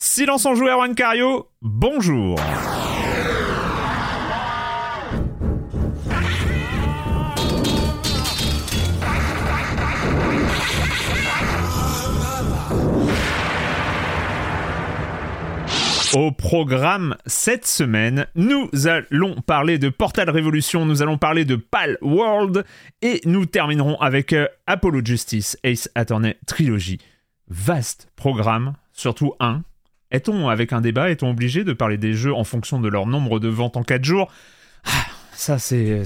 Silence on joue, Erwan Cario, bonjour. Au programme cette semaine, nous allons parler de Portal Revolution, nous allons parler de Palworld et nous terminerons avec Apollo Justice Ace Attorney Trilogie. Vaste programme, surtout un. Est-on, avec un débat, est-on obligé de parler des jeux en fonction de leur nombre de ventes en 4 jours ? Ça, c'est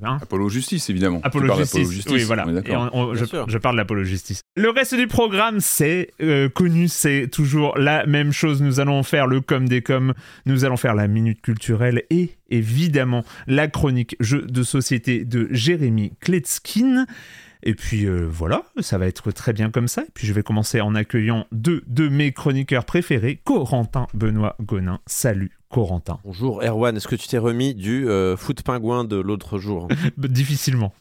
bien. Apollo Justice, évidemment. Apollo Justice. Oui, voilà. Et je parle d'Apollo Justice. Le reste du programme, c'est connu, c'est toujours la même chose. Nous allons faire le com des coms, nous allons faire la minute culturelle et, évidemment, la chronique jeux de société de Jérémie Kletzkine. Et puis voilà, ça va être très bien comme ça. Et puis je vais commencer en accueillant deux de mes chroniqueurs préférés, Corentin Benoît Gonin. Salut Corentin. Bonjour Erwan, est-ce que tu t'es remis du foot pingouin de l'autre jour ? Difficilement.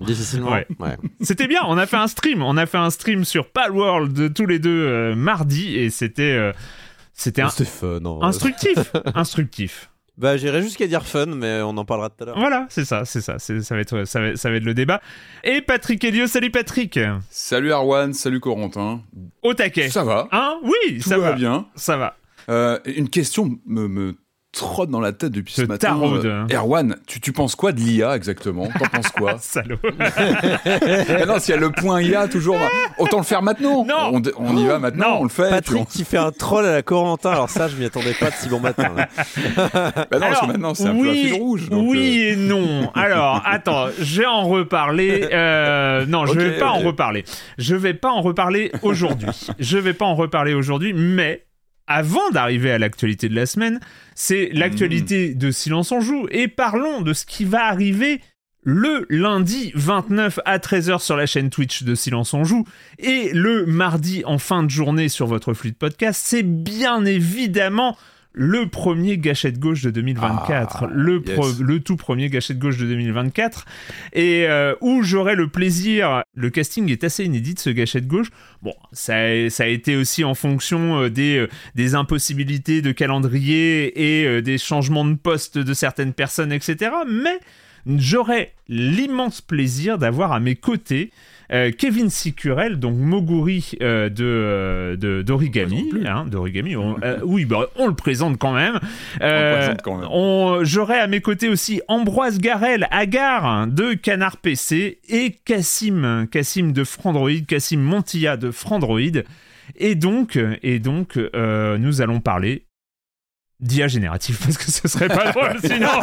Ouais. C'était bien, on a fait un stream sur Palworld tous les deux mardi et c'était instructif. Bah, j'irais jusqu'à dire fun, mais on en parlera tout à l'heure. Voilà, ça va être le débat. Et Patrick Hedio, salut Patrick. Salut Erwan, salut Corentin. Au taquet. Ça va. Hein ? Oui, tout va bien. Ça va. Une question me trotte dans la tête depuis ce matin. Erwan, tu penses quoi de l'IA exactement ? T'en penses quoi ? Salaud. Non, s'il y a le point IA toujours, autant le faire maintenant. Non. On y va maintenant, non. On le fait. Patrick qui fait un troll à la Corentin, alors ça je m'y attendais pas de si bon matin. Bah non, alors, parce que maintenant c'est un peu un fil rouge. Donc oui et non. Alors attends, je vais en reparler. Je vais pas en reparler aujourd'hui, mais avant d'arriver à l'actualité de la semaine, c'est l'actualité de Silence on Joue. Et parlons de ce qui va arriver le lundi 29 à 13h sur la chaîne Twitch de Silence on Joue. Et le mardi en fin de journée sur votre flux de podcast, c'est bien évidemment le premier Gâchette gauche de 2024. Le tout premier Gâchette gauche de 2024. Et où j'aurai le plaisir... Le casting est assez inédit de ce Gâchette gauche. Bon, ça a été aussi en fonction des impossibilités de calendrier et des changements de poste de certaines personnes, etc. Mais j'aurai l'immense plaisir d'avoir à mes côtés Kevin Sicurel, donc Mogouri d'Origami. On le présente quand même. J'aurai à mes côtés aussi Ambroise Garel, Agar de Canard PC et Cassim de Frandroid, Cassim Montilla de Frandroid. Et donc nous allons parler d'IA générative, parce que ce serait pas drôle sinon. Bon,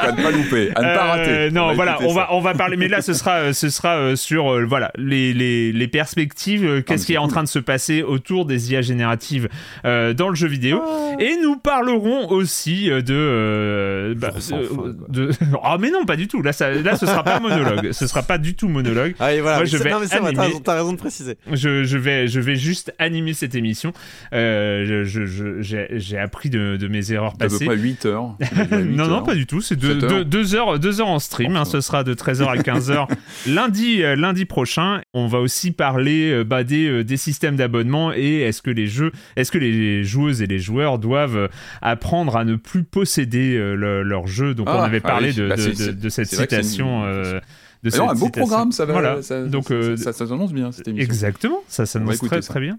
à ne pas louper, à ne pas rater. Non, voilà, on va parler, mais là ce sera sur voilà les perspectives, qu'est-ce qui est en train de se passer autour des IA génératives dans le jeu vidéo. Oh. Et nous parlerons aussi de oh mais non, pas du tout. Là ce sera pas monologue, ce sera pas du tout monologue. Ah, et voilà. Moi, t'as raison de préciser. Je vais juste animer cette émission. J'ai appris de mes erreurs passées. Pas 8 heures. 8 non, heures. Pas du tout. C'est 2 heures en stream. Hein, ce sera de 13h à 15h lundi prochain. On va aussi parler des systèmes d'abonnement et est-ce que les joueuses et les joueurs doivent apprendre à ne plus posséder leur jeu. Donc on avait parlé de cette citation. Alors, un beau programme, ça va. Voilà. Ça s'annonce bien, cette émission. Exactement, ça s'annonce très bien.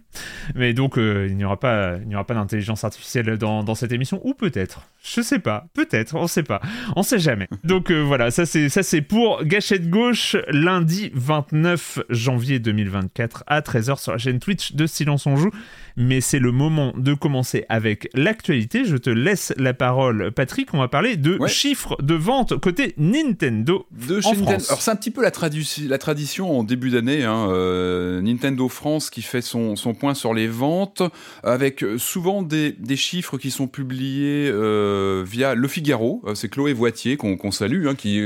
Mais donc, il n'y aura pas d'intelligence artificielle dans cette émission, ou peut-être. Je sais pas. Peut-être, on sait pas. On sait jamais. Donc voilà, ça c'est pour Gâchette gauche, lundi 29 janvier 2024 à 13h sur la chaîne Twitch de Silence On Joue. Mais c'est le moment de commencer avec l'actualité. Je te laisse la parole, Patrick. On va parler de chiffres de vente côté Nintendo en France. Alors, c'est un petit peu la tradition en début d'année. Hein, Nintendo France qui fait son point sur les ventes, avec souvent des chiffres qui sont publiés via Le Figaro. C'est Chloé Voitier qu'on salue, hein, qui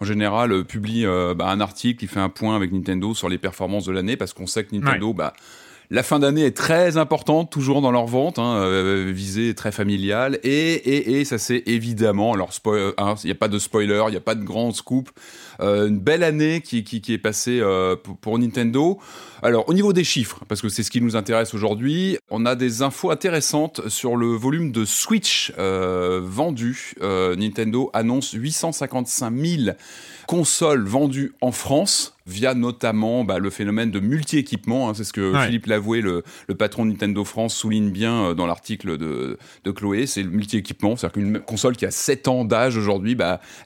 en général publie un article qui fait un point avec Nintendo sur les performances de l'année, parce qu'on sait que Nintendo... la fin d'année est très importante, toujours dans leur vente, hein, visée très familiale. Et ça c'est évidemment, alors il n'y a pas de spoiler, il n'y a pas de grand scoop, une belle année qui est passée pour Nintendo. Alors au niveau des chiffres, parce que c'est ce qui nous intéresse aujourd'hui, on a des infos intéressantes sur le volume de Switch vendu. Nintendo annonce 855 000 consoles vendues en France, via notamment le phénomène de multi-équipement. Hein, c'est ce que Philippe Lavoué, le patron de Nintendo France, souligne bien dans l'article de Chloé. C'est le multi-équipement, c'est-à-dire qu'une console qui a 7 ans d'âge aujourd'hui,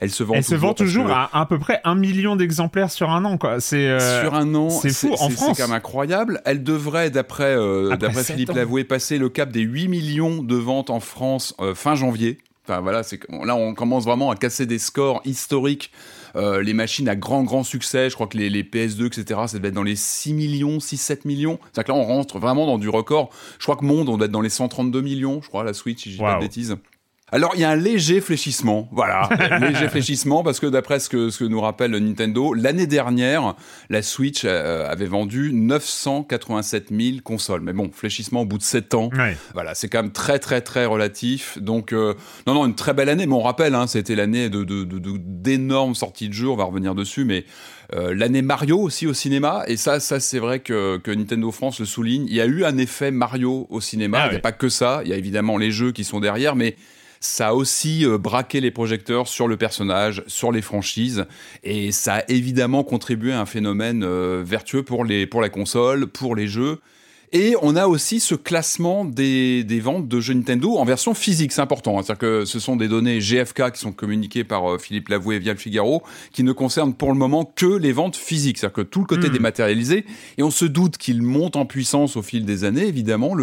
elle se vend toujours. Elle se vend toujours à peu près 1 million d'exemplaires sur un an. Quoi. Sur un an, c'est fou en France. C'est quand même incroyable. Elle devrait, d'après Philippe Lavoué, passer le cap des 8 millions de ventes en France fin janvier. Enfin, voilà, là, on commence vraiment à casser des scores historiques. Les machines à grand succès, je crois que les PS2, etc., ça devait être dans les 6 millions, 6-7 millions. C'est-à-dire que là, on rentre vraiment dans du record. Je crois que monde, on doit être dans les 132 millions, je crois, la Switch, si je dis pas de bêtises. Alors, il y a un léger fléchissement, voilà, parce que d'après ce que nous rappelle Nintendo, l'année dernière, la Switch avait vendu 987 000 consoles. Mais bon, fléchissement au bout de 7 ans, voilà, c'est quand même très, très, très relatif. Donc, non, une très belle année, mais on rappelle, hein, c'était l'année d'énormes sorties de jeux, on va revenir dessus, mais... l'année Mario aussi au cinéma, et ça c'est vrai que Nintendo France le souligne, il y a eu un effet Mario au cinéma, il n'y a pas que ça, il y a évidemment les jeux qui sont derrière, mais ça a aussi braqué les projecteurs sur le personnage, sur les franchises, et ça a évidemment contribué à un phénomène vertueux pour la console, pour les jeux. Et on a aussi ce classement des ventes de jeux Nintendo en version physique, c'est important. Hein. C'est-à-dire que ce sont des données GFK qui sont communiquées par Philippe Lavoué via Le Figaro, qui ne concernent pour le moment que les ventes physiques, c'est-à-dire que tout le côté dématérialisé. Et on se doute qu'il monte en puissance au fil des années, évidemment,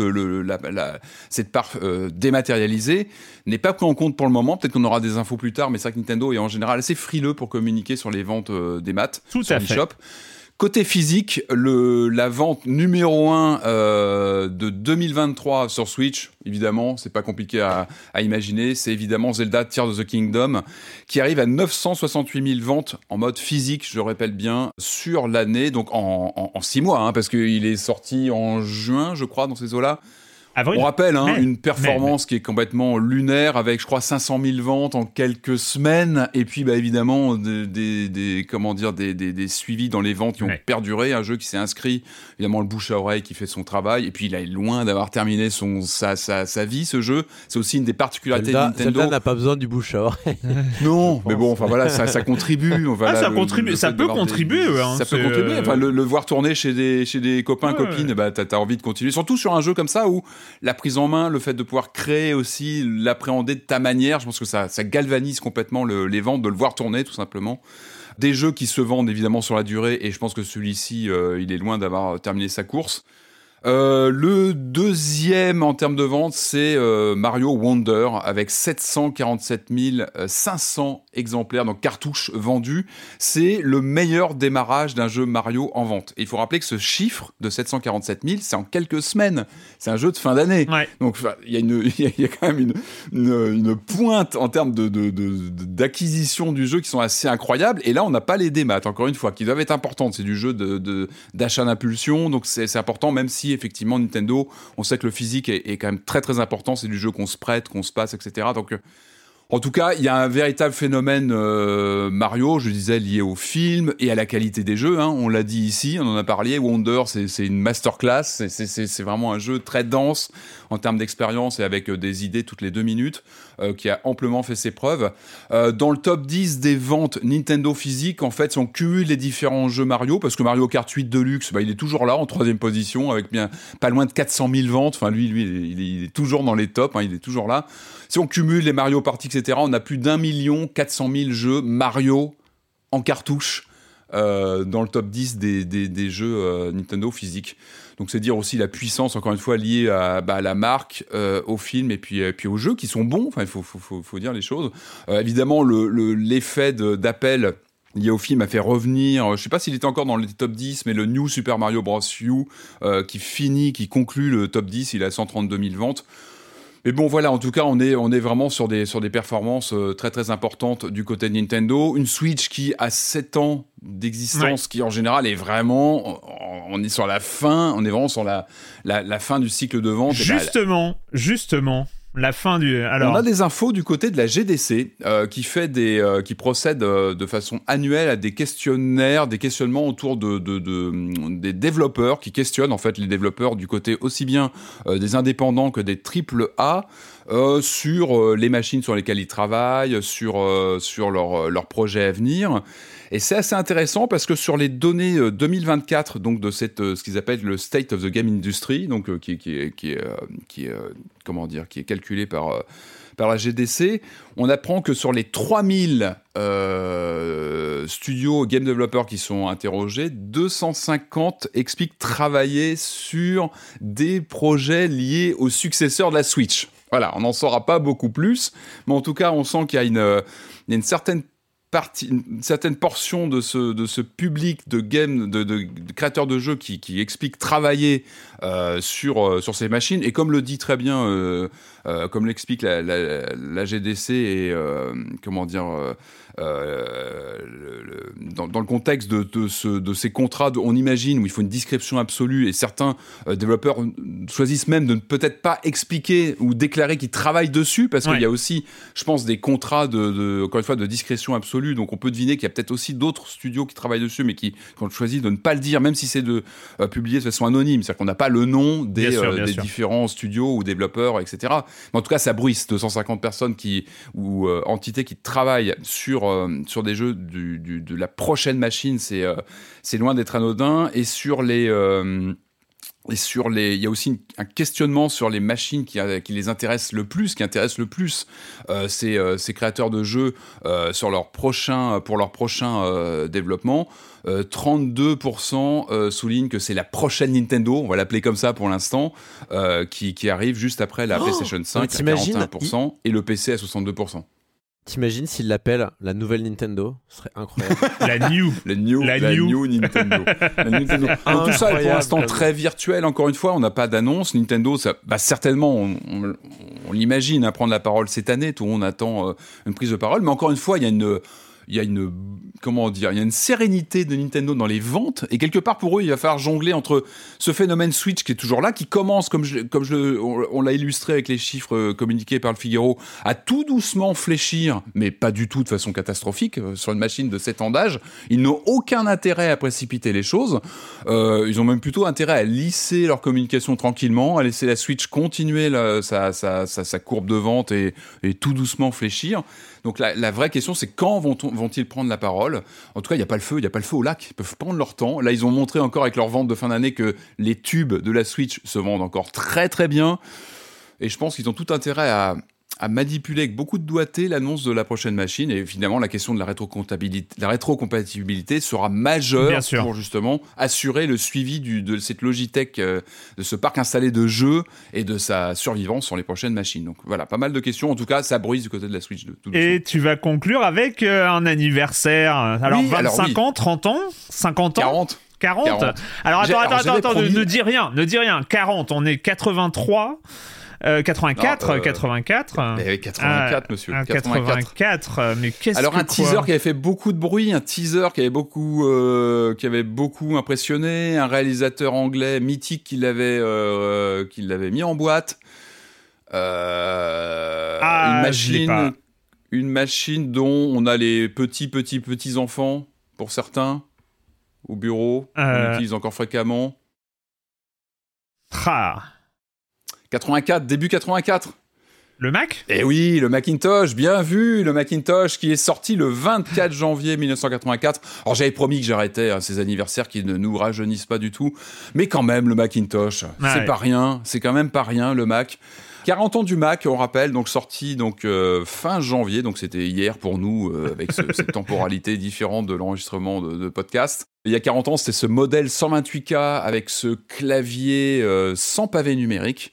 cette part dématérialisée n'est pas prise en compte pour le moment. Peut-être qu'on aura des infos plus tard, mais c'est vrai que Nintendo est en général assez frileux pour communiquer sur les ventes des maths, sur l'eShop. Côté physique, la vente numéro 1 de 2023 sur Switch, évidemment, c'est pas compliqué à imaginer, c'est évidemment Zelda Tears of the Kingdom, qui arrive à 968 000 ventes en mode physique, je le répète bien, sur l'année, donc en 6 mois, hein, parce qu'il est sorti en juin, je crois, dans ces eaux-là. On rappelle une performance qui est complètement lunaire avec, je crois, 500 000 ventes en quelques semaines. Et puis, évidemment, des suivis dans les ventes qui ont perduré. Un jeu qui s'est inscrit, évidemment, le bouche à oreille qui fait son travail. Et puis, il est loin d'avoir terminé sa vie, ce jeu. C'est aussi une des particularités de Nintendo. Zelda n'a pas besoin du bouche à oreille. Non, mais bon, enfin voilà, ça contribue. Voilà, ça peut contribuer. Ça peut contribuer. Enfin, le voir tourner chez des copains, copines, t'as envie de continuer. Surtout sur un jeu comme ça où la prise en main, le fait de pouvoir créer aussi, l'appréhender de ta manière, je pense que ça galvanise complètement les ventes, de le voir tourner tout simplement. Des jeux qui se vendent évidemment sur la durée, et je pense que celui-ci, il est loin d'avoir terminé sa course. Le deuxième en termes de vente, c'est Mario Wonder avec 747 500 exemplaires, donc cartouches vendues. C'est le meilleur démarrage d'un jeu Mario en vente. Et il faut rappeler que ce chiffre de 747 000, c'est en quelques semaines. C'est un jeu de fin d'année. Ouais. Donc il y a quand même une pointe en termes d'acquisition du jeu qui sont assez incroyables. Et là, on n'a pas les démats, encore une fois, qui doivent être importantes. C'est du jeu d'achat d'impulsion, donc c'est important, même si effectivement Nintendo, on sait que le physique est quand même très très important, c'est du jeu qu'on se prête, qu'on se passe, etc. Donc en tout cas, il y a un véritable phénomène Mario, je disais, lié au film et à la qualité des jeux, hein. On l'a dit ici, on en a parlé, Wonder, c'est une masterclass, c'est vraiment un jeu très dense en termes d'expérience et avec des idées toutes les 2 minutes, qui a amplement fait ses preuves. Dans le top 10 des ventes Nintendo physique, en fait, on cumule les différents jeux Mario, parce que Mario Kart 8 Deluxe, bah, il est toujours là en 3e position, avec bien pas loin de 400 000 ventes, enfin lui il est toujours dans les tops, hein, il est toujours là. Si on cumule les Mario Party, etc., on a plus d'1 400 000 jeux Mario en cartouche dans le top 10 des jeux Nintendo physique. Donc c'est dire aussi la puissance, encore une fois, liée à la marque, au film et puis aux jeux qui sont bons. Enfin, il faut dire les choses. Évidemment, l'effet d'appel lié au film a fait revenir, je ne sais pas s'il était encore dans le top 10, mais le New Super Mario Bros. U qui conclut le top 10, il a 132 000 ventes. Mais bon, voilà, en tout cas, on est vraiment sur des performances très très importantes du côté de Nintendo. Une Switch qui a 7 ans d'existence, qui en général est vraiment, on est sur la fin, on est vraiment sur la fin du cycle de vente. Justement. La fin du... Alors... On a des infos du côté de la GDC qui procède de façon annuelle à des questionnaires, des questionnements autour des développeurs, qui questionnent en fait les développeurs du côté aussi bien des indépendants que des AAA sur les machines sur lesquelles ils travaillent, sur leurs projets à venir. Et c'est assez intéressant parce que sur les données 2024, donc de ce qu'ils appellent le State of the Game Industry, donc qui est calculé par la GDC, on apprend que sur les 3000 studios game developers qui sont interrogés, 250 expliquent travailler sur des projets liés au successeur de la Switch. Voilà, on n'en saura pas beaucoup plus, mais en tout cas, on sent qu'il y a une certaine portion de ce public de game de créateurs de jeux qui explique travailler sur ces machines. Et comme le dit très bien comme l'explique la GDC et dans le contexte de ces contrats, on imagine, où il faut une discrétion absolue, et certains développeurs choisissent même de ne peut-être pas expliquer ou déclarer qu'ils travaillent dessus, parce qu'il y a aussi, je pense, des contrats encore une fois, de discrétion absolue. Donc on peut deviner qu'il y a peut-être aussi d'autres studios qui travaillent dessus, mais qui ont choisi de ne pas le dire, même si c'est publié de façon anonyme. C'est-à-dire qu'on n'a pas le nom des différents studios ou développeurs, etc. Mais en tout cas, ça bruisse, 250 personnes ou entités qui travaillent sur des jeux de la prochaine machine, c'est loin d'être anodin. Et sur les il y a aussi un questionnement sur les machines qui les intéressent le plus, ces créateurs de jeux sur leur prochain développement. 32% soulignent que c'est la prochaine Nintendo, on va l'appeler comme ça pour l'instant, qui arrive juste après la PlayStation 5 à 41% et le PC à 62%. T'imagines s'ils l'appellent la nouvelle Nintendo, ce serait incroyable. La new Nintendo. La Nintendo. Donc tout ça est pour l'instant très virtuel. Encore une fois, on n'a pas d'annonce. Nintendo, ça, bah certainement, on l'imagine, hein, prendre la parole cette année. Tout le monde attend une prise de parole. Mais encore une fois, il y a une sérénité de Nintendo dans les ventes, et quelque part pour eux il va falloir jongler entre ce phénomène Switch qui est toujours là, qui commence on l'a illustré avec les chiffres communiqués par Le Figaro, à tout doucement fléchir, mais pas du tout de façon catastrophique. Sur une machine de 7 ans d'âge, ils n'ont aucun intérêt à précipiter les choses, ils ont même plutôt intérêt à lisser leur communication tranquillement, à laisser la Switch continuer sa courbe de vente et tout doucement fléchir. Donc la vraie question, c'est quand vont-ils prendre la parole ? En tout cas, il n'y a pas le feu au lac. Ils peuvent prendre leur temps. Là, ils ont montré encore avec leur vente de fin d'année que les tubes de la Switch se vendent encore très très bien. Et je pense qu'ils ont tout intérêt à a manipulé avec beaucoup de doigté l'annonce de la prochaine machine. Et finalement, la question de la rétrocompatibilité sera majeure pour justement assurer le suivi de cette Logitech, de ce parc installé de jeux et de sa survivance sur les prochaines machines. Donc voilà, pas mal de questions. En tout cas, ça bruise du côté de la Switch 2. Et tu vas conclure avec un anniversaire. Alors, oui, 25 ans, 30 ans, 50 ans 40. Alors, attends, ne dis rien. 40, on est 83... 84, monsieur. 84, mais qu'est-ce que... Alors, un teaser qui avait fait beaucoup de bruit, un teaser qui avait beaucoup impressionné, un réalisateur anglais mythique qui l'avait mis en boîte. Une machine dont on a les petits enfants, pour certains, au bureau, on utilise encore fréquemment. 84, début 84. Le Mac ? Eh oui, le Macintosh, bien vu, le Macintosh qui est sorti le 24 janvier 1984. Alors j'avais promis que j'arrêtais ces anniversaires qui ne nous rajeunissent pas du tout, mais quand même le Macintosh, pas rien, c'est quand même pas rien le Mac. 40 ans du Mac, on rappelle, donc sorti fin janvier, donc c'était hier pour nous, avec cette temporalité différente de l'enregistrement de podcast. Il y a 40 ans, c'était ce modèle 128K avec ce clavier sans pavé numérique.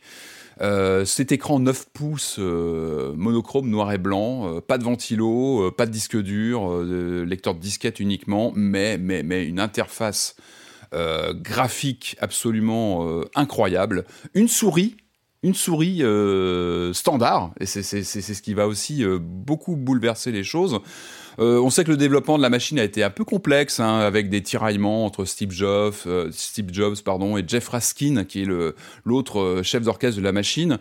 Cet écran 9 pouces monochrome noir et blanc, pas de ventilo, pas de disque dur, lecteur de disquette uniquement, mais une interface graphique absolument incroyable, une souris standard, et c'est ce qui va aussi beaucoup bouleverser les choses. On sait que le développement de la machine a été un peu complexe, avec des tiraillements entre Steve Jobs, et Jeff Raskin, qui est l'autre chef d'orchestre de la machine.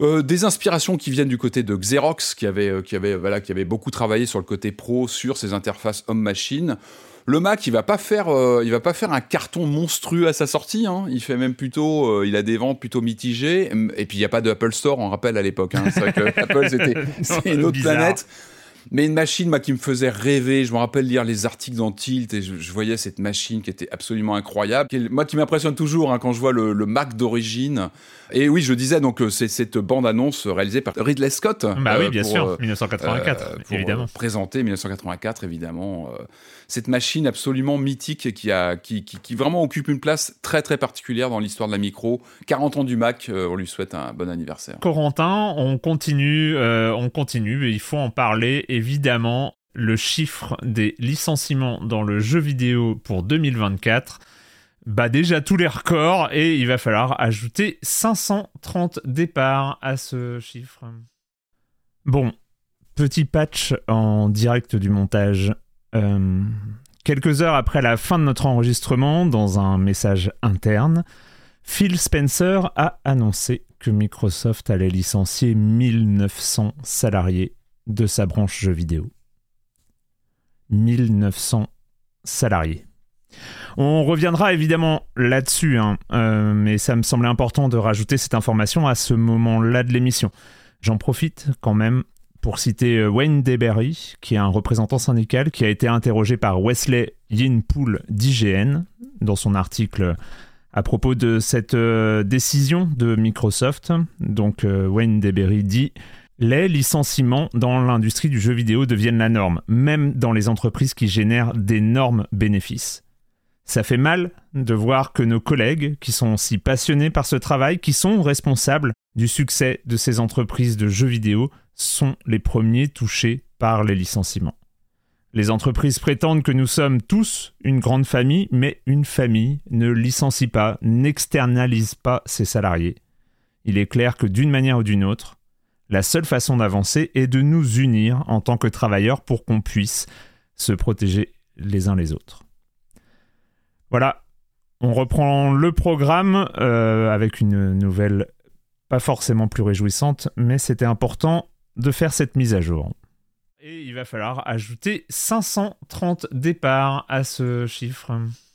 Des inspirations qui viennent du côté de Xerox, qui avait beaucoup travaillé sur le côté pro, sur ses interfaces homme-machine. Le Mac, il va pas faire un carton monstrueux à sa sortie. Il fait même plutôt, il a des ventes plutôt mitigées. Et puis il y a pas de Apple Store, on rappelle à l'époque. C'est vrai que Apple c'est une autre planète. Mais une machine, moi, qui me faisait rêver. Je me rappelle lire les articles dans Tilt et je voyais cette machine qui était absolument incroyable. Moi, qui m'impressionne toujours quand je vois le Mac d'origine. Et oui, je disais, donc, c'est cette bande-annonce réalisée par Ridley Scott. Bah oui, bien sûr, 1984, évidemment. Présenter 1984, évidemment. Cette machine absolument mythique qui vraiment occupe une place très, très particulière dans l'histoire de la micro. 40 ans du Mac, on lui souhaite un bon anniversaire. Corentin, on continue, il faut en parler. Évidemment, le chiffre des licenciements dans le jeu vidéo pour 2024 bat déjà tous les records et il va falloir ajouter 530 départs à ce chiffre. Bon, petit patch en direct du montage. Quelques heures après la fin de notre enregistrement, dans un message interne, Phil Spencer a annoncé que Microsoft allait licencier 1900 salariés de sa branche jeux vidéo. 1900 salariés. On reviendra évidemment là-dessus, mais ça me semblait important de rajouter cette information à ce moment-là de l'émission. J'en profite quand même pour citer Wayne DeBerry, qui est un représentant syndical qui a été interrogé par Wesley Yinpool d'IGN dans son article à propos de cette décision de Microsoft. Donc Wayne DeBerry dit... Les licenciements dans l'industrie du jeu vidéo deviennent la norme, même dans les entreprises qui génèrent d'énormes bénéfices. Ça fait mal de voir que nos collègues, qui sont si passionnés par ce travail, qui sont responsables du succès de ces entreprises de jeux vidéo, sont les premiers touchés par les licenciements. Les entreprises prétendent que nous sommes tous une grande famille, mais une famille ne licencie pas, n'externalise pas ses salariés. Il est clair que d'une manière ou d'une autre, la seule façon d'avancer est de nous unir en tant que travailleurs pour qu'on puisse se protéger les uns les autres. Voilà, on reprend le programme avec une nouvelle pas forcément plus réjouissante, mais c'était important de faire cette mise à jour. Et il va falloir ajouter 530 départs à ce chiffre.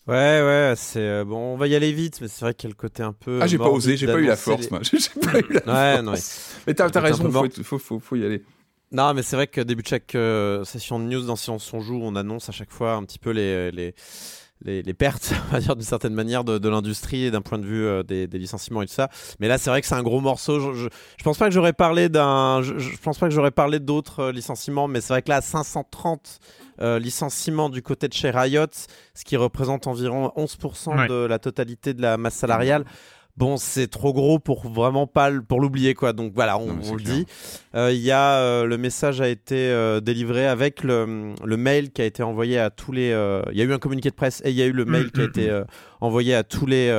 Ouais, c'est bon, on va y aller vite, mais c'est vrai qu'il y a le côté un peu... j'ai pas osé, j'ai pas eu la force, moi. Mais t'as raison, faut y aller. Non, mais c'est vrai que début de chaque session de news dans Silence On Joue, on annonce à chaque fois un petit peu les les pertes, on va dire d'une certaine manière, de l'industrie et d'un point de vue des licenciements et tout ça. Mais là, c'est vrai que c'est un gros morceau. Je pense pas que j'aurais parlé d'autres licenciements, mais c'est vrai que là, 530 licenciements du côté de chez Riot, ce qui représente environ 11% ouais. de la totalité de la masse salariale. Bon, c'est trop gros pour vraiment pas pour l'oublier, quoi. Donc voilà, on le dit. Le message a été délivré avec le mail qui a été envoyé à tous les. Il y a eu un communiqué de presse et il y a eu le mail qui a été envoyé à tous les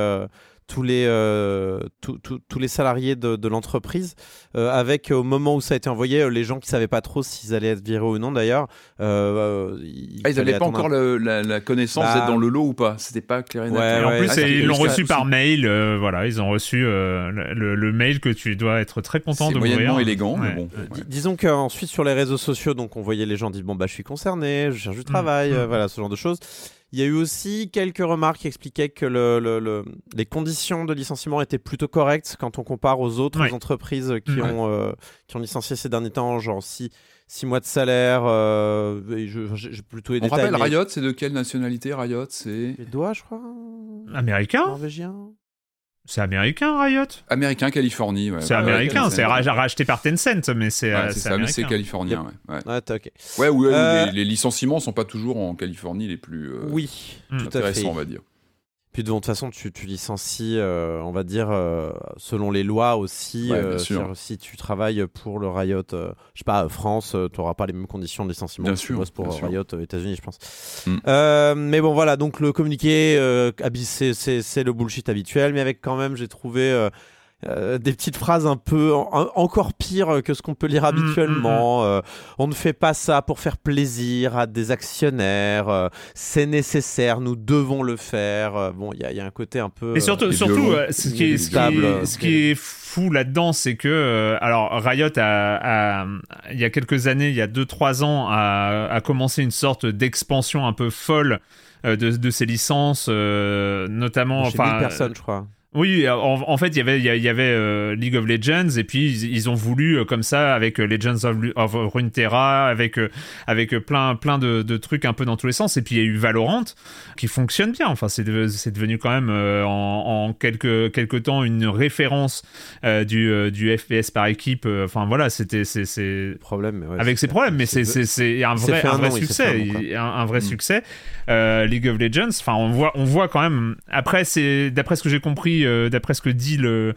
salariés de l'entreprise, avec au moment où ça a été envoyé, les gens qui savaient pas trop s'ils allaient être virés ou non d'ailleurs. Ils n'avaient pas encore la connaissance d'être dans le lot ou pas. C'était pas clair et net. Ouais, en plus, ils l'ont reçu par mail. Voilà, ils ont reçu le mail que tu dois être très content de moyennement ouvrir. Élégant. Ouais. Mais bon, disons qu'ensuite sur les réseaux sociaux, donc on voyait les gens dire bon bah je suis concerné, je cherche du travail, voilà ce genre de choses. Il y a eu aussi quelques remarques qui expliquaient que les conditions de licenciement étaient plutôt correctes quand on compare aux autres entreprises qui ont licencié ces derniers temps, genre 6 mois de salaire. J'ai plutôt les détails. On rappelle, Riot, c'est de quelle nationalité Riot, c'est suédois, je crois. Américain. Norvégien. C'est américain, Riot. Américain, Californie. Ouais. C'est américain, c'est racheté par Tencent, mais c'est américain. Mais c'est californien, ouais. Ouais, ok. Ouais, les licenciements sont pas toujours en Californie les plus intéressants, on va dire. Puis de toute façon, tu licencies, on va dire, selon les lois aussi. Ouais, si tu travailles pour le Riot, je sais pas, France, tu n'auras pas les mêmes conditions de licenciement que tu bosses pour Riot États-Unis, je pense. Mais bon, voilà, donc le communiqué, c'est le bullshit habituel, mais avec quand même, j'ai trouvé des petites phrases un peu encore pires que ce qu'on peut lire habituellement. On ne fait pas ça pour faire plaisir à des actionnaires. C'est nécessaire, nous devons le faire. Bon, il y a un côté un peu. Et surtout, ce qui est fou là-dedans, c'est que Riot il y a quelques années, il y a 2-3 ans, a commencé une sorte d'expansion un peu folle de ses licences, notamment. Chez 1000 personnes, je crois. Oui, en fait, il y avait League of Legends, et puis ils ont voulu, comme ça, avec Legends of Runeterra, avec plein de trucs un peu dans tous les sens, et puis il y a eu Valorant, qui fonctionne bien. Enfin, c'est devenu quand même, en quelques temps, une référence du FPS par équipe. Enfin, voilà, c'est problème, ouais, avec ses problèmes, mais c'est un vrai succès. Un vrai succès. League of Legends, enfin, on voit quand même... Après, d'après ce que j'ai compris, d'après ce que dit le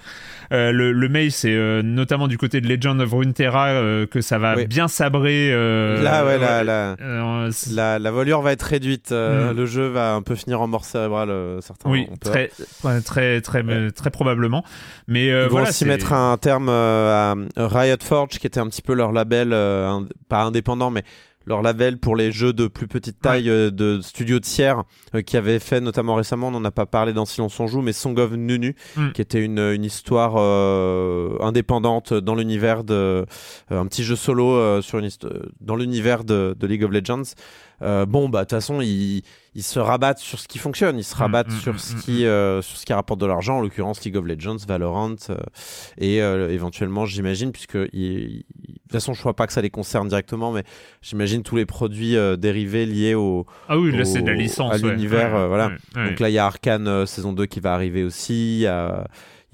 mail, c'est notamment du côté de Legend of Runeterra que ça va bien sabrer. La voilure va être réduite. Le jeu va un peu finir en mort cérébrale. Certains ont peur. Très probablement. Mais ils vont aussi mettre un terme à Riot Forge, qui était un petit peu leur label, pas indépendant, mais leur label pour les jeux de plus petite taille de studios tiers qui avaient fait notamment récemment, on n'en a pas parlé dans Silence On Joue, mais Song of Nunu, qui était une histoire indépendante dans l'univers un petit jeu solo dans l'univers de League of Legends. Bon, bah de toute façon, ils se rabattent sur ce qui fonctionne, ils se rabattent sur ce qui rapporte de l'argent, en l'occurrence League of Legends, Valorant, et éventuellement, j'imagine, puisque de toute façon, je ne crois pas que ça les concerne directement, mais j'imagine tous les produits dérivés liés c'est de la licence, à l'univers. Donc là, il y a Arcane saison 2 qui va arriver aussi, il y a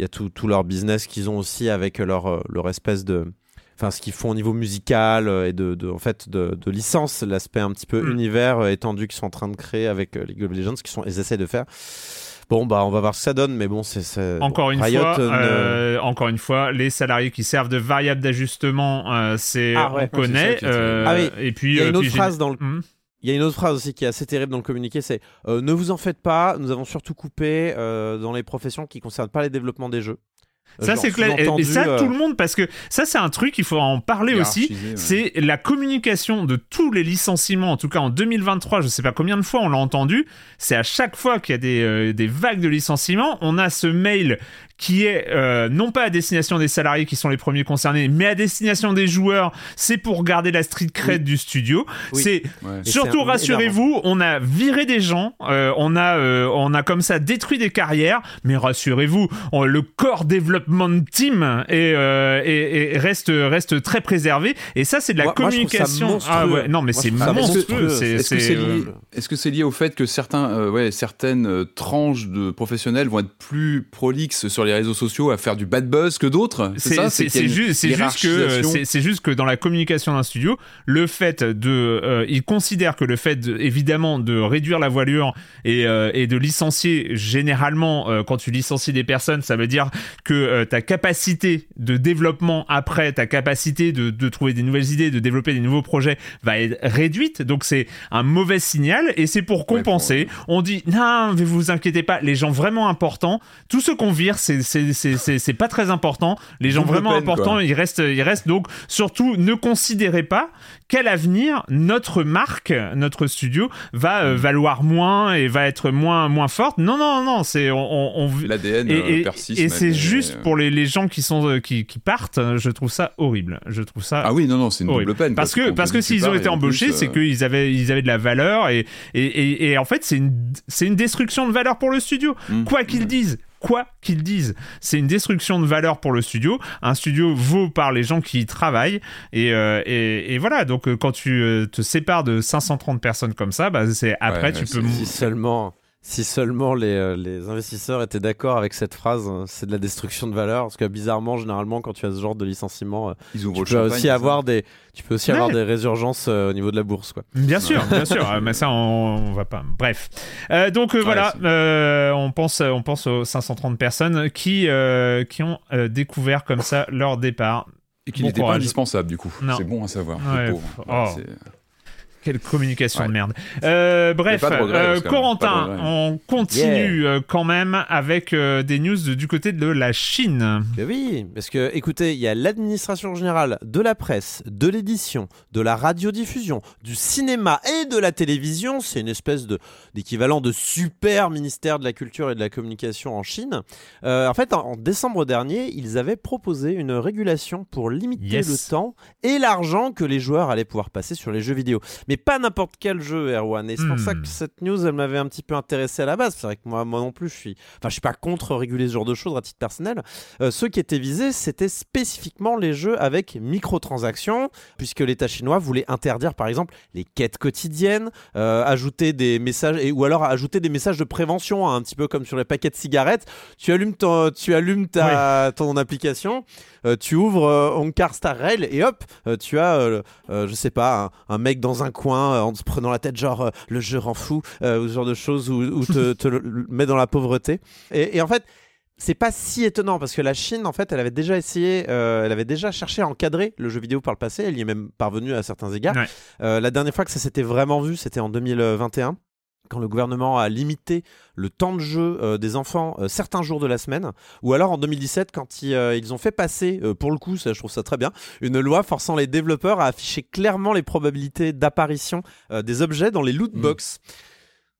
tout leur business qu'ils ont aussi avec leur espèce de... Enfin, ce qu'ils font au niveau musical et de licence, l'aspect un petit peu univers étendu qu'ils sont en train de créer avec League of Legends, ils essaient de faire. Bon, bah, on va voir ce que ça donne, mais bon, encore une fois, les salariés qui servent de variable d'ajustement, on connaît. Et puis, il y a une autre phrase dans le. Il y a une autre phrase aussi qui est assez terrible dans le communiqué, c'est « Ne vous en faites pas, nous avons surtout coupé dans les professions qui ne concernent pas les développements des jeux ». Ça, c'est clair. Et ça, tout le monde, parce que ça, c'est un truc, il faut en parler aussi. C'est la communication de tous les licenciements, en tout cas en 2023. Je ne sais pas combien de fois on l'a entendu. C'est à chaque fois qu'il y a des vagues de licenciements. On a ce mail qui est non pas à destination des salariés qui sont les premiers concernés, mais à destination des joueurs. C'est pour garder la street cred du studio. Surtout, rassurez-vous, on a viré des gens, on a comme ça détruit des carrières, mais rassurez-vous, le corps développeur development team et reste très préservé. Et ça, c'est de la communication. Ah ouais, non, mais moi, c'est monstrueux. Est-ce que c'est lié au fait que certaines tranches de professionnels vont être plus prolixes sur les réseaux sociaux à faire du bad buzz que d'autres? C'est juste que dans la communication d'un studio, le fait de ils considèrent que le fait évidemment de réduire la voilure et de licencier généralement quand tu licencies des personnes, ça veut dire que ta capacité de développement après, ta capacité de trouver des nouvelles idées, de développer des nouveaux projets va être réduite. Donc c'est un mauvais signal et c'est pour compenser. On dit non, mais vous inquiétez pas, les gens vraiment importants, tous ceux qu'on vire, c'est pas très important. Les gens vraiment importants, ils restent. Donc surtout, ne considérez pas qu'à l'avenir notre marque, notre studio va valoir moins et va être moins forte. Non, c'est l'ADN persiste. Et c'est juste pour les gens qui partent, je trouve ça horrible. Ah oui, non, c'est une double peine. Parce que s'ils ont été embauchés, c'est qu'ils avaient de la valeur et en fait, c'est une destruction de valeur pour le studio. Quoi qu'ils disent, c'est une destruction de valeur pour le studio. Un studio vaut par les gens qui y travaillent et voilà. Donc quand tu te sépares de 530 personnes comme ça, si seulement les investisseurs étaient d'accord avec cette phrase, c'est de la destruction de valeur. Parce que bizarrement, généralement, quand tu as ce genre de licenciement, tu peux aussi avoir des résurgences au niveau de la bourse, quoi. Bien sûr. Mais ça, on va pas. Bref. On pense aux 530 personnes qui ont découvert comme ça leur départ. Et qui n'étaient pas indispensables, du coup. Non. C'est bon à savoir. Ouais, quelle communication de merde. Corentin, on continue quand même avec des news du côté de la Chine. Et oui, parce que écoutez, il y a l'administration générale de la presse, de l'édition, de la radiodiffusion, du cinéma et de la télévision. C'est une espèce d'équivalent de super ministère de la culture et de la communication en Chine. En fait, en décembre dernier, ils avaient proposé une régulation pour limiter le temps et l'argent que les joueurs allaient pouvoir passer sur les jeux vidéo. Mais pas n'importe quel jeu, Erwan. Et c'est pour ça que cette news, elle m'avait un petit peu intéressé à la base. C'est vrai que moi non plus, je suis pas contre réguler ce genre de choses à titre personnel. Ceux qui étaient visés, c'était spécifiquement les jeux avec microtransactions, puisque l'État chinois voulait interdire, par exemple, les quêtes quotidiennes, ajouter des messages, ou alors ajouter des messages de prévention, hein, un petit peu comme sur les paquets de cigarettes. Tu allumes ton application, tu ouvres Oncar Star Rail et hop, tu as, je sais pas, un mec dans un coin en se prenant la tête genre le jeu rend fou ou ce genre de choses ou te le met dans la pauvreté et en fait c'est pas si étonnant parce que la Chine en fait elle avait déjà cherché à encadrer le jeu vidéo par le passé, elle y est même parvenue à certains égards. La dernière fois que ça s'était vraiment vu c'était en 2021 quand le gouvernement a limité le temps de jeu des enfants certains jours de la semaine, ou alors en 2017 quand ils ont fait passer, pour le coup ça, je trouve ça très bien, une loi forçant les développeurs à afficher clairement les probabilités d'apparition des objets dans les loot box.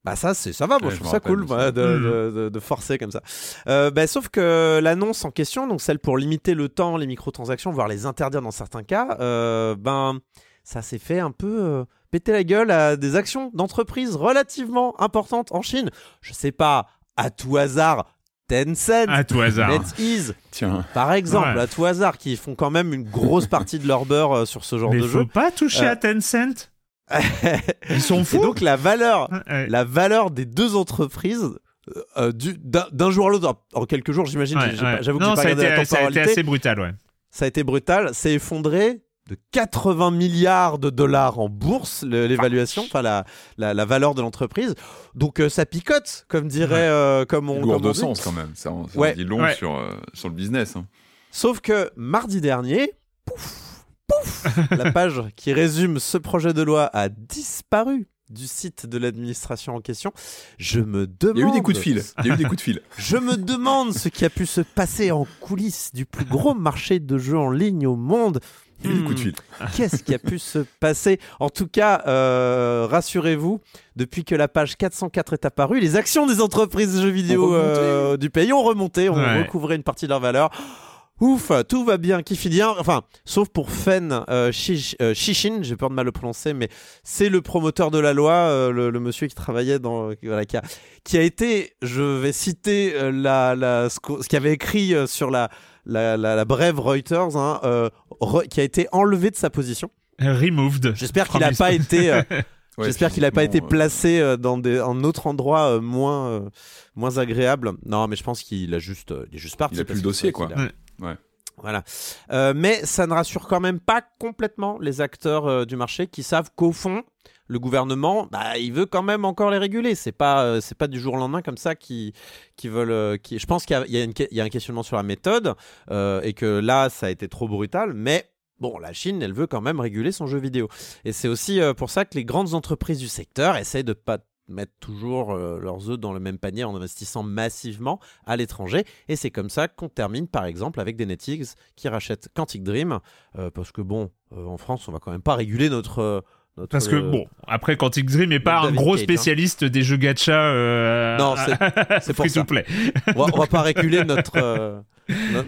Bah ça va, moi je trouve ça cool de forcer comme ça. Sauf que l'annonce en question, donc celle pour limiter le temps, les microtransactions, voire les interdire dans certains cas, ça s'est fait un peu... péter la gueule à des actions d'entreprises relativement importantes en Chine. Je sais pas, à tout hasard, Tencent, NetEase, par exemple, à tout hasard, qui font quand même une grosse partie de leur beurre sur ce genre de jeu. Mais faut pas toucher à Tencent. Ils sont fous. Et donc la valeur des deux entreprises. D'un jour à l'autre, en quelques jours, j'imagine. J'avoue que j'ai pas regardé la temporalité. Ça a été assez brutal, ouais. Ça a été brutal. C'est effondré. De 80 milliards de dollars en bourse, l'évaluation, la valeur de l'entreprise. Donc ça picote, comme dirait, comme on dit. Lourd de sens quand même. Ça dit long sur le business. Hein. Sauf que mardi dernier, la page qui résume ce projet de loi a disparu du site de l'administration en question. Je me demande... Il y a eu des coups de fil. Je me demande ce qui a pu se passer en coulisses du plus gros marché de jeux en ligne au monde. Qu'est-ce qui a pu se passer ? En tout cas, rassurez-vous, depuis que la page 404 est apparue, les actions des entreprises jeux vidéo du pays ont remonté, ont recouvré une partie de leur valeur. Ouf, tout va bien, qui finit bien. Enfin, sauf pour Fen Shixin, j'ai peur de mal le prononcer, mais c'est le promoteur de la loi, le monsieur qui travaillait dans... qui a été, je vais citer ce qu'avait écrit sur la... la brève Reuters, hein, qui a été enlevée de sa position. Removed. J'espère qu'il n'a pas été... Ouais, j'espère qu'il n'a pas été placé dans un autre endroit moins agréable. Non, mais je pense qu'il a juste, il est juste parti. Il n'a plus le dossier, quoi. Ouais. Voilà. Mais ça ne rassure quand même pas complètement les acteurs du marché qui savent qu'au fond, le gouvernement, il veut quand même encore les réguler. C'est pas du jour au lendemain comme ça qu'ils veulent. Je pense qu'il y a un questionnement sur la méthode et que là, ça a été trop brutal, mais. Bon, la Chine, elle veut quand même réguler son jeu vidéo. Et c'est aussi pour ça que les grandes entreprises du secteur essayent de ne pas mettre toujours leurs œufs dans le même panier en investissant massivement à l'étranger. Et c'est comme ça qu'on termine, par exemple, avec des NetEase qui rachètent Quantic Dream. Parce que bon, en France, on va quand même pas réguler notre parce que bon, après Quantic Dream n'est pas David un gros Cage, spécialiste des jeux gacha. Non, c'est pour ça. On va pas réguler notre...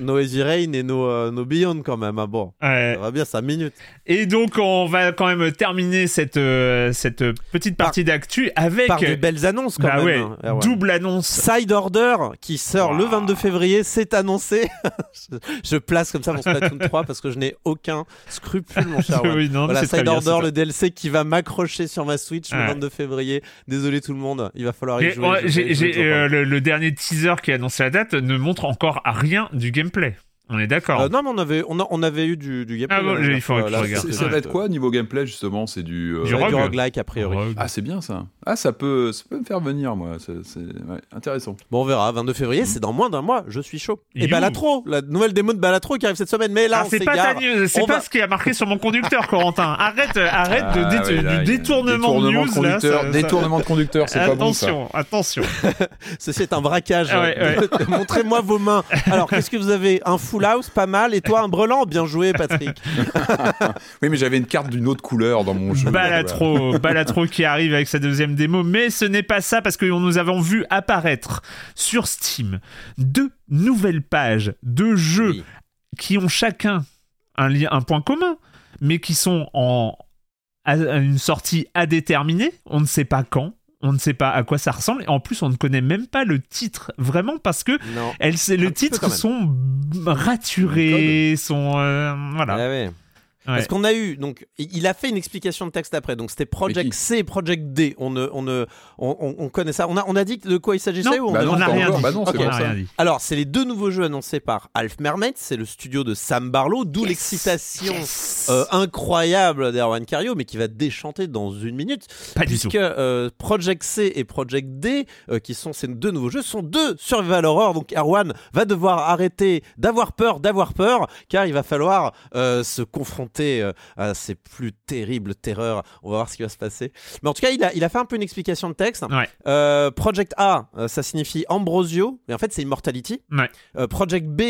nos Heavy Rain et nos Beyond quand même, ah bon, ouais. Ça va bien 5 minutes. Et donc on va quand même terminer cette petite partie d'actu avec par de belles annonces quand même. Ouais. Ah ouais. Double annonce. Side Order qui sort le 22 février, c'est annoncé. je place comme ça mon Splatoon 3 parce que je n'ai aucun scrupule, mon cher. Oui, non, voilà, Side Order, bien, le DLC qui va m'accrocher sur ma Switch le 22 février. Désolé tout le monde, il va falloir y jouer. Le dernier teaser qui annonce la date ne montre encore à rien du gameplay, on est d'accord. Non, mais on avait eu du gameplay. Ah bon, il faut que je regarde. Ça va être quoi niveau gameplay justement ? C'est du roguelike a priori. Rogue. Ah, c'est bien ça. Ah, ça peut me faire venir moi. C'est ouais, intéressant. Bon, on verra. 22 février, c'est dans moins d'un mois. Je suis chaud. Et Balatro, la nouvelle démo de Balatro qui arrive cette semaine. Mais là, on s'égare. C'est pas ce qui a marqué sur mon conducteur, Corentin. Arrête du détournement de news là. Détournement de conducteur, c'est pas bon ça. Attention. Ceci est un braquage. Montrez-moi vos mains. Alors, qu'est-ce que vous avez ? Un fou. Full house, pas mal. Et toi, un brelan, bien joué, Patrick. Oui, mais j'avais une carte d'une autre couleur dans mon jeu. Balatro qui arrive avec sa deuxième démo. Mais ce n'est pas ça, parce que nous avons vu apparaître sur Steam 2 nouvelles pages de jeux qui ont chacun un point commun, mais qui sont à une sortie à déterminer. On ne sait pas quand. On ne sait pas à quoi ça ressemble. En plus, on ne connaît même pas le titre, vraiment, parce que les titres sont raturés, voilà. Ah ouais. Parce qu'on a eu, donc, il a fait une explication de texte après, donc c'était Project C et Project D. On connaît ça. On a dit de quoi il s'agissait ou on n'a rien dit. Alors, c'est les deux nouveaux jeux annoncés par Half Mermaid, c'est le studio de Sam Barlow, d'où l'excitation incroyable d'Erwan Cario, mais qui va déchanter dans une minute. Pas du tout. Puisque Project C et Project D, qui sont ces deux nouveaux jeux, sont deux survival horror. Donc Erwan va devoir arrêter d'avoir peur, car il va falloir se confronter à ces plus terribles terreurs. On va voir ce qui va se passer, mais en tout cas il a fait un peu une explication de texte. Project A, ça signifie Ambrosio, et en fait c'est Immortality. Project B,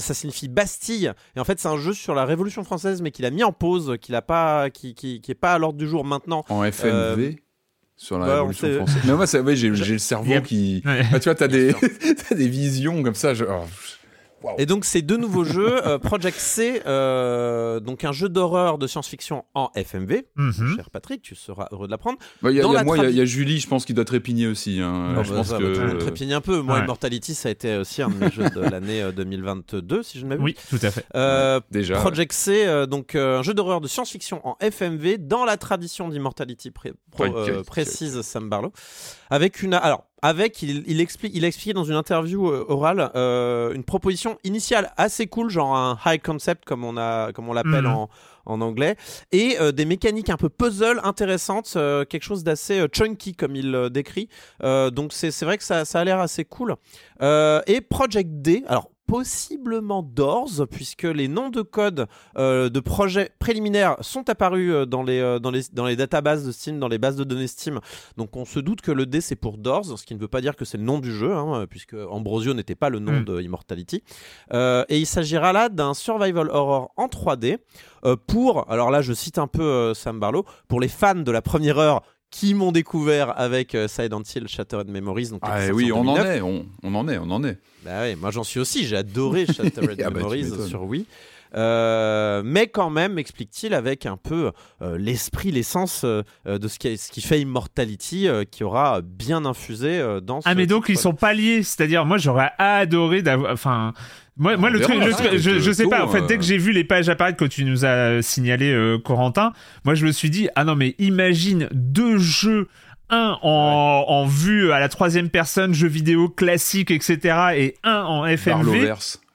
ça signifie Bastille, et en fait c'est un jeu sur la Révolution française, mais qu'il a mis en pause, qui n'est pas à l'ordre du jour maintenant en FMV sur la Révolution française. Mais moi j'ai le cerveau qui tu vois, t'as des visions comme ça. Wow. Et donc ces deux nouveaux jeux, Project C, donc un jeu d'horreur de science-fiction en FMV. Cher Patrick, tu seras heureux de l'apprendre. Il y a Julie, je pense, qui doit trépigner aussi. Je pense que trépigner un peu. Moi, Immortality, ça a été aussi un de mes jeux de l'année 2022, si je ne m'abuse. Oui, tout à fait. Déjà. Project C, donc un jeu d'horreur de science-fiction en FMV dans la tradition d'Immortality précise Sam Barlow, avec une il a expliqué dans une interview orale une proposition initiale assez cool, genre un high concept comme on l'appelle en anglais, et des mécaniques un peu puzzle intéressantes, quelque chose d'assez chunky comme il décrit. Donc c'est vrai que ça a l'air assez cool. Et Project D, alors possiblement Doors, puisque les noms de code de projets préliminaires sont apparus dans les databases de Steam, dans les bases de données Steam. Donc on se doute que le D c'est pour Doors, ce qui ne veut pas dire que c'est le nom du jeu, puisque Ambrosio n'était pas le nom de Immortality. Et il s'agira là d'un survival horror en 3D pour, alors là je cite un peu Sam Barlow, pour les fans de la première heure qui m'ont découvert avec Silent Hill Shattered Memories. Donc on en est. Bah ouais, moi j'en suis aussi, j'ai adoré Shattered Memories sur Wii. Mais quand même, explique-t-il, avec un peu l'esprit, l'essence de ce qui fait Immortality, qui aura bien infusé dans ce... Ah mais donc ils sont pas liés, c'est-à-dire moi j'aurais adoré d'avoir... Enfin... Moi le truc, je sais pas, en fait, dès que j'ai vu les pages apparaître que tu nous as signalé, Corentin, moi je me suis dit, ah non mais imagine deux jeux, un en vue à la troisième personne, jeu vidéo classique, etc., et un en FMV,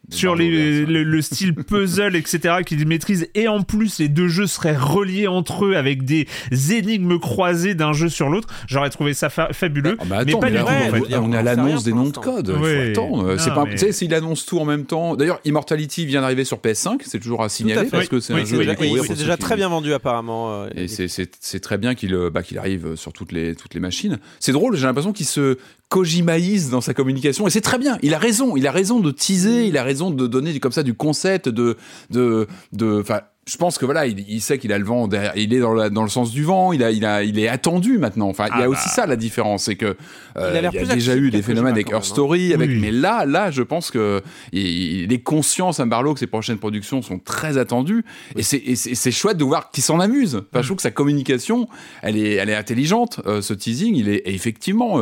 sur le style puzzle, etc., qu'ils maîtrisent, et en plus les deux jeux seraient reliés entre eux avec des énigmes croisées d'un jeu sur l'autre. J'aurais trouvé ça fabuleux. On a l'annonce des noms de code, il faut attendre. Tu sais, s'il annonce tout en même temps. D'ailleurs, Immortality vient d'arriver sur PS5, c'est toujours à signaler, parce que c'est un jeu c'est déjà très bien vendu apparemment, et c'est très bien qu'il arrive sur toutes les machines. C'est drôle, j'ai l'impression qu'il se Kojimaïse dans sa communication, et c'est très bien. Il a raison de teaser, il a raison de donner comme ça du concept de enfin. Je pense que voilà, il sait qu'il a le vent, il est dans le sens du vent, il est attendu maintenant. Enfin, il y a aussi ça la différence, c'est que il y a déjà eu des phénomènes avec Her Story, mais là, je pense que il est conscient, Sam Barlow, que ses prochaines productions sont très attendues, et c'est chouette de voir qu'il s'en amuse. Enfin, je trouve que sa communication, elle est intelligente. Ce teasing, il est effectivement.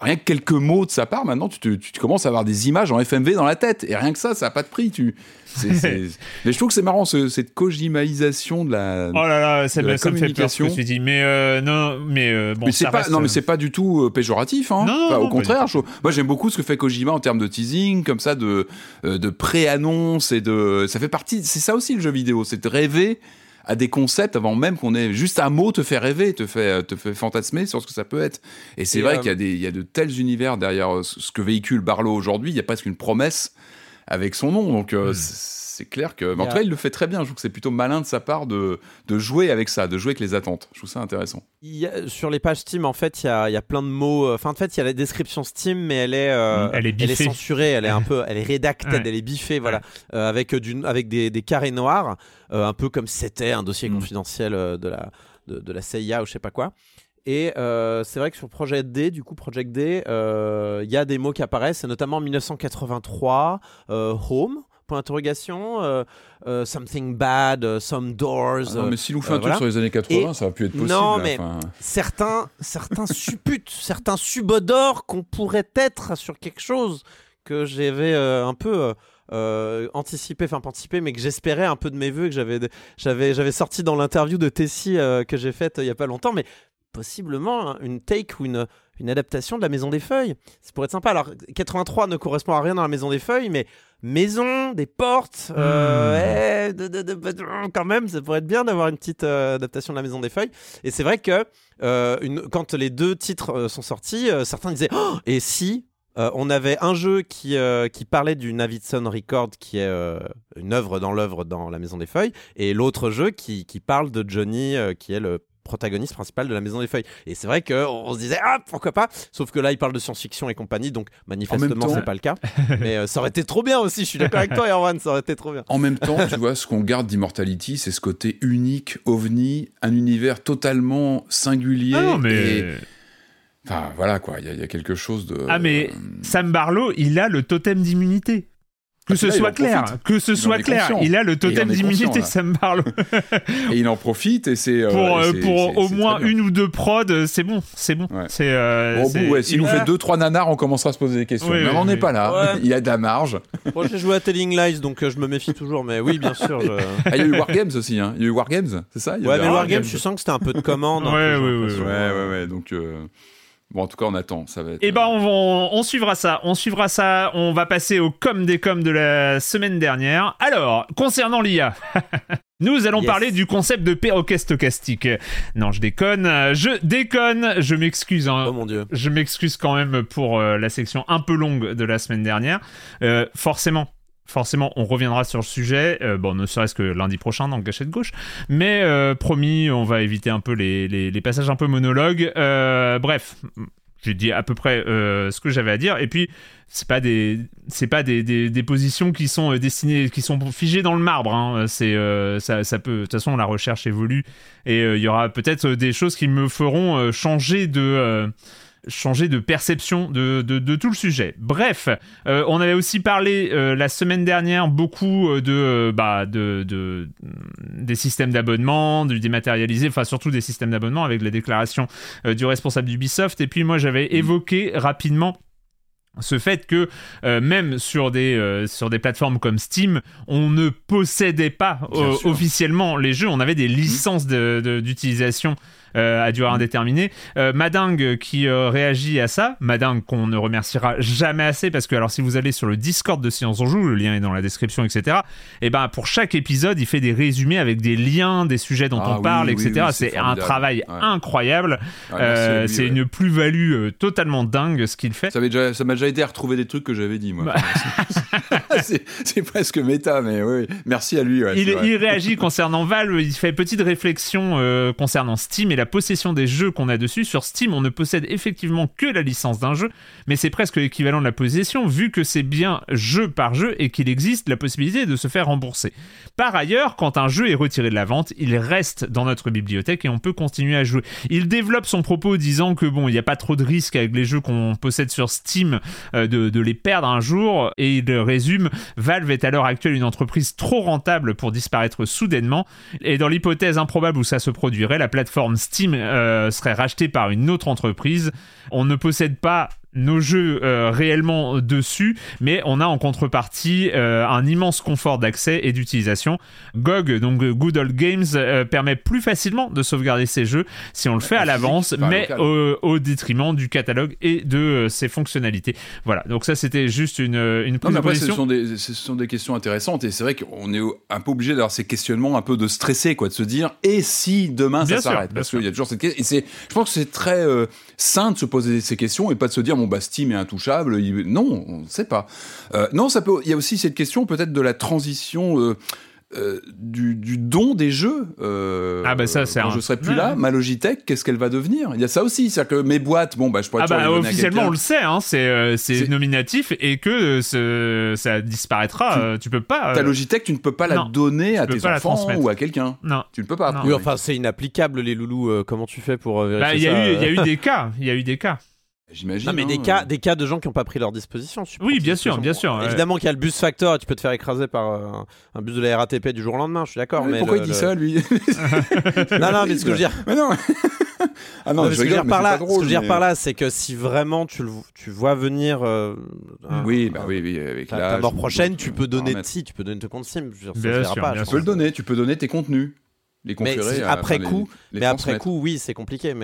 Rien que quelques mots de sa part, maintenant, tu commences à avoir des images en FMV dans la tête. Et rien que ça n'a pas de prix. Mais je trouve que c'est marrant, cette kojimaïsation de la communication. Oh là là, ça me fait peur ce que tu dis. Mais non, mais bon, mais ça reste... Non, mais c'est pas du tout péjoratif. Hein. Non, au contraire, moi, j'aime beaucoup ce que fait Kojima en termes de teasing, comme ça, de pré-annonce. Et de... Ça fait partie... C'est ça aussi, le jeu vidéo. C'est de rêver à des concepts avant même qu'on ait... Juste un mot te fait rêver, te fait fantasmer sur ce que ça peut être. Et c'est vrai qu'il y a de tels univers derrière ce que véhicule Barlow aujourd'hui. Il y a presque une promesse avec son nom. Donc c'est clair que... Mais en tout cas, il le fait très bien. Je trouve que c'est plutôt malin de sa part de jouer avec ça, de jouer avec les attentes. Je trouve ça intéressant. Sur les pages Steam, en fait, il y a plein de mots... Enfin, en fait, il y a la description Steam, mais elle est censurée, elle est un peu... Elle est rédacted, elle est biffée, voilà. Avec des carrés noirs. Un peu comme si c'était un dossier confidentiel de la CIA ou je sais pas quoi. Et c'est vrai que sur Project D, il y a des mots qui apparaissent, et notamment 1983, Home, point d'interrogation, Something Bad, Some Doors... non, mais s'il nous fait un truc sur les années 80, et ça aurait pu être possible. Non, mais certains supputent, certains subodorent qu'on pourrait être sur quelque chose que j'avais un peu... anticipé, mais que j'espérais un peu de mes voeux, et que j'avais sorti dans l'interview de Tessie que j'ai faite il y a pas longtemps, mais possiblement une take ou une adaptation de la Maison des Feuilles. Ça pourrait être sympa. Alors 83 ne correspond à rien dans la Maison des Feuilles, mais maison, des portes, quand même, ça pourrait être bien d'avoir une petite adaptation de la Maison des Feuilles. Et c'est vrai que quand les deux titres sont sortis, certains disaient et si on avait un jeu qui parlait du Navidson Record, qui est une œuvre dans l'œuvre dans la Maison des Feuilles, et l'autre jeu qui parle de Johnny, qui est le protagoniste principal de la Maison des Feuilles. Et c'est vrai qu'on se disait pourquoi pas, sauf que là il parle de science-fiction et compagnie, donc manifestement c'est pas le cas. Mais ça aurait été trop bien aussi, je suis d'accord avec toi Erwan, ça aurait été trop bien. En même temps, tu vois, ce qu'on garde d'Immortality, c'est ce côté unique, ovni, un univers totalement singulier. Ah non, mais... Enfin, voilà quoi, il y a quelque chose de... Ah mais Sam Barlow, il a le totem d'immunité. Que ce soit clair, il a le totem d'immunité, Sam Barlow. Et il en profite, et c'est... Pour au moins une ou deux prods, c'est bon. Ouais. S'il nous fait 2-3 nanars, on commencera à se poser des questions. Oui, mais on n'est pas là, il a de la marge. Moi, j'ai joué à Telling Lies, donc je me méfie toujours, mais oui, bien sûr. Il y a eu Wargames aussi, hein. Il y a eu Wargames, c'est ça ? Ouais, mais Wargames, je sens que c'était un peu de commande. Ouais, donc... Bon, en tout cas, on attend. Ça va être... Eh ben, on suivra ça. On va passer au com des coms de la semaine dernière. Alors, concernant l'IA, nous allons parler du concept de perroquet stochastique. Non, je déconne. Je m'excuse. Hein. Oh mon Dieu. Je m'excuse quand même pour la section un peu longue de la semaine dernière. Forcément, on reviendra sur le sujet, ne serait-ce que lundi prochain dans Gâchette gauche, mais promis, on va éviter un peu les passages un peu monologues. Bref, j'ai dit à peu près ce que j'avais à dire, et puis c'est pas des positions qui sont destinées, qui sont figées dans le marbre, hein. C'est ça peut, de toute façon la recherche évolue, et il y aura peut-être des choses qui me feront changer changer de perception de tout le sujet. Bref, on avait aussi parlé la semaine dernière beaucoup des systèmes d'abonnement, du dématérialisé, enfin surtout des systèmes d'abonnement avec la déclaration du responsable d'Ubisoft. Et puis moi j'avais évoqué rapidement ce fait que même sur des plateformes comme Steam, on ne possédait pas officiellement les jeux, on avait des licences d'utilisation à durée indéterminée. Madingue qui réagit à ça, Madingue qu'on ne remerciera jamais assez, parce que alors si vous allez sur le Discord de Silence On Joue, le lien est dans la description, etc. Et ben pour chaque épisode, il fait des résumés avec des liens des sujets dont on parle, etc. C'est un travail incroyable. Merci, c'est une plus-value totalement dingue ce qu'il fait. Ça m'a déjà aidé à retrouver des trucs que j'avais dit moi. C'est presque méta, mais oui. Merci à lui. Ouais, il réagit concernant Valve, il fait petite réflexion concernant Steam et la possession des jeux qu'on a dessus. Sur Steam, on ne possède effectivement que la licence d'un jeu, mais c'est presque l'équivalent de la possession, vu que c'est bien jeu par jeu et qu'il existe la possibilité de se faire rembourser. Par ailleurs, quand un jeu est retiré de la vente, il reste dans notre bibliothèque et on peut continuer à jouer. Il développe son propos disant que bon, il n'y a pas trop de risque avec les jeux qu'on possède sur Steam de les perdre un jour, et il résume: Valve est à l'heure actuelle une entreprise trop rentable pour disparaître soudainement, et dans l'hypothèse improbable où ça se produirait, la plateforme Steam serait racheté par une autre entreprise. On ne possède pas nos jeux réellement dessus, mais on a en contrepartie un immense confort d'accès et d'utilisation. GOG, donc Good Old Games, permet plus facilement de sauvegarder ses jeux si on le fait à l'avance, mais au détriment du catalogue et de ses fonctionnalités. Voilà, donc ça c'était juste une prise de position. Ce sont des questions intéressantes, et c'est vrai qu'on est un peu obligé d'avoir ces questionnements un peu de stressés, quoi, de se dire et si demain s'arrête, parce qu'il y a toujours cette question. Et je pense que c'est très sain de se poser ces questions et pas de se dire Steam est intouchable. Non, on ne sait pas. Non, ça peut. Il y a aussi cette question peut-être de la transition du don des jeux. Quand je ne serai plus là, ma Logitech, qu'est-ce qu'elle va devenir ? Il y a ça aussi, c'est-à-dire que mes boîtes, je pourrais toujours les donner à quelqu'un. Officiellement, on le sait, hein, c'est nominatif et que ça disparaîtra. Tu peux pas. Ta Logitech, tu ne peux pas la donner à tes enfants ou à quelqu'un. Non, tu ne peux pas. Oui, enfin, c'est inapplicable, les loulous. Comment tu fais pour vérifier ça ? Il y a eu des cas. J'imagine. Non, mais des cas de gens qui n'ont pas pris leur disposition. Oui, bien sûr. Évidemment qu'il y a le bus factor et tu peux te faire écraser par un bus de la RATP du jour au lendemain, je suis d'accord. Mais pourquoi il dit ça, lui ? Non, mais ce que je veux dire. Mais non. Ce que je veux dire par là, c'est que si vraiment tu vois venir avec ta mort prochaine, tu peux donner ton compte SIM. Bien sûr. Tu peux le donner, tu peux donner tes contenus. Mais après coup, oui, c'est compliqué.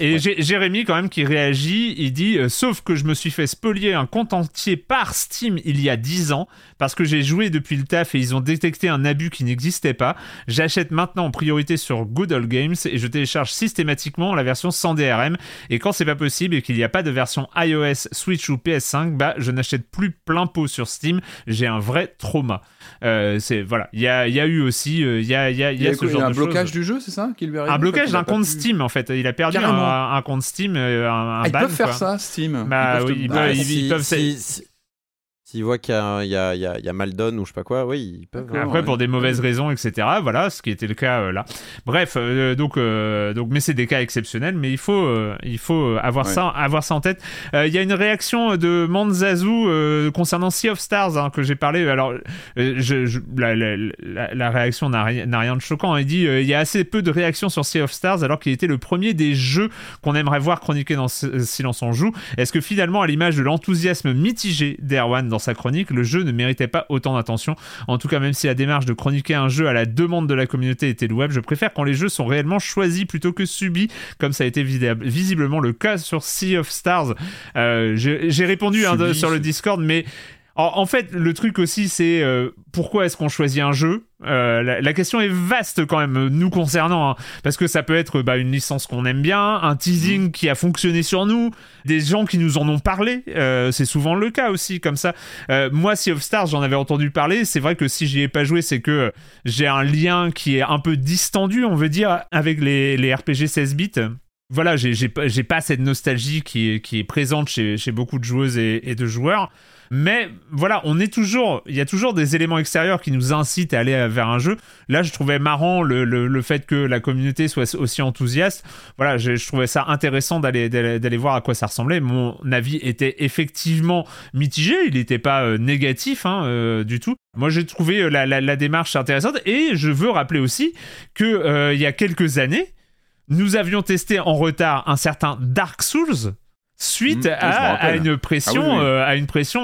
Jérémie, quand même, qui réagit, il dit « Sauf que je me suis fait spolier un compte entier par Steam il y a 10 ans, parce que j'ai joué depuis le taf et ils ont détecté un abus qui n'existait pas. J'achète maintenant en priorité sur Good Old Games et je télécharge systématiquement la version sans DRM. Et quand c'est pas possible et qu'il n'y a pas de version iOS, Switch ou PS5, je n'achète plus plein pot sur Steam. J'ai un vrai trauma. » Voilà. Il y a eu aussi... Il y a ce genre de blocage du jeu, c'est ça qui lui arrive. Un blocage d'un compte Steam, en fait. Il a perdu un compte Steam, un ban. Ils peuvent faire ça, Steam. S'ils voient qu'il y a mal donne ou je sais pas quoi, oui, ils peuvent. Après, pour des mauvaises raisons, etc. Voilà, ce qui était le cas là. Bref, donc, mais c'est des cas exceptionnels, mais il faut avoir ça en tête. Il y a une réaction de Manzazu concernant Sea of Stars, que j'ai parlé. Alors, la réaction n'a rien de choquant. Il dit il y a assez peu de réactions sur Sea of Stars, alors qu'il était le premier des jeux qu'on aimerait voir chroniquer dans Silence On Joue. Est-ce que finalement, à l'image de l'enthousiasme mitigé d'Erwan dans sa chronique, le jeu ne méritait pas autant d'attention? En tout cas, même si la démarche de chroniquer un jeu à la demande de la communauté était louable, je préfère quand les jeux sont réellement choisis plutôt que subis, comme ça a été visiblement le cas sur Sea of Stars. J'ai répondu sur le Discord, mais en fait, le truc aussi, c'est pourquoi est-ce qu'on choisit un jeu ? La question est vaste quand même nous concernant, parce que ça peut être une licence qu'on aime bien, un teasing qui a fonctionné sur nous, des gens qui nous en ont parlé, c'est souvent le cas aussi comme ça. Moi, Sea of Stars, j'en avais entendu parler, c'est vrai que si j'y ai pas joué, c'est que j'ai un lien qui est un peu distendu, on veut dire, avec les RPG 16 bits. Voilà, j'ai pas cette nostalgie qui est présente chez beaucoup de joueuses et de joueurs. Mais voilà, on est toujours, il y a toujours des éléments extérieurs qui nous incitent à aller vers un jeu. Là, je trouvais marrant le fait que la communauté soit aussi enthousiaste. Voilà, je trouvais ça intéressant d'aller voir à quoi ça ressemblait. Mon avis était effectivement mitigé, il n'était pas négatif du tout. Moi, j'ai trouvé la démarche intéressante, et je veux rappeler aussi qu'il y a quelques années, nous avions testé en retard un certain Dark Souls suite à une pression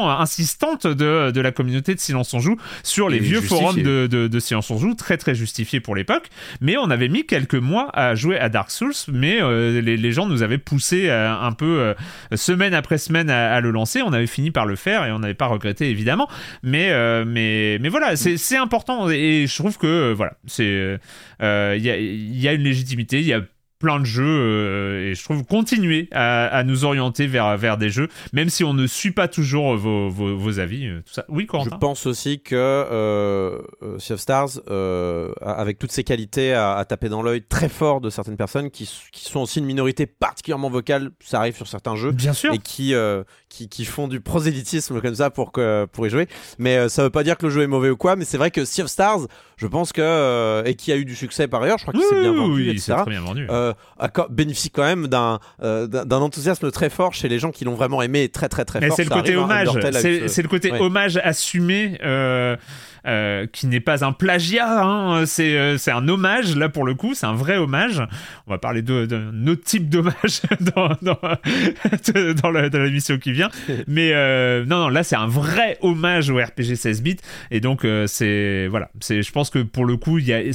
insistante de la communauté de Silence On Joue sur les vieux forums de Silence On Joue, très très justifié pour l'époque, mais on avait mis quelques mois à jouer à Dark Souls, mais les gens nous avaient poussé un peu semaine après semaine à le lancer. On avait fini par le faire et on n'avait pas regretté évidemment, mais voilà, c'est important, et je trouve que voilà, c'est il y a une légitimité, il y a plein de jeux, et je trouve continuer à nous orienter vers des jeux, même si on ne suit pas toujours vos avis, tout ça. Oui, Corentin ? Je pense aussi que Sea of Stars, avec toutes ses qualités, a tapé dans l'œil très fort de certaines personnes qui sont aussi une minorité particulièrement vocale, ça arrive sur certains jeux, bien sûr, et qui font du prosélytisme comme ça pour y jouer. Mais ça veut pas dire que le jeu est mauvais ou quoi, mais c'est vrai que Sea of Stars, je pense que, et qui a eu du succès par ailleurs, je crois qu'il s'est bien vendu, etc. C'est très bien vendu. Bénéficie quand même d'un enthousiasme très fort chez les gens qui l'ont vraiment aimé, très très très fort. Mais c'est le côté hommage, c'est le côté hommage assumé, qui n'est pas un plagiat, c'est un hommage, là pour le coup, c'est un vrai hommage. On va parler d'un autre type d'hommage dans l'émission qui vient, mais non, là c'est un vrai hommage au RPG 16 bits, et donc c'est voilà, je pense que pour le coup, il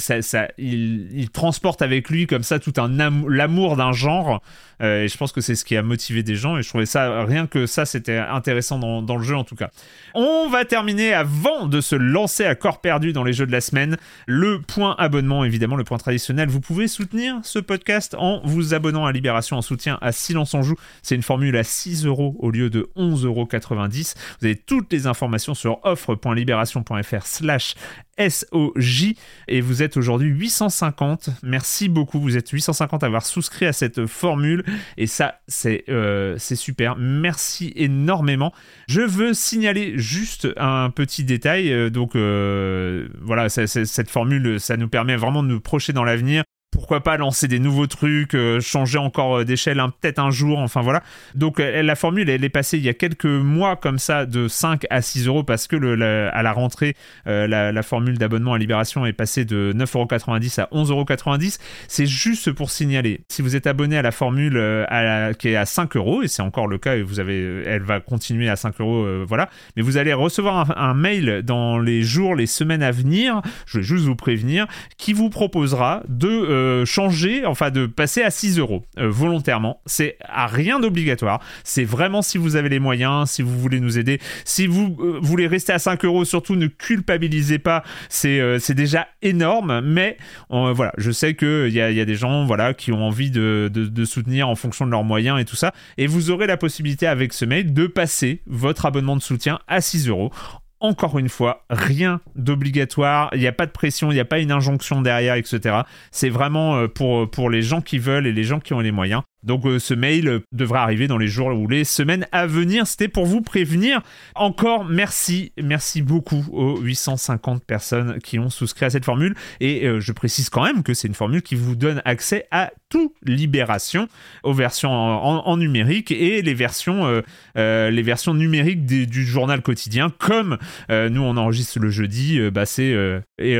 transporte avec lui comme ça tout un l'amour d'un genre, et je pense que c'est ce qui a motivé des gens, et je trouvais ça, rien que ça, c'était intéressant dans le jeu en tout cas. On va terminer avant de se lancer à corps perdu dans les jeux de la semaine, le point abonnement, évidemment, le point traditionnel. Vous pouvez soutenir ce podcast en vous abonnant à Libération, en soutien à Silence On Joue. C'est une formule à 6€ au lieu de 11,90€. Vous avez toutes les informations sur offre.libération.fr/SOJ, et vous êtes aujourd'hui 850. Merci beaucoup, vous êtes 850 à avoir souscrit à cette formule, et ça c'est super, merci énormément. Je veux signaler juste un petit détail, donc voilà, cette formule, ça nous permet vraiment de nous projeter dans l'avenir. Pourquoi pas lancer des nouveaux trucs, changer encore d'échelle, peut-être un jour, enfin voilà. Donc la formule, elle est passée il y a quelques mois comme ça de 5 à 6€, parce que à la rentrée, la formule d'abonnement à Libération est passée de 9,90€ à 11,90€. C'est juste pour signaler. Si vous êtes abonné à la formule qui est à 5€, et c'est encore le cas, et elle va continuer à 5€, voilà. Mais vous allez recevoir un mail dans les jours, les semaines à venir, je vais juste vous prévenir, qui vous proposera de passer à 6€ volontairement. C'est à rien d'obligatoire, c'est vraiment si vous avez les moyens, si vous voulez nous aider. Si vous voulez rester à 5€, surtout ne culpabilisez pas, c'est déjà énorme, mais voilà, je sais qu'il y a des gens, voilà, qui ont envie de soutenir en fonction de leurs moyens et tout ça, et vous aurez la possibilité avec ce mail de passer votre abonnement de soutien à 6€. Encore une fois, rien d'obligatoire, il n'y a pas de pression, il n'y a pas une injonction derrière, etc. C'est vraiment pour les gens qui veulent et les gens qui ont les moyens. Donc ce mail devra arriver dans les jours ou les semaines à venir. C'était pour vous prévenir. Encore merci beaucoup aux 850 personnes qui ont souscrit à cette formule, et je précise quand même que c'est une formule qui vous donne accès à tout Libération, aux versions en numérique et les versions numériques du journal quotidien, comme nous on enregistre le jeudi, et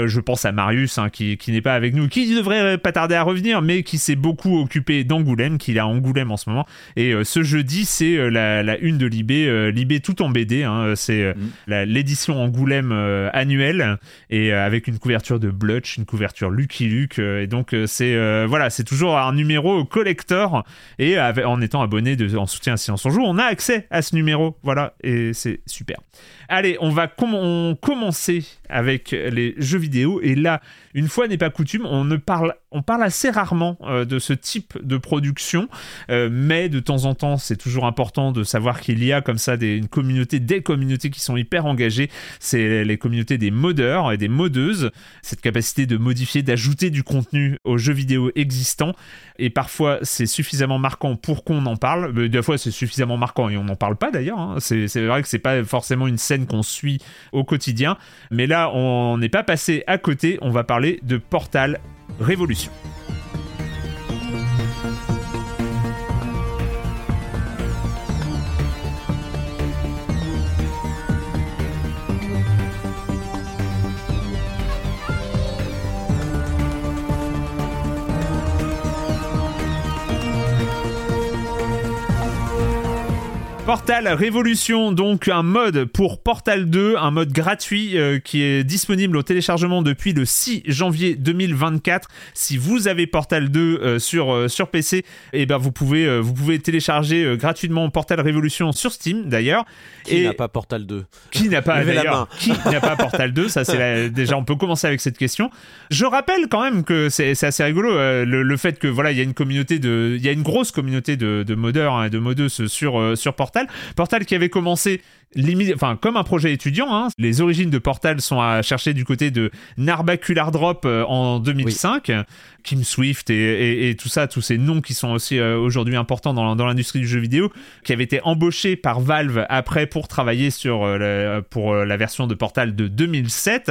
je pense à Marius, qui n'est pas avec nous, qui devrait pas tarder à revenir, mais qui s'est beaucoup occupé d'Angoulême, qu'il a à Angoulême en ce moment, et ce jeudi c'est la une de Libé, Libé tout en BD, c'est l'édition Angoulême annuelle, et avec une couverture de Blutch, une couverture Lucky Luke, et donc voilà, c'est toujours un numéro collector, et en étant abonné en soutien à Silence On Joue, on a accès à ce numéro, voilà, et c'est super. Allez, on va commencer avec les jeux vidéo, et là, une fois n'est pas coutume, on ne parle on parle assez rarement de ce type de production, mais de temps en temps, c'est toujours important de savoir qu'il y a comme ça des communautés qui sont hyper engagées. C'est les communautés des modeurs et des modeuses, cette capacité de modifier, d'ajouter du contenu aux jeux vidéo existants. Et parfois, c'est suffisamment marquant pour qu'on en parle. Mais des fois, c'est suffisamment marquant et on n'en parle pas d'ailleurs. Hein. C'est vrai que c'est pas forcément une scène qu'on suit au quotidien. Mais là, on n'est pas passé à côté. On va parler de Portal Revolution. Portal Revolution, donc un mode pour Portal 2, un mode gratuit qui est disponible au téléchargement depuis le 6 janvier 2024. Si vous avez Portal 2 sur PC, et ben vous pouvez télécharger gratuitement Portal Revolution sur Steam d'ailleurs. Qui n'a pas Portal 2 ? Qui n'a pas d'ailleurs ? Qui n'a pas Portal 2 ? Ça c'est déjà on peut commencer avec cette question. Je rappelle quand même que c'est assez rigolo le fait que voilà il y a une grosse communauté de modeurs et de modeuses sur Portal. Portal qui avait commencé comme un projet étudiant, hein. Les origines de Portal sont à chercher du côté de Narbaculardrop en 2005, oui. Kim Swift et tout ça, tous ces noms qui sont aussi aujourd'hui importants dans l'industrie du jeu vidéo, qui avait été embauché par Valve après pour travailler pour la version de Portal de 2007.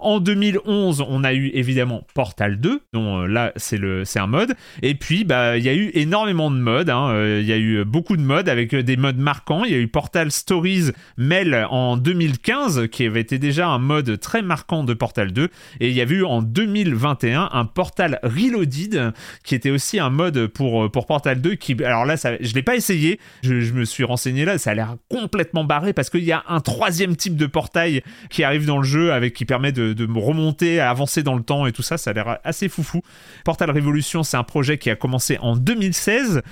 En 2011, on a eu évidemment Portal 2, dont là c'est un mode, et puis il y a eu énormément de mods, hein. Y a eu beaucoup de mods avec des mods marquants. Il y a eu Portal Stories Mail en 2015 qui avait été déjà un mode très marquant de Portal 2, et il y avait eu en 2021 un Portal Reloaded qui était aussi un mode pour Portal 2 qui, alors là ça, je l'ai pas essayé, je me suis renseigné, là ça a l'air complètement barré parce qu'il y a un troisième type de portail qui arrive dans le jeu qui permet de remonter, à avancer dans le temps et tout ça, ça a l'air assez foufou. Portal Revolution, c'est un projet qui a commencé en 2016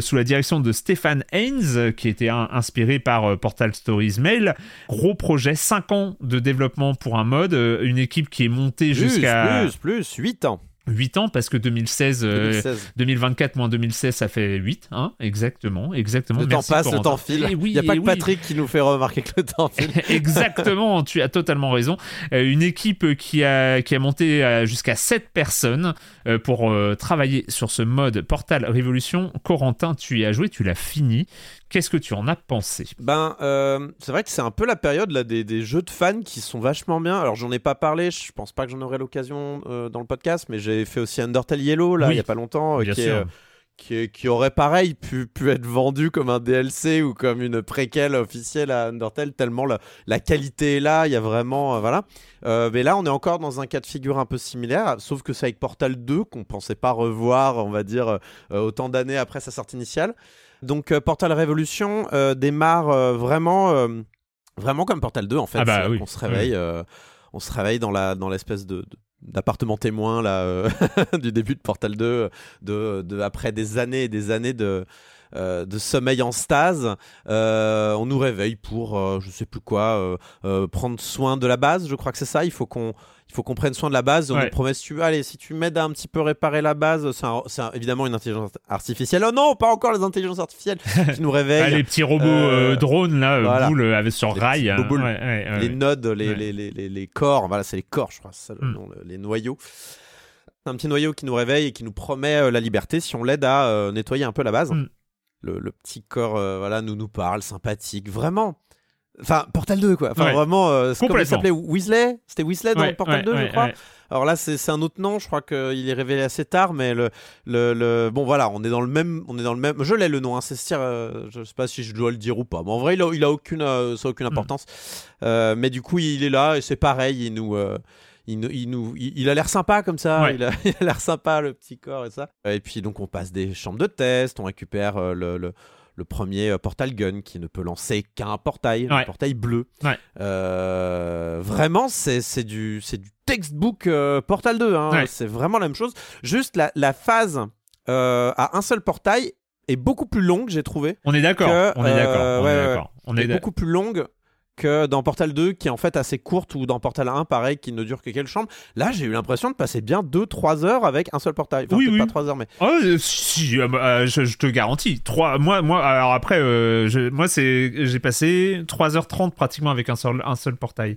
sous la direction de Stéphane Haynes qui était inspiré par Portal Stories Mail. Gros projet, 5 ans de développement pour un mode, une équipe qui est montée jusqu'à... Plus, 8 ans. 8 ans parce que 2024 moins 2016 ça fait 8, hein, exactement. Le Merci temps passe, le temps file, il n'y a pas que Patrick qui nous fait remarquer que le temps file. Exactement, tu as totalement raison. Une équipe qui a monté jusqu'à 7 personnes pour travailler sur ce mode Portal Revolution. Corentin, tu y as joué, tu l'as fini, qu'est-ce que tu en as pensé ? C'est vrai que c'est un peu la période là, des jeux de fans qui sont vachement bien. Alors j'en ai pas parlé, je pense pas que j'en aurai l'occasion dans le podcast, mais j'ai fait aussi Undertale Yellow là, il y a pas longtemps, qui aurait pareil pu être vendu comme un DLC ou comme une préquelle officielle à Undertale, tellement la qualité est là, il y a vraiment voilà. Mais là on est encore dans un cas de figure un peu similaire, sauf que c'est avec Portal 2 qu'on pensait pas revoir, on va dire autant d'années après sa sortie initiale. Donc Portal Revolution démarre vraiment comme Portal 2 en fait. Oui. On se réveille dans l'espèce de d'appartement témoin là du début de Portal 2 après des années et des années de sommeil en stase, on nous réveille pour je sais plus quoi prendre soin de la base, je crois que c'est ça, il faut qu'on prenne soin de la base, on nous promet si tu m'aides à un petit peu réparer la base, c'est évidemment une intelligence artificielle. Oh non, pas encore les intelligences artificielles qui nous réveillent. Les petits robots drones là, voilà. Boules avec sur rail, les nodes, les corps, voilà, c'est les corps je crois, c'est ça, les noyaux. Un petit noyau qui nous réveille et qui nous promet la liberté si on l'aide à nettoyer un peu la base. Le petit corps voilà, nous parle, sympathique, vraiment. Enfin, Portal 2, quoi. Enfin, vraiment, comment il s'appelait, Weasley ? C'était Weasley dans Portal 2, je crois. Alors là, c'est un autre nom, je crois qu'il est révélé assez tard, mais le bon, voilà, on est dans le même. Je l'ai le nom, hein, c'est Sir. Je sais pas si je dois le dire ou pas. Mais en vrai, ça a aucune importance. Mais du coup, il est là et c'est pareil, il nous. Il a l'air sympa comme ça, il a l'air sympa le petit corps et ça. Et puis donc on passe des chambres de test, on récupère le premier Portal Gun qui ne peut lancer qu'un portail, un portail bleu. Vraiment c'est du textbook Portal 2, hein. C'est vraiment la même chose. Juste la phase à un seul portail est beaucoup plus longue, j'ai trouvé. On est d'accord. On est beaucoup plus longue. que dans Portal 2, qui est en fait assez courte, ou dans Portal 1, pareil, qui ne dure que quelques chambres. Là, j'ai eu l'impression de passer bien 2-3 heures avec un seul portail. Enfin, oui, oui. Pas 3 heures, mais... je te garantis. J'ai passé 3h30 pratiquement avec un seul portail.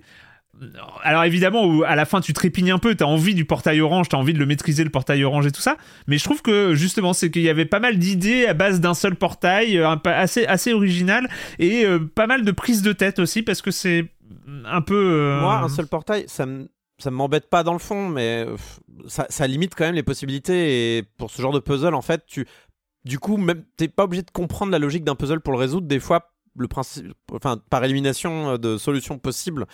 Alors évidemment, à la fin, tu trépignes un peu, t'as envie du portail orange, t'as envie de le maîtriser, le portail orange et tout ça, mais je trouve que justement, c'est qu'il y avait pas mal d'idées à base d'un seul portail, assez original, et pas mal de prises de tête aussi, parce que c'est un peu... Moi, un seul portail, ça m'embête pas dans le fond, mais ça limite quand même les possibilités, et pour ce genre de puzzle, en fait, du coup, même, t'es pas obligé de comprendre la logique d'un puzzle pour le résoudre, des fois... le principe, enfin, par élimination de solutions possibles,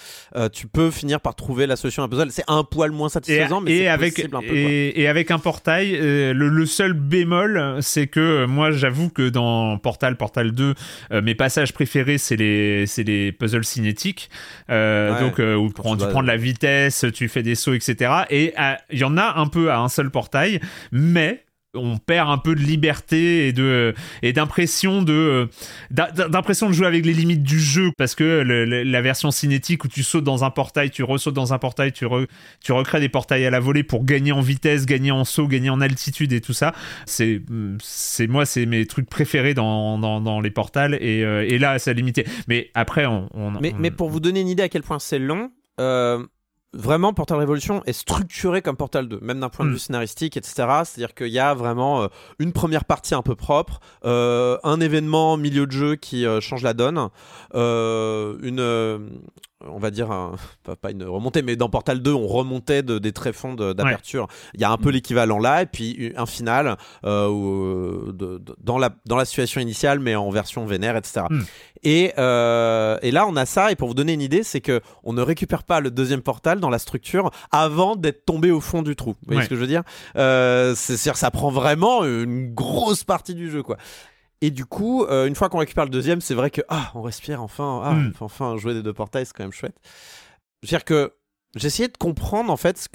tu peux finir par trouver la solution à un puzzle. C'est un poil moins satisfaisant, mais c'est possible un peu. Et avec un portail, le seul bémol, c'est que moi, j'avoue que dans Portal 2, mes passages préférés, c'est les puzzles cinétiques. Où tu prends de la vitesse, tu fais des sauts, etc. Et il y en a un peu à un seul portail, mais... on perd un peu de liberté et d'impression de jouer avec les limites du jeu, parce que la version cinétique où tu sautes dans un portail, tu ressautes dans un portail, tu recrées des portails à la volée pour gagner en vitesse, gagner en saut, gagner en altitude et tout ça, c'est mes trucs préférés dans les portals, et là c'est limité, mais après mais pour vous donner une idée à quel point c'est long, vraiment, Portal Revolution est structuré comme Portal 2, même d'un point de vue scénaristique, etc. C'est-à-dire qu'il y a vraiment une première partie un peu propre, un événement milieu de jeu qui change la donne, on va dire, pas une remontée, mais dans Portal 2, on remontait des tréfonds d'aperture. Ouais. Il y a un peu l'équivalent là, et puis un final dans la situation initiale, mais en version vénère, etc. Et là, on a ça, et pour vous donner une idée, c'est qu'on ne récupère pas le deuxième portal dans la structure avant d'être tombé au fond du trou. Vous voyez ce que je veux dire ? C'est-à-dire que ça prend vraiment une grosse partie du jeu, quoi. Et du coup, une fois qu'on récupère le deuxième, c'est vrai que on respire enfin. Enfin, jouer des deux portails, c'est quand même chouette. Je veux dire que j'essayais de comprendre en fait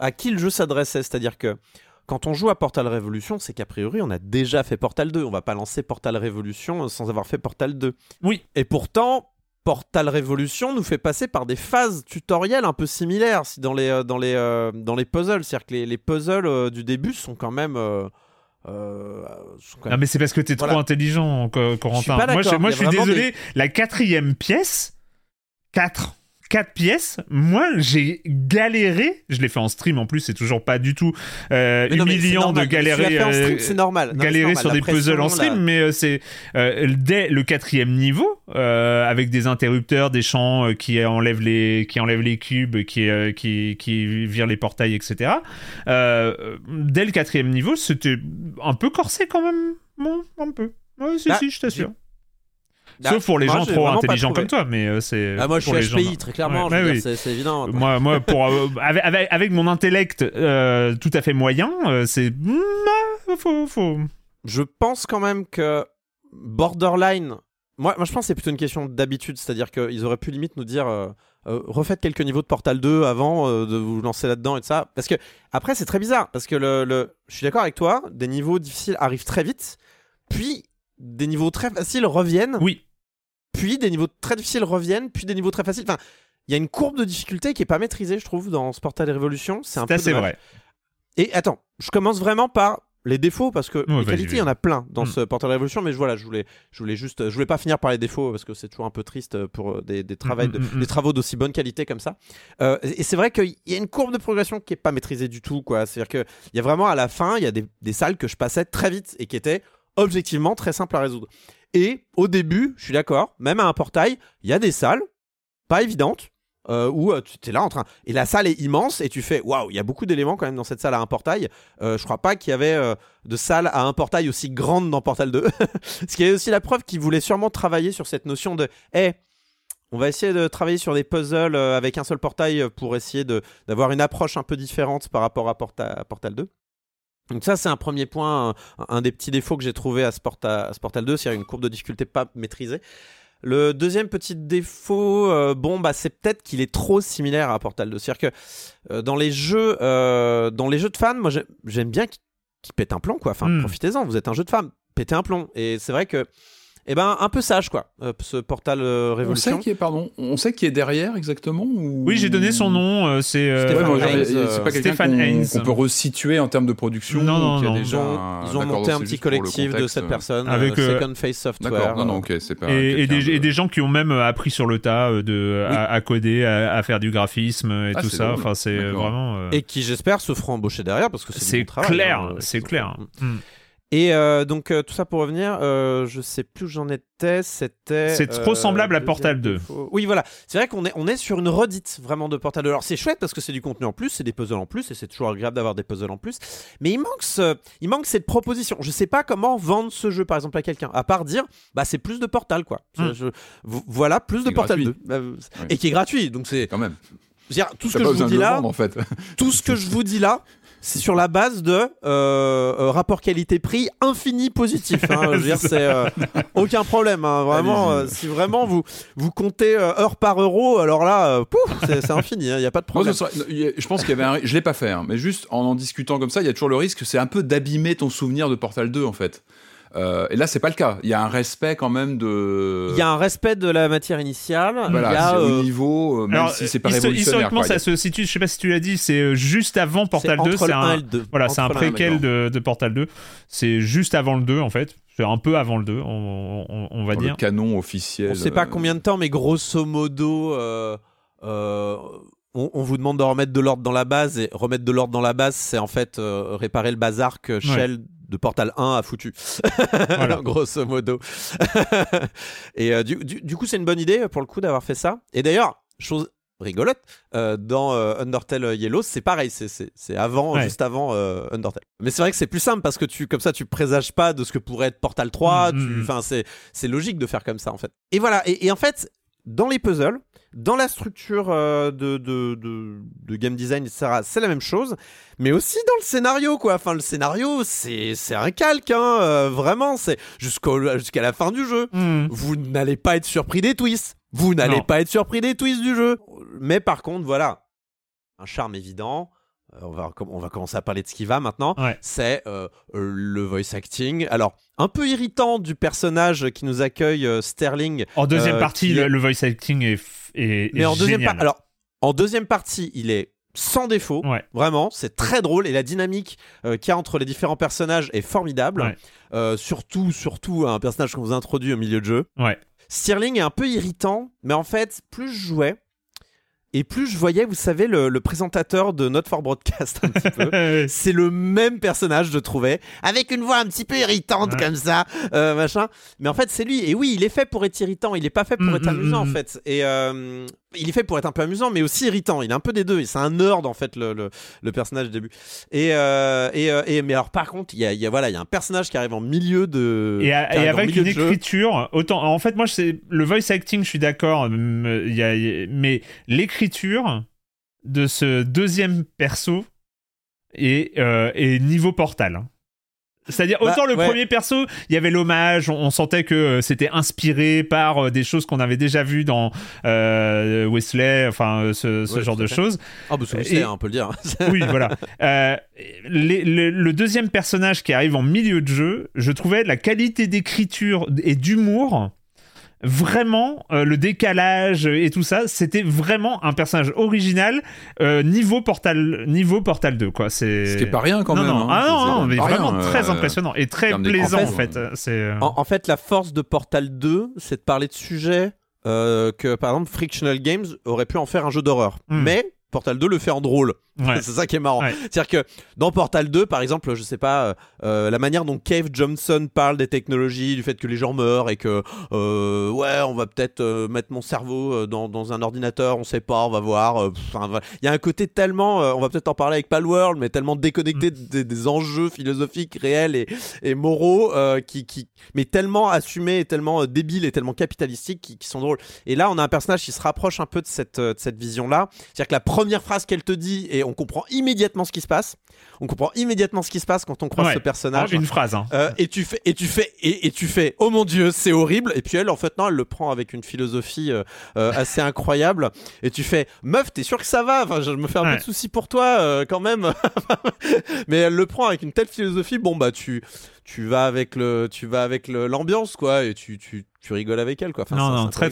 à qui le jeu s'adressait. C'est-à-dire que quand on joue à Portal Revolution, c'est qu'a priori, on a déjà fait Portal 2. On va pas lancer Portal Revolution sans avoir fait Portal 2. Oui. Et pourtant, Portal Revolution nous fait passer par des phases tutorielles un peu similaires dans les puzzles. C'est-à-dire que les puzzles du début sont quand même... Non mais c'est parce que t'es trop intelligent, Corentin. Je suis désolé, la quatrième pièce, 4 pièces, moi j'ai galéré, je l'ai fait en stream en plus, c'est toujours pas du tout humiliant de galérer sur des puzzles en stream, mais c'est dès le 4e niveau, avec des interrupteurs, des champs qui enlèvent les cubes, qui virent les portails, etc. Dès le 4e niveau, c'était un peu corsé quand même, bon, un peu. Ouais, si, je t'assure. Sauf pour les gens trop intelligents comme toi, mais c'est... Ah, moi, je suis HPI, très clairement, ouais, je veux dire, c'est évident. Moi pour, avec mon intellect tout à fait moyen, c'est... Je pense quand même que borderline... Moi, je pense que c'est plutôt une question d'habitude, c'est-à-dire qu'ils auraient pu limite nous dire... refaites quelques niveaux de Portal 2 avant de vous lancer là-dedans et de ça. Parce que, après, c'est très bizarre, parce que je suis d'accord avec toi, des niveaux difficiles arrivent très vite, puis... des niveaux très faciles reviennent. Oui. Puis des niveaux très difficiles reviennent, puis des niveaux très faciles. Enfin, il y a une courbe de difficulté qui est pas maîtrisée, je trouve, dans ce Portal Revolution. C'est un peu dommage. C'est vrai. Et attends, je commence vraiment par les défauts, parce que les qualités, il y en a plein dans ce Portal Revolution, mais je voulais pas finir par les défauts, parce que c'est toujours un peu triste pour des travaux d'aussi bonne qualité comme ça. Et c'est vrai qu'il y a une courbe de progression qui est pas maîtrisée du tout, quoi. C'est-à-dire que il y a vraiment à la fin, il y a des salles que je passais très vite et qui étaient objectivement très simple à résoudre. Et au début, je suis d'accord, même à un portail, il y a des salles pas évidentes où tu es là en train, et la salle est immense et tu fais waouh, il y a beaucoup d'éléments quand même dans cette salle à un portail. Je crois pas qu'il y avait de salle à un portail aussi grande dans Portal 2. Ce qui est aussi la preuve qu'ils voulaient sûrement travailler sur cette notion de on va essayer de travailler sur des puzzles avec un seul portail pour essayer d'avoir une approche un peu différente par rapport à Portal 2. Donc ça, c'est un premier point, un des petits défauts que j'ai trouvé à ce Portal 2, c'est une courbe de difficulté pas maîtrisée. Le deuxième petit défaut, c'est peut-être qu'il est trop similaire à Portal 2. C'est-à-dire que dans les jeux de fans, moi j'aime bien qu'ils pètent un plomb, quoi. Enfin, profitez-en, vous êtes un jeu de fans, pétez un plomb. Et c'est vrai que eh ben, un peu sage, quoi, ce Portal Revolution. On sait qui est derrière, exactement ou... Oui, j'ai donné son nom, c'est Stéphane Haynes. On peut resituer en termes de production. Non. Ils ont monté un petit collectif de 7 personnes, avec Second Face Software. D'accord, non, ok, c'est pas... Et des gens qui ont même appris sur le tas à coder, à faire du graphisme et tout ça. Enfin, c'est vraiment... Et qui, j'espère, se feront embaucher derrière, parce que c'est du bon travail. C'est clair. Et donc tout ça pour revenir, je sais plus où j'en étais, c'est trop semblable à Portal 2. Oui, voilà, c'est vrai qu'on est sur une redite vraiment de Portal 2. Alors c'est chouette parce que c'est du contenu en plus, c'est des puzzles en plus et c'est toujours agréable d'avoir des puzzles en plus, mais il manque cette proposition. Je sais pas comment vendre ce jeu par exemple à quelqu'un, à part dire bah c'est plus de Portal quoi. Voilà, plus de Portal 2 et qui est gratuit. Donc c'est quand même. C'est-à-dire, tout ce que je vous dis là, c'est sur la base de rapport qualité-prix infini positif. Hein, je veux dire, c'est aucun problème. Hein, vraiment, si vraiment vous comptez heure par euro, alors là, c'est infini. Il n'y a pas de problème. Non, je pense qu'il y avait un... Je l'ai pas fait, hein, mais juste en discutant comme ça, il y a toujours le risque, c'est un peu d'abîmer ton souvenir de Portal 2 en fait. Et là, c'est pas le cas. Il y a un respect quand même de. Il y a un respect de la matière initiale. Voilà, il y a au niveau, même alors, si c'est pas révolutionnaire. Historiquement, quoi, ça se situe. Je sais pas si tu l'as dit. C'est juste avant Portal 2. C'est un. Voilà, c'est un préquel de Portal 2. C'est juste avant le 2 en fait. C'est un peu avant le 2, on va dire. Le canon officiel. On sait pas combien de temps, mais grosso modo. On vous demande de remettre de l'ordre dans la base, et remettre de l'ordre dans la base, c'est en fait réparer le bazar que Shell de Portal 1 a foutu. Voilà. Grosso modo. Et du coup, c'est une bonne idée pour le coup d'avoir fait ça. Et d'ailleurs, chose rigolote, dans Undertale Yellow, c'est pareil, c'est avant, juste avant Undertale. Mais c'est vrai que c'est plus simple parce que comme ça, tu présages pas de ce que pourrait être Portal 3. C'est logique de faire comme ça en fait. Et voilà. Et en fait, dans les puzzles, dans la structure de game design, etc., c'est la même chose, mais aussi dans le scénario, quoi. Enfin, le scénario, c'est un calque, hein. Vraiment, c'est jusqu'à la fin du jeu. Vous n'allez pas être surpris des twists. Vous n'allez pas être surpris des twists du jeu. Mais par contre, voilà, un charme évident. On va commencer à parler de ce qui va maintenant. C'est le voice acting. Alors, un peu irritant du personnage qui nous accueille, Sterling. En deuxième partie, le voice acting est génial. En deuxième partie, il est sans défaut. Vraiment, c'est très drôle. Et la dynamique qu'il y a entre les différents personnages est formidable. Surtout, un personnage qu'on vous introduit au milieu de jeu. Sterling est un peu irritant, mais en fait, plus je jouais, et plus je voyais, vous savez, le présentateur de Not For Broadcast un petit peu. C'est le même personnage, je trouvais, avec une voix un petit peu irritante comme ça, machin. Mais en fait, c'est lui. Et oui, il est fait pour être irritant. Il est pas fait pour être amusant en fait. Et il est fait pour être un peu amusant, mais aussi irritant. Il est un peu des deux. Et c'est un nerd en fait le personnage au début. Et mais alors par contre, il y a un personnage qui arrive en milieu de et avec une écriture autant. En fait, moi, c'est le voice acting. Je suis d'accord. Mais l'écriture de ce deuxième perso est niveau Portal. C'est-à-dire, autant le premier perso, il y avait l'hommage, on sentait que c'était inspiré par des choses qu'on avait déjà vues dans Wesley, enfin, ce genre de choses. Ah, bah, c'est Wesley, on peut le dire. Oui, voilà. Le deuxième personnage qui arrive en milieu de jeu, je trouvais la qualité d'écriture et d'humour vraiment le décalage et tout ça, c'était vraiment un personnage original niveau Portal 2 quoi. C'est ce qui est pas rien quand même. Mais vraiment très impressionnant et très plaisant en fait. C'est en fait la force de Portal 2, c'est de parler de sujets que par exemple Frictional Games aurait pu en faire un jeu d'horreur, mais Portal 2 le fait en drôle. C'est ça qui est marrant. C'est-à-dire que dans Portal 2, par exemple, je sais pas, la manière dont Cave Johnson parle des technologies, du fait que les gens meurent et que on va peut-être mettre mon cerveau dans un ordinateur, on sait pas, on va voir. Il y a un côté tellement, on va peut-être en parler avec Palworld, mais tellement déconnecté des enjeux philosophiques réels et moraux, mais tellement assumés, et tellement débiles et tellement capitalistiques qui sont drôles. Et là, on a un personnage qui se rapproche un peu de cette vision-là. C'est-à-dire que la première phrase qu'elle te dit et on comprend immédiatement ce qui se passe. On comprend immédiatement ce qui se passe quand on croise ce personnage. Une phrase. Et tu fais. Oh mon Dieu, c'est horrible. Et puis elle, en fait, non, elle le prend avec une philosophie assez incroyable. Et tu fais, meuf, t'es sûr que ça va ? Enfin, je me fais un peu de soucis pour toi quand même. Mais elle le prend avec une telle philosophie. Bon bah, tu tu vas avec l'ambiance quoi, et tu rigoles avec elle quoi. Enfin, non, très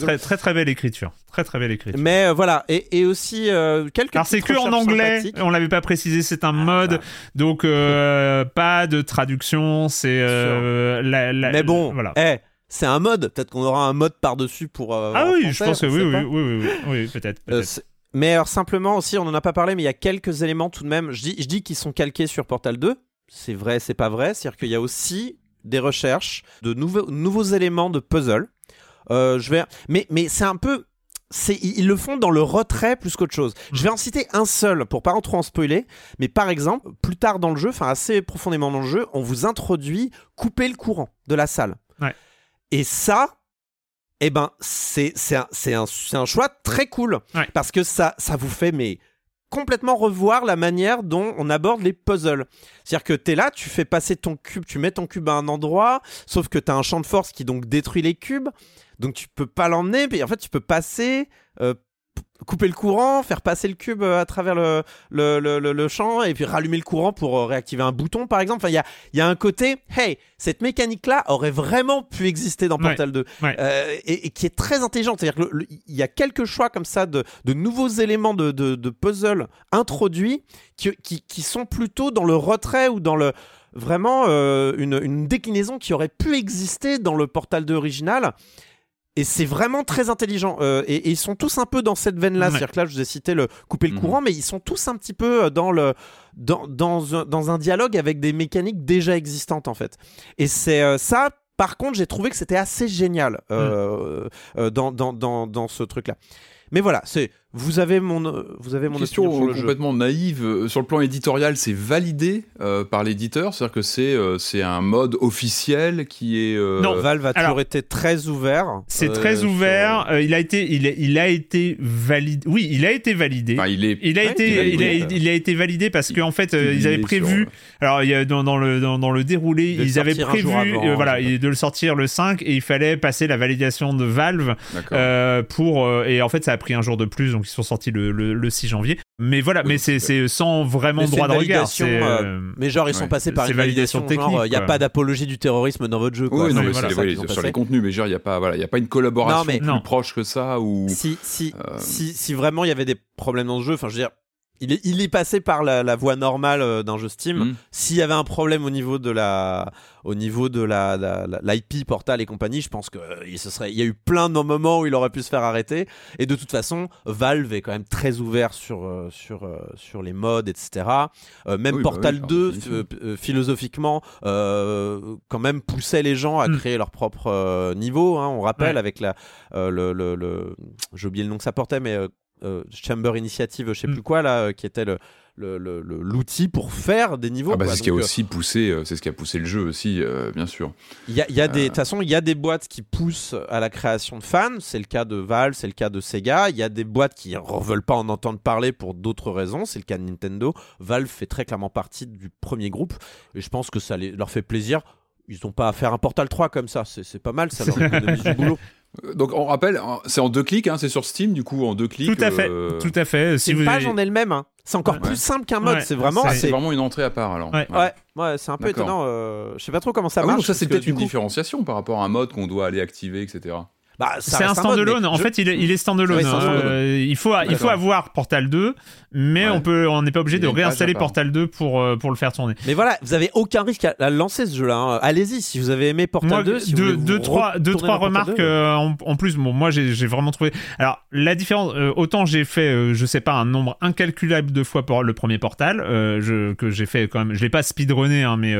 belle écriture, très belle écriture. Mais voilà, et aussi quelques. Alors c'est que en anglais, on l'avait pas précisé, c'est un mode, donc pas de traduction, c'est mais bon, voilà. C'est un mode, peut-être qu'on aura un mode par-dessus pour. Ah oui, français, je pense que oui, peut-être. Mais alors, simplement aussi, on n'en a pas parlé, mais il y a quelques éléments tout de même. Je dis qu'ils sont calqués sur Portal 2. C'est vrai, c'est pas vrai. C'est-à-dire qu'il y a aussi des recherches de nouveaux éléments de puzzle. Mais c'est un peu. Ils le font dans le retrait plus qu'autre chose. Je vais en citer un seul pour pas en trop en spoiler, mais par exemple, plus tard dans le jeu, enfin assez profondément dans le jeu, on vous introduit couper le courant de la salle. Ouais. Et ça. Eh ben, c'est un choix très cool, ouais. Parce que ça vous fait complètement revoir la manière dont on aborde les puzzles. C'est-à-dire que t'es là, tu fais passer ton cube, tu mets ton cube à un endroit, sauf que t'as un champ de force qui donc détruit les cubes, donc tu peux pas l'emmener, mais en fait tu peux passer, couper le courant, faire passer le cube à travers le champ, et puis rallumer le courant pour réactiver un bouton par exemple. Enfin, il y a un côté, hey, cette mécanique là aurait vraiment pu exister dans Portal 2, et qui est très intelligente. C'est-à-dire qu'il y a quelques choix comme ça de nouveaux éléments de puzzle introduits qui sont plutôt dans le retrait ou dans le vraiment une déclinaison qui aurait pu exister dans le Portal 2 original. Et c'est vraiment très intelligent. Et ils sont tous un peu dans cette veine-là. Ouais. C'est-à-dire que là, je vous ai cité le couper le courant, mais ils sont tous un petit peu dans un dialogue avec des mécaniques déjà existantes, en fait. Et c'est ça, par contre, j'ai trouvé que c'était assez génial dans ce truc-là. Mais voilà, vous avez mon question opinion sur le complètement jeu. Naïve sur le plan éditorial, c'est validé par l'éditeur, c'est-à-dire que c'est un mode officiel qui est. Non, Valve a toujours été très ouvert. C'est très ouvert. Sur... il a été validé. Oui, il a été validé. Enfin, il a été validé parce qu'en fait, ils avaient prévu. Alors, dans le déroulé, ils avaient prévu de le sortir le 5 et il fallait passer la validation de Valve et en fait, ça a pris un jour de plus, donc ils sont sortis le 6 janvier. Mais voilà, c'est sans vraiment droit de regard. Mais genre, ils sont passés par une validation technique. Il n'y a pas d'apologie du terrorisme dans votre jeu. Quoi. Oui, non, mais c'est les sur les contenus, mais genre, il n'y a pas, il y a pas une collaboration plus proche que ça. Ou si vraiment il y avait des problèmes dans le jeu, enfin, je veux dire, il est passé par la voie normale d'un jeu Steam. S'il y avait un problème au niveau de l'IP Portal et compagnie, je pense que il y a eu plein de moments où il aurait pu se faire arrêter. Et de toute façon, Valve est quand même très ouvert sur les mods, etc. Portal 2, philosophiquement, quand même poussait les gens à créer leur propre niveau. Hein, on rappelle avec j'ai oublié le nom que ça portait, mais Chamber Initiative, je sais plus quoi là, qui était l'outil pour faire des niveaux. Ah bah c'est ce qui a aussi poussé, c'est ce qui a poussé le jeu aussi, bien sûr. De toute façon, il y a des boîtes qui poussent à la création de fans. C'est le cas de Valve, c'est le cas de Sega. Il y a des boîtes qui ne veulent pas en entendre parler pour d'autres raisons. C'est le cas de Nintendo. Valve fait très clairement partie du premier groupe, et je pense que ça leur fait plaisir. Ils n'ont pas à faire un Portal 3 comme ça. C'est pas mal, ça leur économise du boulot. Donc on rappelle, c'est en 2 clics, hein, c'est sur Steam du coup en 2 clics. Tout à fait. Si une page en elle-même, hein. C'est encore plus simple qu'un mode. C'est vraiment, c'est vraiment une entrée à part alors. Ouais, c'est un peu étonnant. Je sais pas trop comment ça marche. Ça c'est peut-être une différenciation par rapport à un mode qu'on doit aller activer, etc. Bah, c'est un standalone. En fait, il est standalone. Il faut avoir Portal 2, mais on n'est pas obligé de réinstaller Portal 2 pour le faire tourner. Mais voilà, vous n'avez aucun risque à lancer ce jeu-là. Hein. Allez-y, si vous avez aimé Portal 2. Si deux, trois remarques 2, en plus. Bon, moi, j'ai vraiment trouvé. Alors, la différence. Autant j'ai fait, je sais pas, un nombre incalculable de fois pour le premier Portal que j'ai fait quand même. Je l'ai pas speedrunné, hein, mais.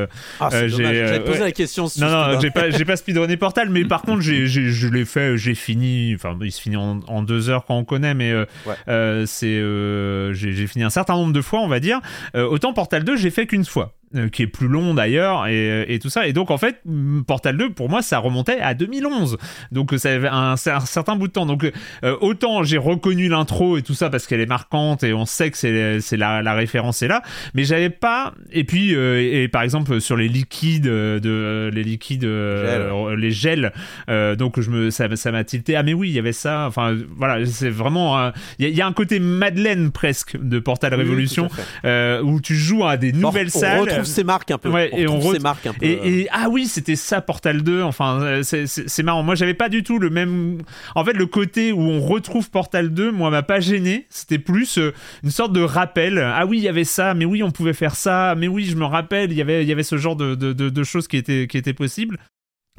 J'avais posé la question. Non, j'ai pas speedrunné Portal, mais par contre, je l'ai fait. J'ai fini, enfin il se finit en 2 heures quand on connaît, mais j'ai fini un certain nombre de fois, on va dire. Autant Portal 2, j'ai fait qu'une fois, qui est plus long d'ailleurs et tout ça. Et donc en fait, Portal 2 pour moi ça remontait à 2011, donc ça avait un certain bout de temps. Donc autant j'ai reconnu l'intro et tout ça parce qu'elle est marquante et on sait que c'est la référence est là, mais j'avais pas. Et puis et par exemple sur les liquides les gels, donc ça m'a tilté. Ah mais oui, il y avait ça. Enfin voilà, c'est vraiment il y a un côté Madeleine presque de Portal Revolution, où tu joues à des nouvelles salles. retrouve ses marques un peu. Ouais, on retrouve ses marques un peu. Et ah oui, c'était ça Portal 2. Enfin, c'est marrant. Moi, j'avais pas du tout le même. En fait, le côté où on retrouve Portal 2, moi, m'a pas gêné. C'était plus une sorte de rappel. Ah oui, il y avait ça. Mais oui, on pouvait faire ça. Mais oui, je me rappelle. Il y avait ce genre de choses qui étaient possibles.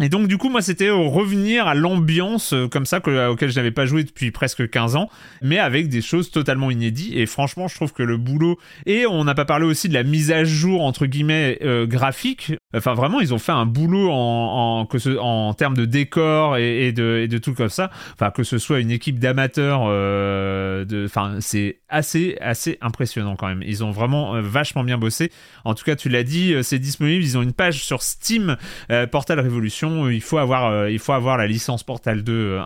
Et donc du coup moi c'était revenir à l'ambiance comme ça auquel je n'avais pas joué depuis presque 15 ans, mais avec des choses totalement inédites, et franchement je trouve que le boulot, et on n'a pas parlé aussi de la mise à jour entre guillemets graphique, enfin vraiment ils ont fait un boulot en termes de décor et de tout comme ça, enfin que ce soit une équipe d'amateurs, c'est assez impressionnant quand même, ils ont vraiment vachement bien bossé, en tout cas tu l'as dit, c'est disponible, ils ont une page sur Steam, Portal Revolution. Il faut avoir la licence Portal 2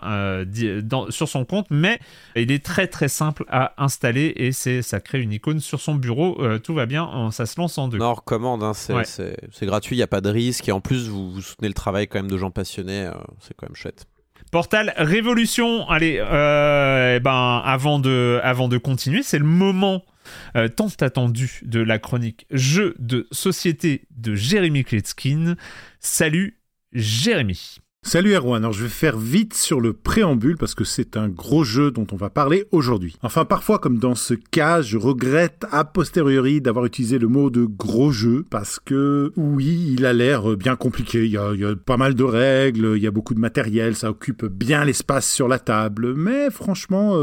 sur son compte, mais il est très très simple à installer et ça crée une icône sur son bureau, tout va bien, ça se lance en deux. Non, on recommande, hein, c'est gratuit, il n'y a pas de risque et en plus vous soutenez le travail quand même de gens passionnés, c'est quand même chouette. Portal Révolution, allez, avant de continuer, c'est le moment tant attendu de la chronique Jeux de société de Jérémie Kletzkine. Salut Jérémie. Salut Erwan, alors je vais faire vite sur le préambule parce que c'est un gros jeu dont on va parler aujourd'hui. Enfin parfois comme dans ce cas, je regrette a posteriori d'avoir utilisé le mot de gros jeu parce que oui, il a l'air bien compliqué, il y a pas mal de règles, il y a beaucoup de matériel, ça occupe bien l'espace sur la table, mais franchement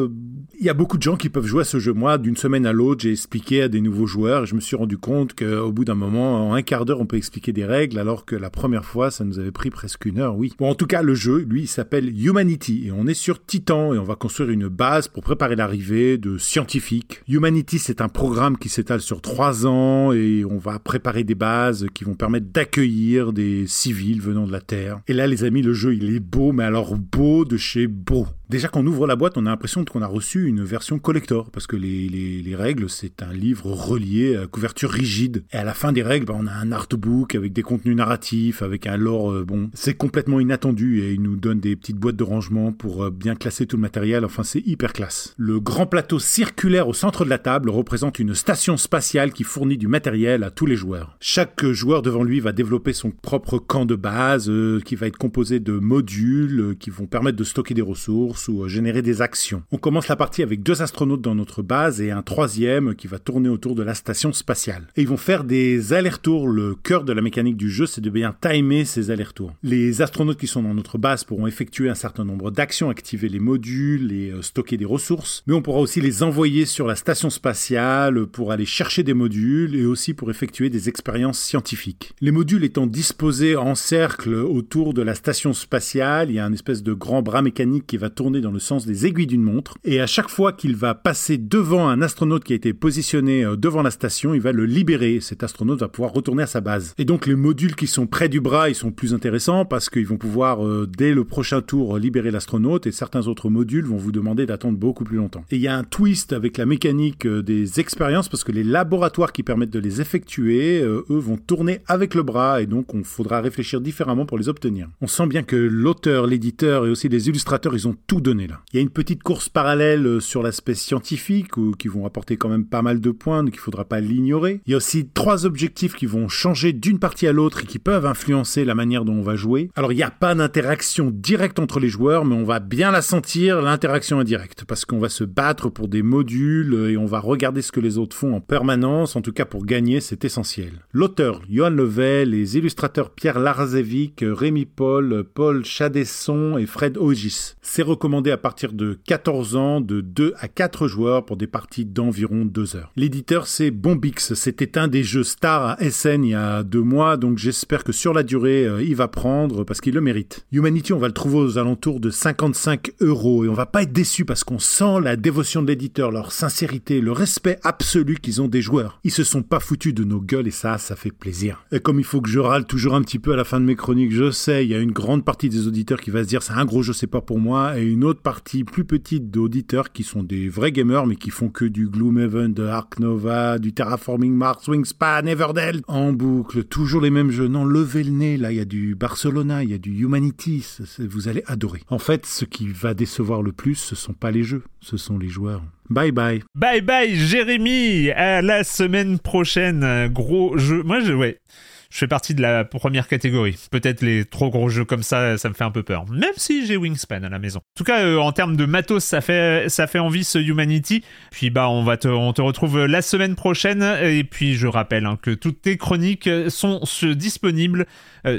il y a beaucoup de gens qui peuvent jouer à ce jeu. Moi d'une semaine à l'autre j'ai expliqué à des nouveaux joueurs et je me suis rendu compte qu'au bout d'un moment, en un quart d'heure on peut expliquer des règles alors que la première fois ça nous avait pris presque une heure, oui. Bon, en tout cas, le jeu, lui, il s'appelle Humanity et on est sur Titan et on va construire une base pour préparer l'arrivée de scientifiques. Humanity, c'est un programme qui s'étale sur 3 ans et on va préparer des bases qui vont permettre d'accueillir des civils venant de la Terre. Et là, les amis, le jeu, il est beau, mais alors beau de chez beau. Déjà, quand on ouvre la boîte, on a l'impression qu'on a reçu une version collector parce que les règles, c'est un livre relié à couverture rigide. Et à la fin des règles, on a un artbook avec des contenus narratifs, avec un lore, c'est complètement inattendu et il nous donne des petites boîtes de rangement pour bien classer tout le matériel. Enfin, c'est hyper classe. Le grand plateau circulaire au centre de la table représente une station spatiale qui fournit du matériel à tous les joueurs. Chaque joueur devant lui va développer son propre camp de base qui va être composé de modules qui vont permettre de stocker des ressources ou générer des actions. On commence la partie avec 2 astronautes dans notre base et un 3e qui va tourner autour de la station spatiale. Et ils vont faire des allers-retours. Le cœur de la mécanique du jeu, c'est de bien timer ces allers-retours. Les astronautes qui sont dans notre base pourront effectuer un certain nombre d'actions, activer les modules et stocker des ressources, mais on pourra aussi les envoyer sur la station spatiale pour aller chercher des modules et aussi pour effectuer des expériences scientifiques. Les modules étant disposés en cercle autour de la station spatiale, il y a un espèce de grand bras mécanique qui va tourner dans le sens des aiguilles d'une montre, et à chaque fois qu'il va passer devant un astronaute qui a été positionné devant la station, il va le libérer. Cet astronaute va pouvoir retourner à sa base. Et donc les modules qui sont près du bras, ils sont plus intéressants parce qu'ils vont pouvoir, dès le prochain tour, libérer l'astronaute, et certains autres modules vont vous demander d'attendre beaucoup plus longtemps. Et il y a un twist avec la mécanique des expériences, parce que les laboratoires qui permettent de les effectuer, eux, vont tourner avec le bras, et donc on faudra réfléchir différemment pour les obtenir. On sent bien que l'auteur, l'éditeur et aussi les illustrateurs, ils ont tout donné là. Il y a une petite course parallèle sur l'aspect scientifique, qui vont apporter quand même pas mal de points, donc il ne faudra pas l'ignorer. Il y a aussi 3 objectifs qui vont changer d'une partie à l'autre et qui peuvent influencer la manière dont on va jouer. Alors il y a pas d'interaction directe entre les joueurs, mais on va bien la sentir, l'interaction indirecte, parce qu'on va se battre pour des modules et on va regarder ce que les autres font en permanence. En tout cas, pour gagner, c'est essentiel. L'auteur, Johan Levet, les illustrateurs Pierre Larzevic, Rémi Paul, Paul Chadesson et Fred Ogis. C'est recommandé à partir de 14 ans, de 2 à 4 joueurs pour des parties d'environ 2 heures. L'éditeur, c'est Bombix. C'était un des jeux stars à SN il y a 2 mois, donc j'espère que sur la durée, il va prendre, parce qu'il le mérite. Humanity, on va le trouver aux alentours de 55 € et on va pas être déçu parce qu'on sent la dévotion de l'éditeur, leur sincérité, le respect absolu qu'ils ont des joueurs. Ils se sont pas foutus de nos gueules et ça fait plaisir. Et comme il faut que je râle toujours un petit peu à la fin de mes chroniques, je sais, il y a une grande partie des auditeurs qui va se dire c'est un gros jeu, c'est pas pour moi, et une autre partie plus petite d'auditeurs qui sont des vrais gamers mais qui font que du Gloomhaven, de Ark Nova, du Terraforming Mars, Wingspan, Everdell en boucle, toujours les mêmes jeux. Non, levez le nez, là il y a du Barcelona, il y a du Humanity, vous allez adorer. En fait, ce qui va décevoir le plus, ce sont pas les jeux, ce sont les joueurs. Bye bye. Bye bye Jérémie, à la semaine prochaine, gros jeu. Moi je fais partie de la première catégorie. Peut-être les trop gros jeux comme ça, ça me fait un peu peur. Même si j'ai Wingspan à la maison. En tout cas, en termes de matos, ça fait envie ce Humanity. Puis on te retrouve la semaine prochaine. Et puis je rappelle que toutes tes chroniques sont disponibles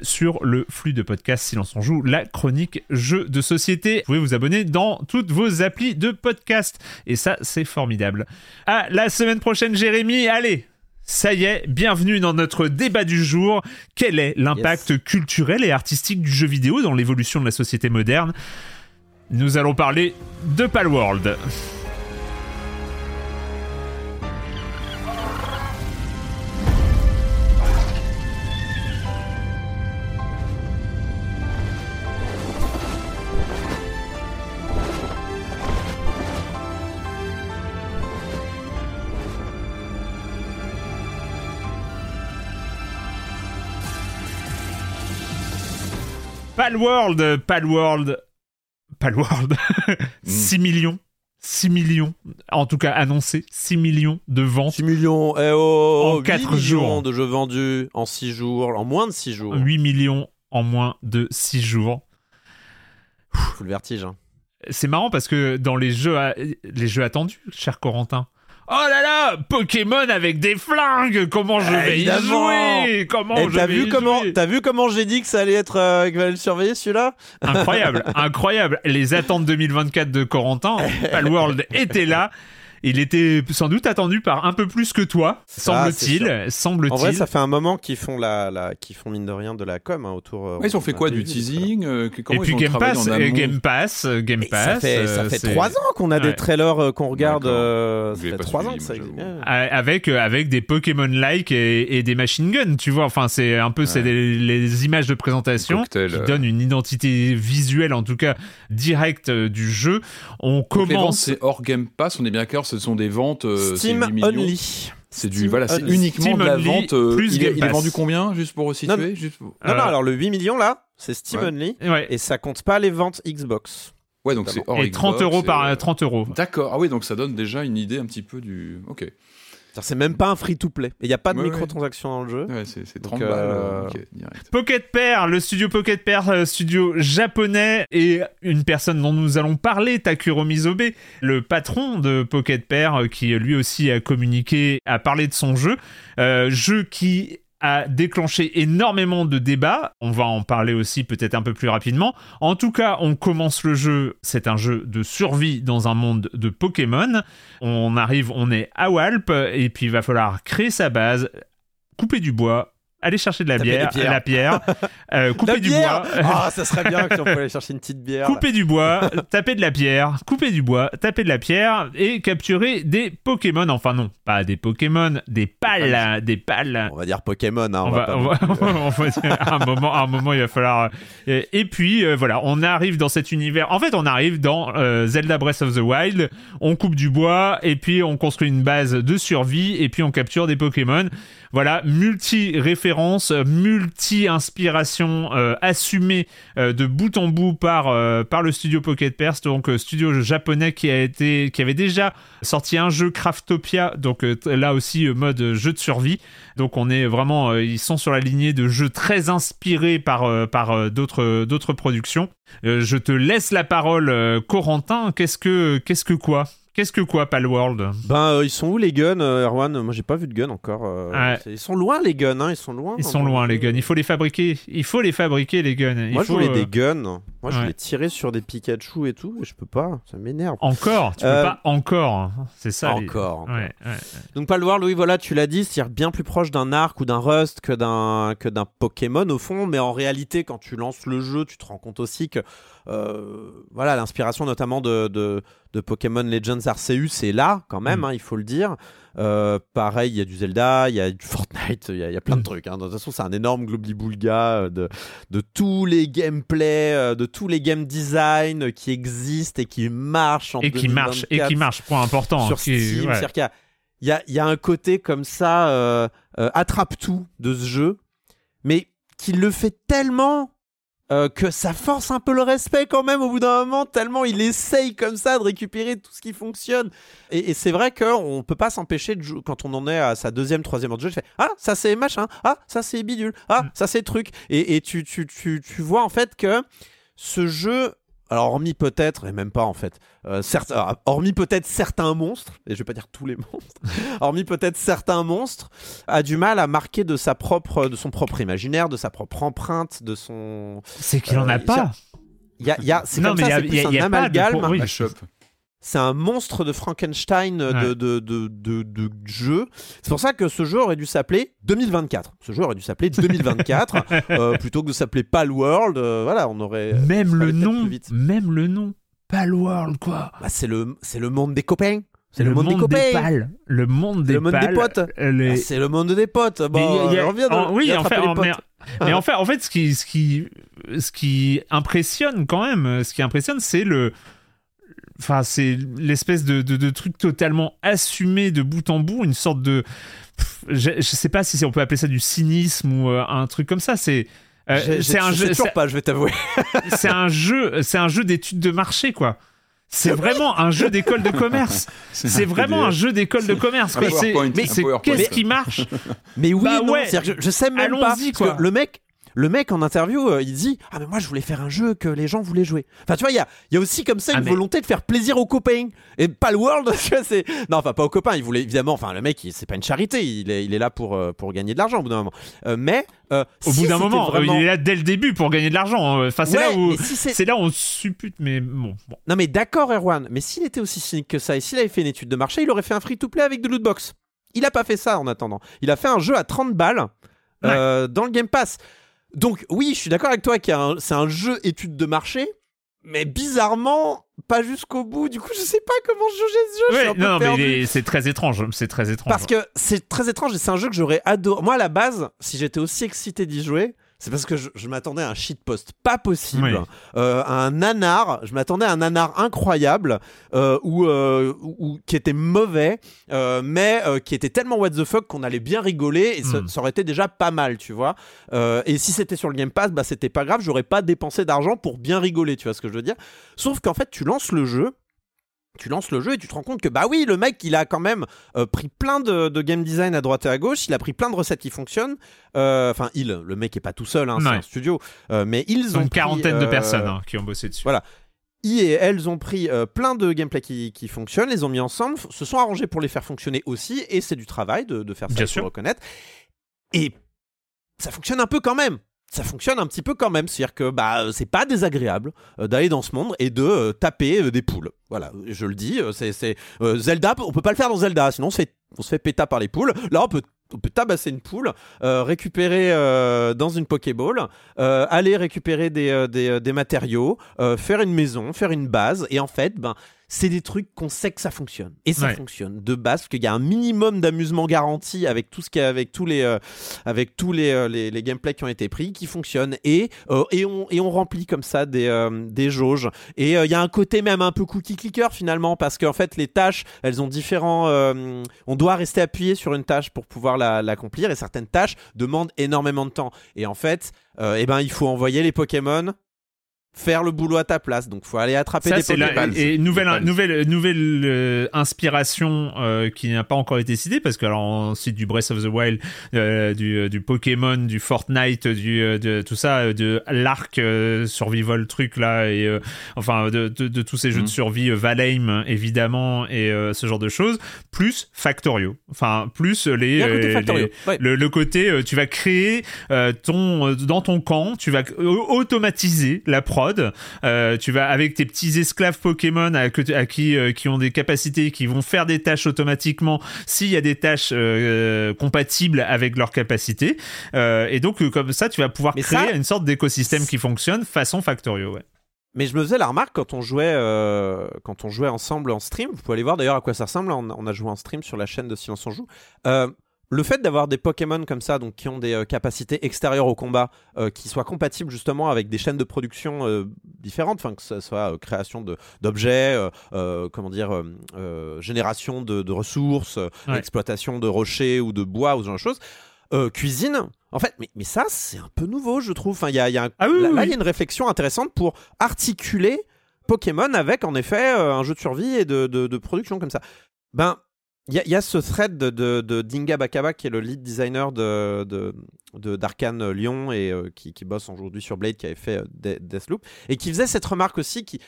sur le flux de podcast Silence on joue, la chronique jeux de société. Vous pouvez vous abonner dans toutes vos applis de podcast. Et ça, c'est formidable. À la semaine prochaine, Jérémie. Allez! Ça y est, bienvenue dans notre débat du jour. Quel est l'impact culturel et artistique du jeu vidéo dans l'évolution de la société moderne ? Nous allons parler de Palworld. Palworld, 6 millions, en tout cas annoncé, 6 millions de ventes. 6 millions, en 4 jours de jeux vendus en 6 jours, en moins de 6 jours. 8 millions en moins de 6 jours. Faut le vertige. Hein. C'est marrant parce que dans les jeux attendus, cher Corentin, oh là là, Pokémon avec des flingues, comment je vais y jouer, T'as vu comment j'ai dit que ça allait être, qu'il allait le surveiller celui-là ? Incroyable. Les attentes 2024 de Corentin, Palworld était là. Il était sans doute attendu par un peu plus que toi, semble-t-il. En vrai, ça fait un moment qu'ils font qu'ils font mine de rien de la com autour. Ils ont fait quoi, du teasing Et puis Game Pass. Ça fait 3 ans qu'on a des trailers qu'on regarde. Ça fait 3 ans que ça existe. Avec des Pokémon-like et des machine guns, tu vois. Enfin, c'est un peu les images de présentation qui donnent une identité visuelle, en tout cas directe du jeu. On commence. C'est hors Game Pass, on est bien d'accord. Ce sont des ventes Steam c'est 8 millions. Only. C'est du c'est uniquement Steam de la vente plus Game Pass. Il est vendu combien juste pour resituer alors le 8 millions là, c'est Steam Only et ça compte pas les ventes Xbox. Ouais, donc c'est hors et Xbox, 30€ par 30€. D'accord. Ah oui, donc ça donne déjà une idée un petit peu du OK. C'est même pas un free-to-play. Il n'y a pas de microtransactions dans le jeu. Ouais, c'est 30 balles. Okay, Pocket Pair, le studio Pocket Pair, studio japonais, et une personne dont nous allons parler, Takuro Mizobe, le patron de Pocket Pair, qui lui aussi a communiqué, a parlé de son jeu. Jeu qui a déclenché énormément de débats. On va en parler aussi peut-être un peu plus rapidement. En tout cas, on commence le jeu. C'est un jeu de survie dans un monde de Pokémon. On arrive, on est à Walp, et puis il va falloir créer sa base, couper du bois, aller chercher de la bière, couper du bois. Ah, ça serait bien si on pouvait aller chercher une petite bière. Couper du bois, taper de la bière, couper du bois, taper de la pierre et capturer des Pokémon. Enfin non, pas des Pokémon, des pales. On va dire Pokémon. À un moment, il va falloir. Et puis voilà, on arrive dans cet univers. En fait, on arrive dans Zelda Breath of the Wild. On coupe du bois et puis on construit une base de survie et puis on capture des Pokémon. Voilà, multi-référence. Multi-inspiration assumée de bout en bout par le studio Pocket Pair, donc studio japonais qui avait déjà sorti un jeu Craftopia, donc là aussi mode jeu de survie. Donc on est vraiment, ils sont sur la lignée de jeux très inspirés par d'autres productions. Je te laisse la parole, Corentin. Qu'est-ce que Palworld ? Ils sont où les guns, Erwan ? Moi j'ai pas vu de guns encore. Ils sont loin les guns, hein. Les guns. Il faut les fabriquer les guns. Moi je voulais des guns. Moi je voulais tirer sur des Pikachu et tout, mais je peux pas. Ça m'énerve. Encore ? Tu peux pas encore. C'est ça. Encore. Ouais. Donc Palworld, oui voilà, tu l'as dit, c'est-à-dire bien plus proche d'un arc ou d'un Rust que d'un Pokémon au fond, mais en réalité quand tu lances le jeu, tu te rends compte aussi que l'inspiration notamment de de Pokémon Legends Arceus est là quand même, hein, il faut le dire. Pareil, il y a du Zelda, il y a du Fortnite, il y a plein de trucs, hein. De toute façon, c'est un énorme globli-boulga de tous les gameplays, de tous les game design qui existent et qui marchent en 2024. Et qui marchent, point important. Sur Steam, ouais. Circa. Il y a un côté comme ça, attrape-tout de ce jeu, mais qui le fait tellement... que ça force un peu le respect quand même au bout d'un moment, tellement il essaye comme ça de récupérer tout ce qui fonctionne, et c'est vrai qu'on peut pas s'empêcher de jouer. Quand on en est à sa deuxième, troisième heure de jeu, je fais ah ça c'est machin, ah ça c'est bidule, ah ça c'est truc, et tu vois en fait que ce jeu, alors hormis peut-être, et même pas en fait, hormis peut-être certains monstres, et je vais pas dire tous les monstres, hormis peut-être certains monstres, a du mal à marquer de son propre imaginaire, de sa propre empreinte, de son... C'est qu'il en a pas. C'est comme ça, c'est plus un amalgame. C'est un monstre de Frankenstein de jeu. C'est pour ça que ce jeu aurait dû s'appeler 2024. Ce jeu aurait dû s'appeler 2024 plutôt que de s'appeler Palworld. Voilà, on aurait même le nom. Palworld quoi. Bah, c'est le monde des copains. C'est le monde des copains. Le monde des potes. Ah, c'est le monde des potes. Bon, on revient. En fait, ce qui impressionne quand même, c'est le... Enfin, c'est l'espèce de truc totalement assumé de bout en bout, une sorte de... Je sais pas si on peut appeler ça du cynisme ou un truc comme ça. Je vais t'avouer. c'est un jeu d'études de marché, quoi. C'est vraiment un jeu d'école de commerce. C'est vraiment un jeu d'école de commerce. Mais qu'est-ce qui marche ? Mais oui, bah, non, ouais, je sais même pas. Allons-y, quoi. Parce que le mec en interview, il dit « Ah mais moi je voulais faire un jeu que les gens voulaient jouer. » Enfin tu vois, il y a aussi comme ça une volonté de faire plaisir aux copains. Et Palworld, c'est... Non, enfin pas aux copains, il voulait évidemment... Enfin le mec, c'est pas une charité, il est là pour gagner de l'argent au bout d'un moment. Il est là dès le début pour gagner de l'argent. Enfin c'est là où c'est là où on suppute, mais bon. Non mais d'accord Erwan, mais s'il était aussi cynique que ça et s'il avait fait une étude de marché, il aurait fait un free-to-play avec de lootbox. Il a pas fait ça en attendant. Il a fait un jeu à 30 balles dans le Game Pass. Donc oui, je suis d'accord avec toi c'est un jeu étude de marché, mais bizarrement pas jusqu'au bout. Du coup, je sais pas comment juger ce jeu. Ouais, c'est très étrange. Parce que c'est très étrange et c'est un jeu que j'aurais adoré. Moi, à la base, si j'étais aussi excité d'y jouer, c'est parce que je m'attendais à un shitpost pas possible, à un nanar. Je m'attendais à un nanar incroyable ou qui était mauvais, mais qui était tellement what the fuck qu'on allait bien rigoler et ça aurait été déjà pas mal, tu vois. Et si c'était sur le Game Pass, bah c'était pas grave, j'aurais pas dépensé d'argent pour bien rigoler, tu vois ce que je veux dire. Sauf qu'en fait, tu lances le jeu et tu te rends compte que bah oui, le mec il a quand même pris plein de game design à droite et à gauche, il a pris plein de recettes qui fonctionnent, enfin le mec est pas tout seul, hein, c'est un studio, mais ils ont une quarantaine de personnes qui ont bossé dessus. Voilà. Ils et elles ont pris plein de gameplay qui fonctionnent, les ont mis ensemble, se sont arrangés pour les faire fonctionner aussi, et c'est du travail de faire ça, il faut reconnaître. Et ça fonctionne un peu quand même. Ça fonctionne un petit peu quand même, c'est-à-dire que bah, c'est pas désagréable d'aller dans ce monde et de taper des poules. Voilà, je le dis, c'est Zelda, on peut pas le faire dans Zelda, sinon on se fait péta par les poules. Là, on peut tabasser une poule, récupérer dans une Pokéball, aller récupérer des matériaux, faire une maison, faire une base, et en fait, ben... c'est des trucs qu'on sait que ça fonctionne. Et ça fonctionne de base, parce qu'il y a un minimum d'amusement garanti avec tout ce qu'il y a, avec tous les gameplays qui ont été pris, qui fonctionnent. Et on remplit comme ça des jauges. Et il y a un côté même un peu cookie clicker finalement, parce qu'en fait, les tâches, elles ont différents... on doit rester appuyé sur une tâche pour pouvoir l'accomplir, et certaines tâches demandent énormément de temps. Et en fait, il faut envoyer les Pokémon... faire le boulot à ta place, donc faut aller attraper des Pokéballs. Et nouvelle inspiration qui n'a pas encore été citée, parce que alors on cite du Breath of the Wild, du Pokémon, du Fortnite, de tout ça, de l'arc survival truc là, et enfin de tous ces jeux de survie, Valheim évidemment, et ce genre de choses, plus Factorio, enfin plus le côté tu vas créer dans ton camp, tu vas automatiser la prod. Tu vas avec tes petits esclaves Pokémon qui ont des capacités, qui vont faire des tâches automatiquement s'il y a des tâches compatibles avec leurs capacités, et donc comme ça tu vas pouvoir créer une sorte d'écosystème qui fonctionne façon Factorio. Mais je me faisais la remarque quand on jouait ensemble en stream. Vous pouvez aller voir d'ailleurs à quoi ça ressemble. On a joué en stream sur la chaîne de Silence On Joue. Le fait d'avoir des Pokémon comme ça, donc qui ont des capacités extérieures au combat, qui soient compatibles justement avec des chaînes de production différentes, enfin que ce soit création d'objets, génération de ressources, ouais, exploitation de rochers ou de bois ou ce genre de choses, cuisine. En fait, mais ça, c'est un peu nouveau, je trouve. Enfin, il y a une réflexion intéressante pour articuler Pokémon avec, en effet, un jeu de survie et de production comme ça. Ben, il y a ce thread de Dinga Bakaba, qui est le lead designer d'Arkane Lyon et qui bosse aujourd'hui sur Blade, qui avait fait Deathloop, et qui faisait cette remarque aussi, qui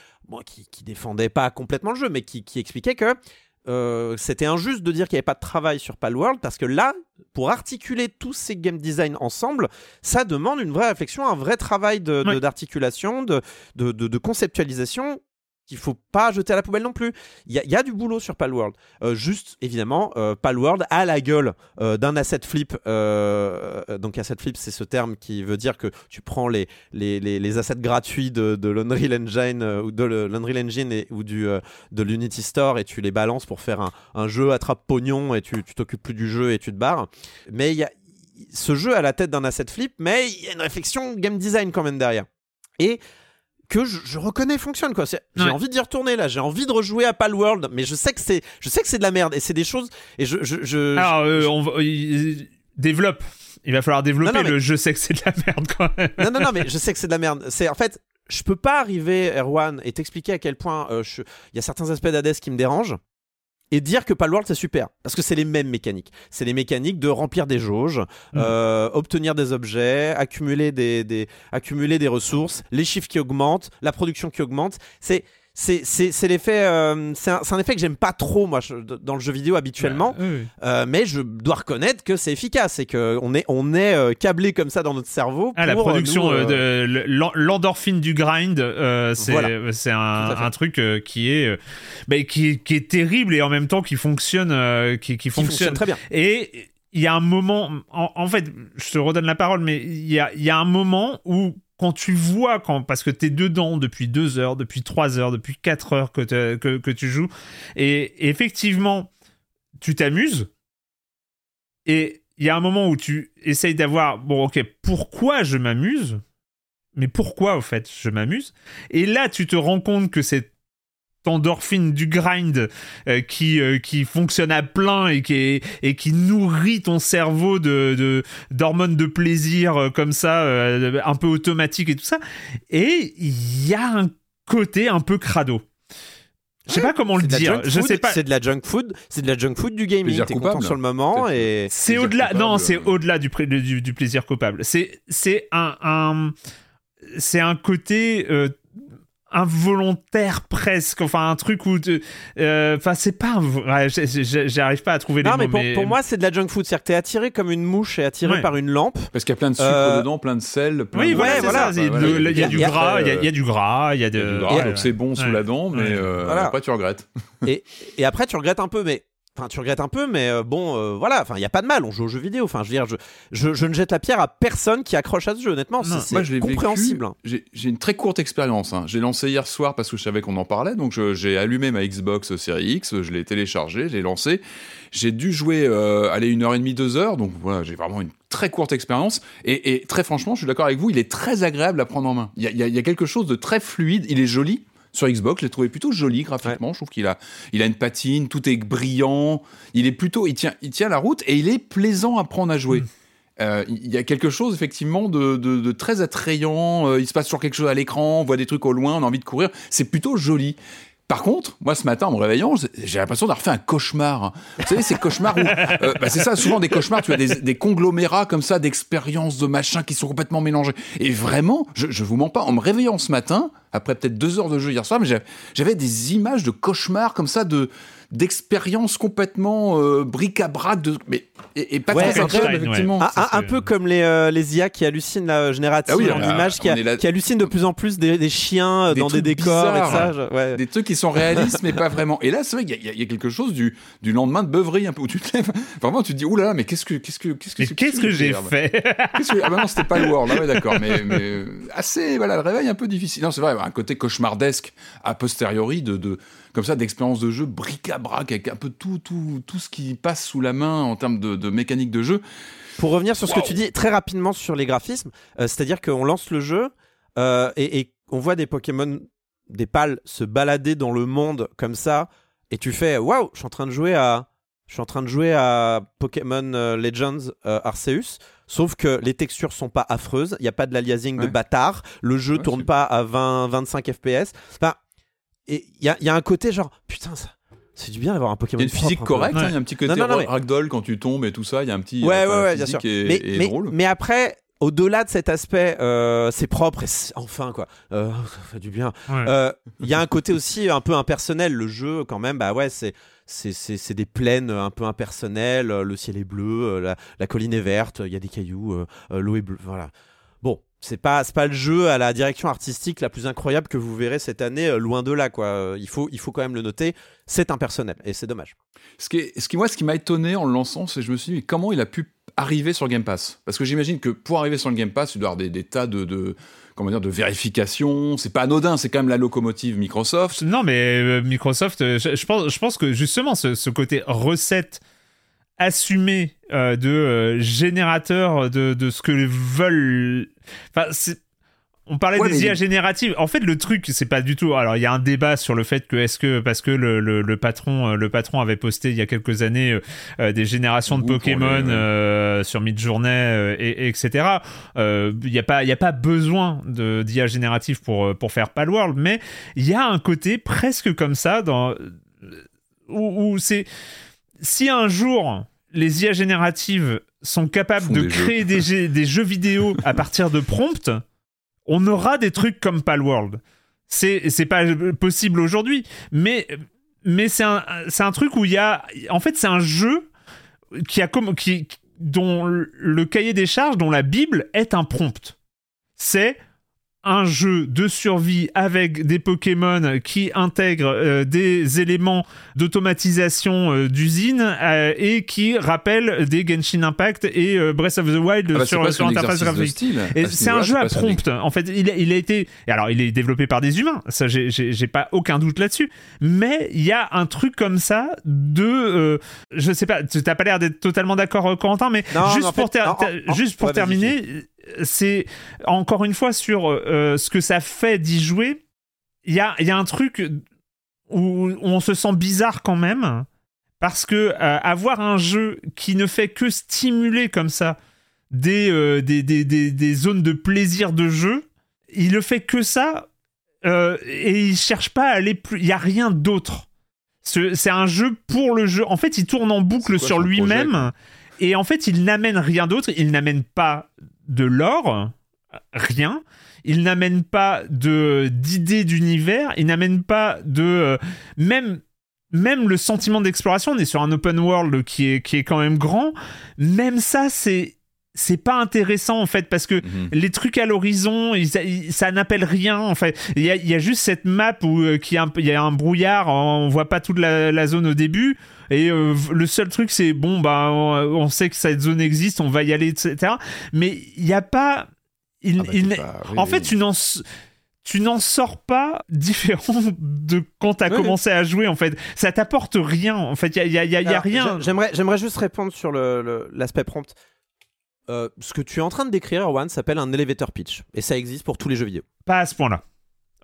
défendait pas complètement le jeu, mais qui expliquait que c'était injuste de dire qu'il n'y avait pas de travail sur Palworld, parce que là, pour articuler tous ces game design ensemble, ça demande une vraie réflexion, un vrai travail d'articulation, de conceptualisation, qu'il ne faut pas jeter à la poubelle non plus. Il y a du boulot sur Palworld. Juste, évidemment, Palworld a la gueule d'un asset flip. Donc asset flip, c'est ce terme qui veut dire que tu prends les assets gratuits de l'Unreal Engine ou de l'Unreal Engine ou de l'Unity Store, et tu les balances pour faire un jeu attrape-pognon, et tu t'occupes plus du jeu et tu te barres. Mais ce jeu a la tête d'un asset flip, mais il y a une réflexion game design quand même derrière. Et que je reconnais fonctionne, quoi. J'ai envie d'y retourner là, j'ai envie de rejouer à Palworld, mais je sais que c'est de la merde, et c'est des choses, et développe. Il va falloir développer le je sais que c'est de la merde, quoi. Non, mais je sais que c'est de la merde. C'est, en fait, je peux pas arriver, Erwan, et t'expliquer à quel point il y a certains aspects d'Hades qui me dérangent, et dire que Palworld c'est super, parce que c'est les mêmes mécaniques. C'est les mécaniques de remplir des jauges, obtenir des objets, accumuler des ressources, les chiffres qui augmentent, la production qui augmente. C'est l'effet, c'est un effet que j'aime pas trop moi dans le jeu vidéo habituellement, mais je dois reconnaître que c'est efficace et que on est câblé comme ça dans notre cerveau. Ah, pour la production de l'endorphine du grind, c'est un truc qui est terrible et en même temps qui fonctionne très bien. Et il y a un moment, en fait, je te redonne la parole, mais il y a un moment où quand tu vois, parce que t'es dedans depuis 2 heures, depuis 3 heures, depuis 4 heures que tu joues, et effectivement, tu t'amuses, et il y a un moment où tu essayes d'avoir, bon, ok, pourquoi je m'amuse ? Mais pourquoi, au fait, je m'amuse ? Et là, tu te rends compte que c'est endorphine du grind qui fonctionne à plein et qui nourrit ton cerveau d'hormones de plaisir comme ça, un peu automatique et tout ça. Et il y a un côté un peu crado. Je sais pas comment le dire. Je sais pas. C'est de la junk food. C'est de la junk food du gaming. T'es content sur le moment et c'est au-delà. Non, c'est au-delà du plaisir coupable. C'est un côté involontaire presque, enfin un truc où c'est pas j'arrive pas à trouver les mots, mais pour moi c'est de la junk food, c'est-à-dire que t'es attiré comme une mouche et attiré par une lampe parce qu'il y a plein de sucre dedans, plein de sel, plein il y a du gras, donc c'est bon sous la dent, mais après tu regrettes et après tu regrettes un peu, mais enfin, tu regrettes un peu, mais voilà. Enfin, il y a pas de mal. On joue aux jeux vidéo. Enfin, je veux dire, je ne jette la pierre à personne qui accroche à ce jeu. Honnêtement, c'est compréhensible. J'ai une très courte expérience. Hein. J'ai lancé hier soir parce que je savais qu'on en parlait. Donc, j'ai allumé ma Xbox Series X. Je l'ai téléchargée. J'ai lancé. J'ai dû jouer 1h30, 2h. Donc voilà, j'ai vraiment une très courte expérience. Et très franchement, je suis d'accord avec vous. Il est très agréable à prendre en main. Il y a quelque chose de très fluide. Il est joli. Sur Xbox, je l'ai trouvé plutôt joli graphiquement. Ouais. Je trouve qu'il a une patine, tout est brillant. Il tient la route et il est plaisant à prendre à jouer. Il y a quelque chose effectivement de très attrayant. Il se passe toujours quelque chose à l'écran, on voit des trucs au loin, on a envie de courir. C'est plutôt joli. Par contre, moi, ce matin, en me réveillant, j'ai l'impression d'avoir fait un cauchemar. Vous savez, ces cauchemars où... c'est ça, souvent, des cauchemars, tu as des conglomérats comme ça, d'expériences, de machins qui sont complètement mélangés. Et vraiment, je vous mens pas, en me réveillant ce matin, après peut-être 2 heures de jeu hier soir, mais j'avais des images de cauchemars comme ça, de d'expérience complètement bric-à-brac de... et pas très agréable, effectivement. Un peu comme les IA qui hallucinent là, générative en image, qui hallucinent de plus en plus des chiens dans des décors et ça, des trucs qui sont réalistes mais pas vraiment. Et là c'est vrai qu'il y a quelque chose du lendemain de beuverie un peu, où tu te lèves vraiment, tu te dis oulala, mais qu'est-ce que j'ai fait, ah bah non, c'était pas le World, ah ouais d'accord, mais assez, voilà, le réveil un peu difficile. Non, c'est vrai, un côté cauchemardesque a posteriori de comme ça, d'expérience de jeu bric-à-brac, avec un peu tout ce qui passe sous la main en termes de mécanique de jeu. Pour revenir sur ce que tu dis très rapidement sur les graphismes, c'est-à-dire qu'on lance le jeu et on voit des Pokémon, des pales se balader dans le monde comme ça, et tu fais waouh, je suis en train de jouer à Pokémon Legends Arceus. Sauf que les textures sont pas affreuses, il y a pas de l'aliasing de bâtard, le jeu tourne pas à 20-25 FPS. Enfin, et il y a un côté genre putain, ça c'est du bien d'avoir un Pokémon. Il y a une physique correcte, il y a un petit côté ragdoll quand tu tombes et tout ça, il y a un petit bien sûr. Mais drôle. Mais après, au-delà de cet aspect, c'est propre et c'est... enfin quoi, ça fait du bien. Il y a un côté aussi un peu impersonnel, le jeu quand même. Bah ouais, c'est des plaines un peu impersonnelles, le ciel est bleu, la colline est verte, il y a des cailloux, l'eau est bleue, voilà. Bon, c'est pas le jeu à la direction artistique la plus incroyable que vous verrez cette année, loin de là quoi. Il faut quand même le noter, c'est impersonnel et c'est dommage. Ce qui m'a étonné en le lançant, c'est que je me suis dit comment il a pu arriver sur le Game Pass, parce que j'imagine que pour arriver sur le Game Pass, tu dois avoir des tas de comment dire, de vérification. C'est pas anodin, c'est quand même la locomotive Microsoft. Non, mais Microsoft, je pense que justement ce côté recette assumé de générateur de ce que veulent. Enfin, on parlait des IA génératives. En fait, le truc, c'est pas du tout. Alors, il y a un débat sur le fait que parce que le patron avait posté il y a quelques années des générations de Pokémon sur Midjourney et etc. Il y a pas besoin d'IA générative pour faire Palworld, mais il y a un côté presque comme ça dans où c'est si un jour les IA génératives sont capables de créer des jeux vidéo à partir de prompts, on aura des trucs comme Palworld. C'est pas possible aujourd'hui, mais c'est un truc où il y a, en fait, c'est un jeu dont le cahier des charges, dont la Bible est un prompt. C'est un jeu de survie avec des Pokémon qui intègrent des éléments d'automatisation d'usine et qui rappellent des Genshin Impact et Breath of the Wild sur l'interface graphique. Et c'est un jeu à prompt. En fait, il a été... Alors, il est développé par des humains, ça, j'ai pas aucun doute là-dessus. Mais il y a un truc comme ça de... je sais pas, t'as pas l'air d'être totalement d'accord, Corentin, mais juste pour terminer... C'est encore une fois sur ce que ça fait d'y jouer. Il y a un truc où on se sent bizarre quand même, parce que avoir un jeu qui ne fait que stimuler comme ça des zones de plaisir de jeu, il ne fait que ça et il ne cherche pas à aller plus. Il n'y a rien d'autre. C'est un jeu pour le jeu. En fait, il tourne en boucle sur lui-même et en fait, il n'amène rien d'autre. Il n'amène pas de lore, rien. Il n'amène pas d'idée d'univers, il n'amène pas de... même le sentiment d'exploration, on est sur un open world qui est quand même grand, même ça, c'est pas intéressant en fait, parce que les trucs à l'horizon, ça n'appelle rien en fait. Il y a juste cette map où il y a un brouillard, on voit pas toute la zone au début, et le seul truc c'est on sait que cette zone existe, on va y aller, etc. Mais il n'y a pas... En fait, tu n'en sors pas différent de quand t'as commencé à jouer, en fait. Ça t'apporte rien, en fait. Il n'y a rien. J'aimerais juste répondre sur l'aspect prompt. Ce que tu es en train de décrire, Erwan, s'appelle un elevator pitch. Et ça existe pour tous les jeux vidéo. Pas à ce point-là.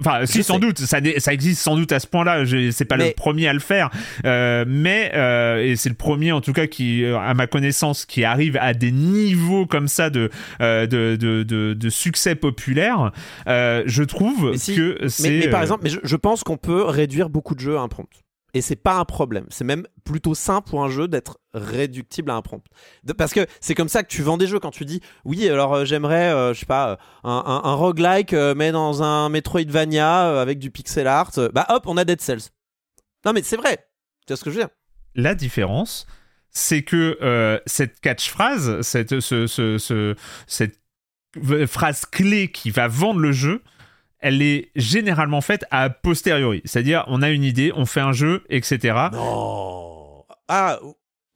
Enfin, si, sans doute, ça existe sans doute à ce point-là. C'est pas le premier à le faire, et c'est le premier, en tout cas, qui, à ma connaissance, qui arrive à des niveaux comme ça de succès populaire. Je trouve que c'est. Mais par exemple, je pense qu'on peut réduire beaucoup de jeux à un prompt, et c'est pas un problème. C'est même plutôt sain pour un jeu d'être réductible à un prompt, parce que c'est comme ça que tu vends des jeux. Quand tu dis oui, alors j'aimerais je sais pas un roguelike mais dans un Metroidvania avec du pixel art, bah hop, on a Dead Cells. Non mais c'est vrai, Tu vois ce que je veux dire ? La différence, c'est que cette catchphrase, cette phrase clé qui va vendre le jeu, elle est généralement faite a posteriori. C'est-à-dire, on a une idée, on fait un jeu, etc. Non. Ah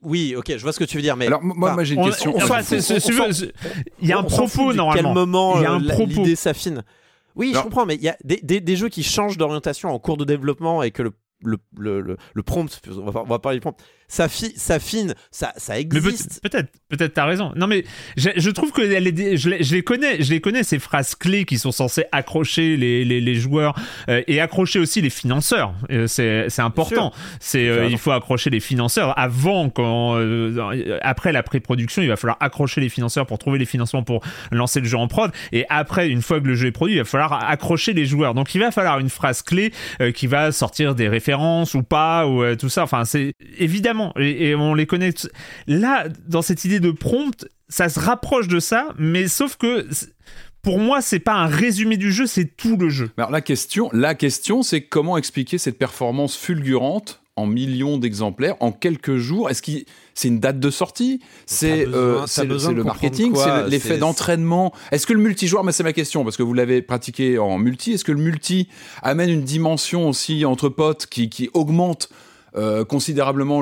oui, ok, je vois ce que tu veux dire, mais... Alors, moi j'ai une question. Il y a un propos, normalement. À quel moment l'idée s'affine ? Oui, je comprends, mais il y a des jeux qui changent d'orientation en cours de développement et que le prompt, on va parler du prompt, ça existe. Mais peut-être t'as raison. Non mais je trouve que je les connais ces phrases clés qui sont censées accrocher les joueurs et accrocher aussi les financeurs. C'est important. Il faut accrocher les financeurs avant après la pré-production, il va falloir accrocher les financeurs pour trouver les financements pour lancer le jeu en prod, et après, une fois que le jeu est produit, il va falloir accrocher les joueurs. Donc il va falloir une phrase clé qui va sortir des références ou pas ou tout ça. Enfin, c'est évidemment. Et on les connaît. Là, dans cette idée de prompt, ça se rapproche de ça, mais sauf que pour moi, c'est pas un résumé du jeu, c'est tout le jeu. Alors la question, c'est comment expliquer cette performance fulgurante en millions d'exemplaires en quelques jours. Est-ce que c'est une date de sortie ? C'est le marketing, c'est l'effet d'entraînement. Est-ce que le multijoueur, mais c'est ma question parce que vous l'avez pratiqué en multi, est-ce que le multi amène une dimension aussi entre potes qui augmente considérablement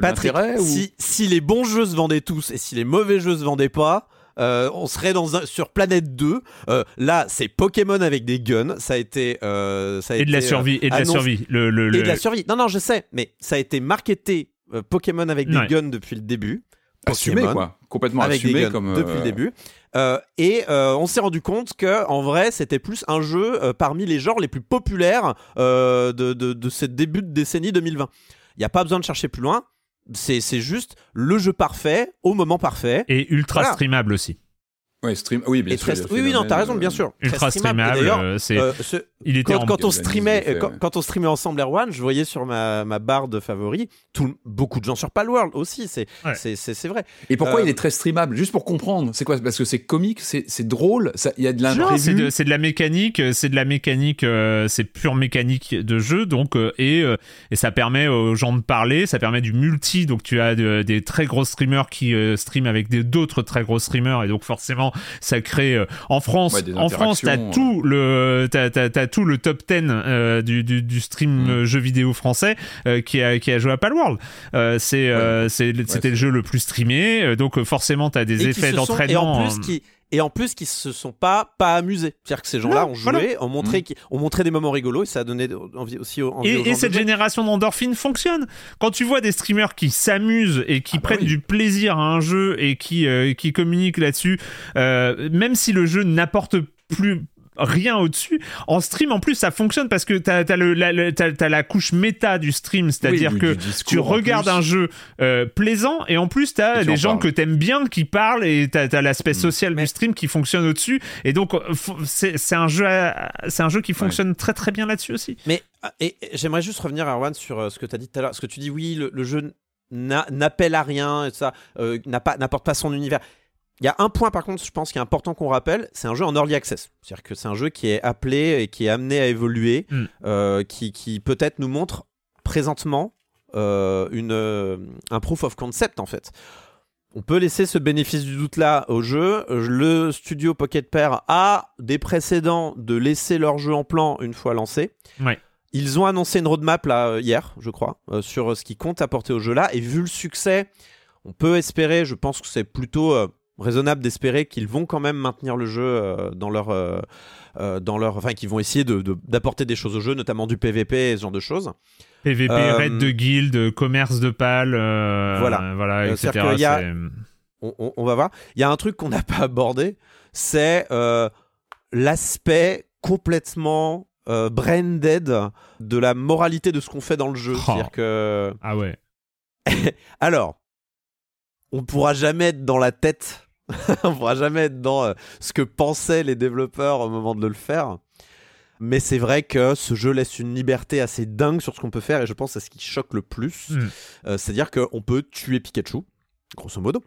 Patrick, l'intérêt, ou... si les bons jeux se vendaient tous et si les mauvais jeux se vendaient pas, on serait sur Planète 2. Là, c'est Pokémon avec des guns. Ça a été de la survie. Non, je sais, mais ça a été marketé Pokémon avec des guns depuis le début. Assumé, quoi. Complètement assumé comme depuis le début. Et on s'est rendu compte que en vrai, c'était plus un jeu parmi les genres les plus populaires de ce début de décennie 2020. Il n'y a pas besoin de chercher plus loin. C'est juste le jeu parfait au moment parfait et ultra streamable aussi. Ouais, oui, bien sûr. T'as raison, bien sûr. Ultra streamable. D'ailleurs, quand on streamait ensemble Erwan, je voyais sur ma barre de favoris beaucoup de gens sur Palworld aussi. C'est vrai. Et pourquoi il est très streamable ? Juste pour comprendre, c'est quoi ? Parce que c'est comique, c'est drôle. Il y a de l'imprévu. C'est de la mécanique. C'est pure mécanique de jeu. Donc et ça permet aux gens de parler. Ça permet du multi. Donc tu as des très gros streamers qui streament avec d'autres très gros streamers, et donc forcément. Ça crée en France t'as tout le top 10 du stream jeu vidéo français qui a joué à Palworld. C'était le jeu le plus streamé, donc forcément t'as des effets d'entraînement. Et en plus, qui se sont pas amusés. C'est-à-dire que ces gens-là ont joué, ont montré des moments rigolos, et ça a donné envie aussi envie aux gens. Et cette génération d'endorphines fonctionne. Quand tu vois des streamers qui s'amusent et qui prennent du plaisir à un jeu et qui communiquent là-dessus, même si le jeu n'apporte plus rien au-dessus, en stream en plus ça fonctionne parce que t'as la couche méta du stream, c'est-à-dire que tu regardes un jeu plaisant et en plus t'as des gens que t'aimes bien qui parlent, et t'as l'aspect social du stream qui fonctionne au-dessus, et donc c'est un jeu qui fonctionne très très bien là-dessus aussi. Mais et j'aimerais juste revenir, Erwan, sur ce que t'as dit tout à l'heure, ce que tu dis, le jeu n'appelle à rien et ça, n'apporte pas son univers. Il y a un point, par contre, je pense qu'il est important qu'on rappelle, c'est un jeu en early access. C'est-à-dire que c'est un jeu qui est appelé et qui est amené à évoluer, qui peut-être nous montre présentement un proof of concept, en fait. On peut laisser ce bénéfice du doute-là au jeu. Le studio Pocket Pair a des précédents de laisser leur jeu en plan une fois lancé. Ouais. Ils ont annoncé une roadmap là, hier, je crois, sur ce qu'ils comptent apporter au jeu-là. Et vu le succès, on peut espérer, je pense que c'est plutôt... raisonnable d'espérer qu'ils vont quand même maintenir le jeu dans leur enfin qu'ils vont essayer d'apporter des choses au jeu, notamment du PVP et ce genre de choses. PVP, raid de guild, commerce de pal, voilà, etc. On va voir. Il y a un truc qu'on n'a pas abordé, c'est l'aspect complètement brain dead de la moralité de ce qu'on fait dans le jeu. C'est-à-dire que... Ah ouais. Alors, on ne pourra jamais être dans la tête. On ne pourra jamais être dans ce que pensaient les développeurs au moment de le faire. Mais c'est vrai que ce jeu laisse une liberté assez dingue sur ce qu'on peut faire, et je pense que c'est ce qui choque le plus. C'est-à-dire qu'on peut tuer Pikachu, grosso modo.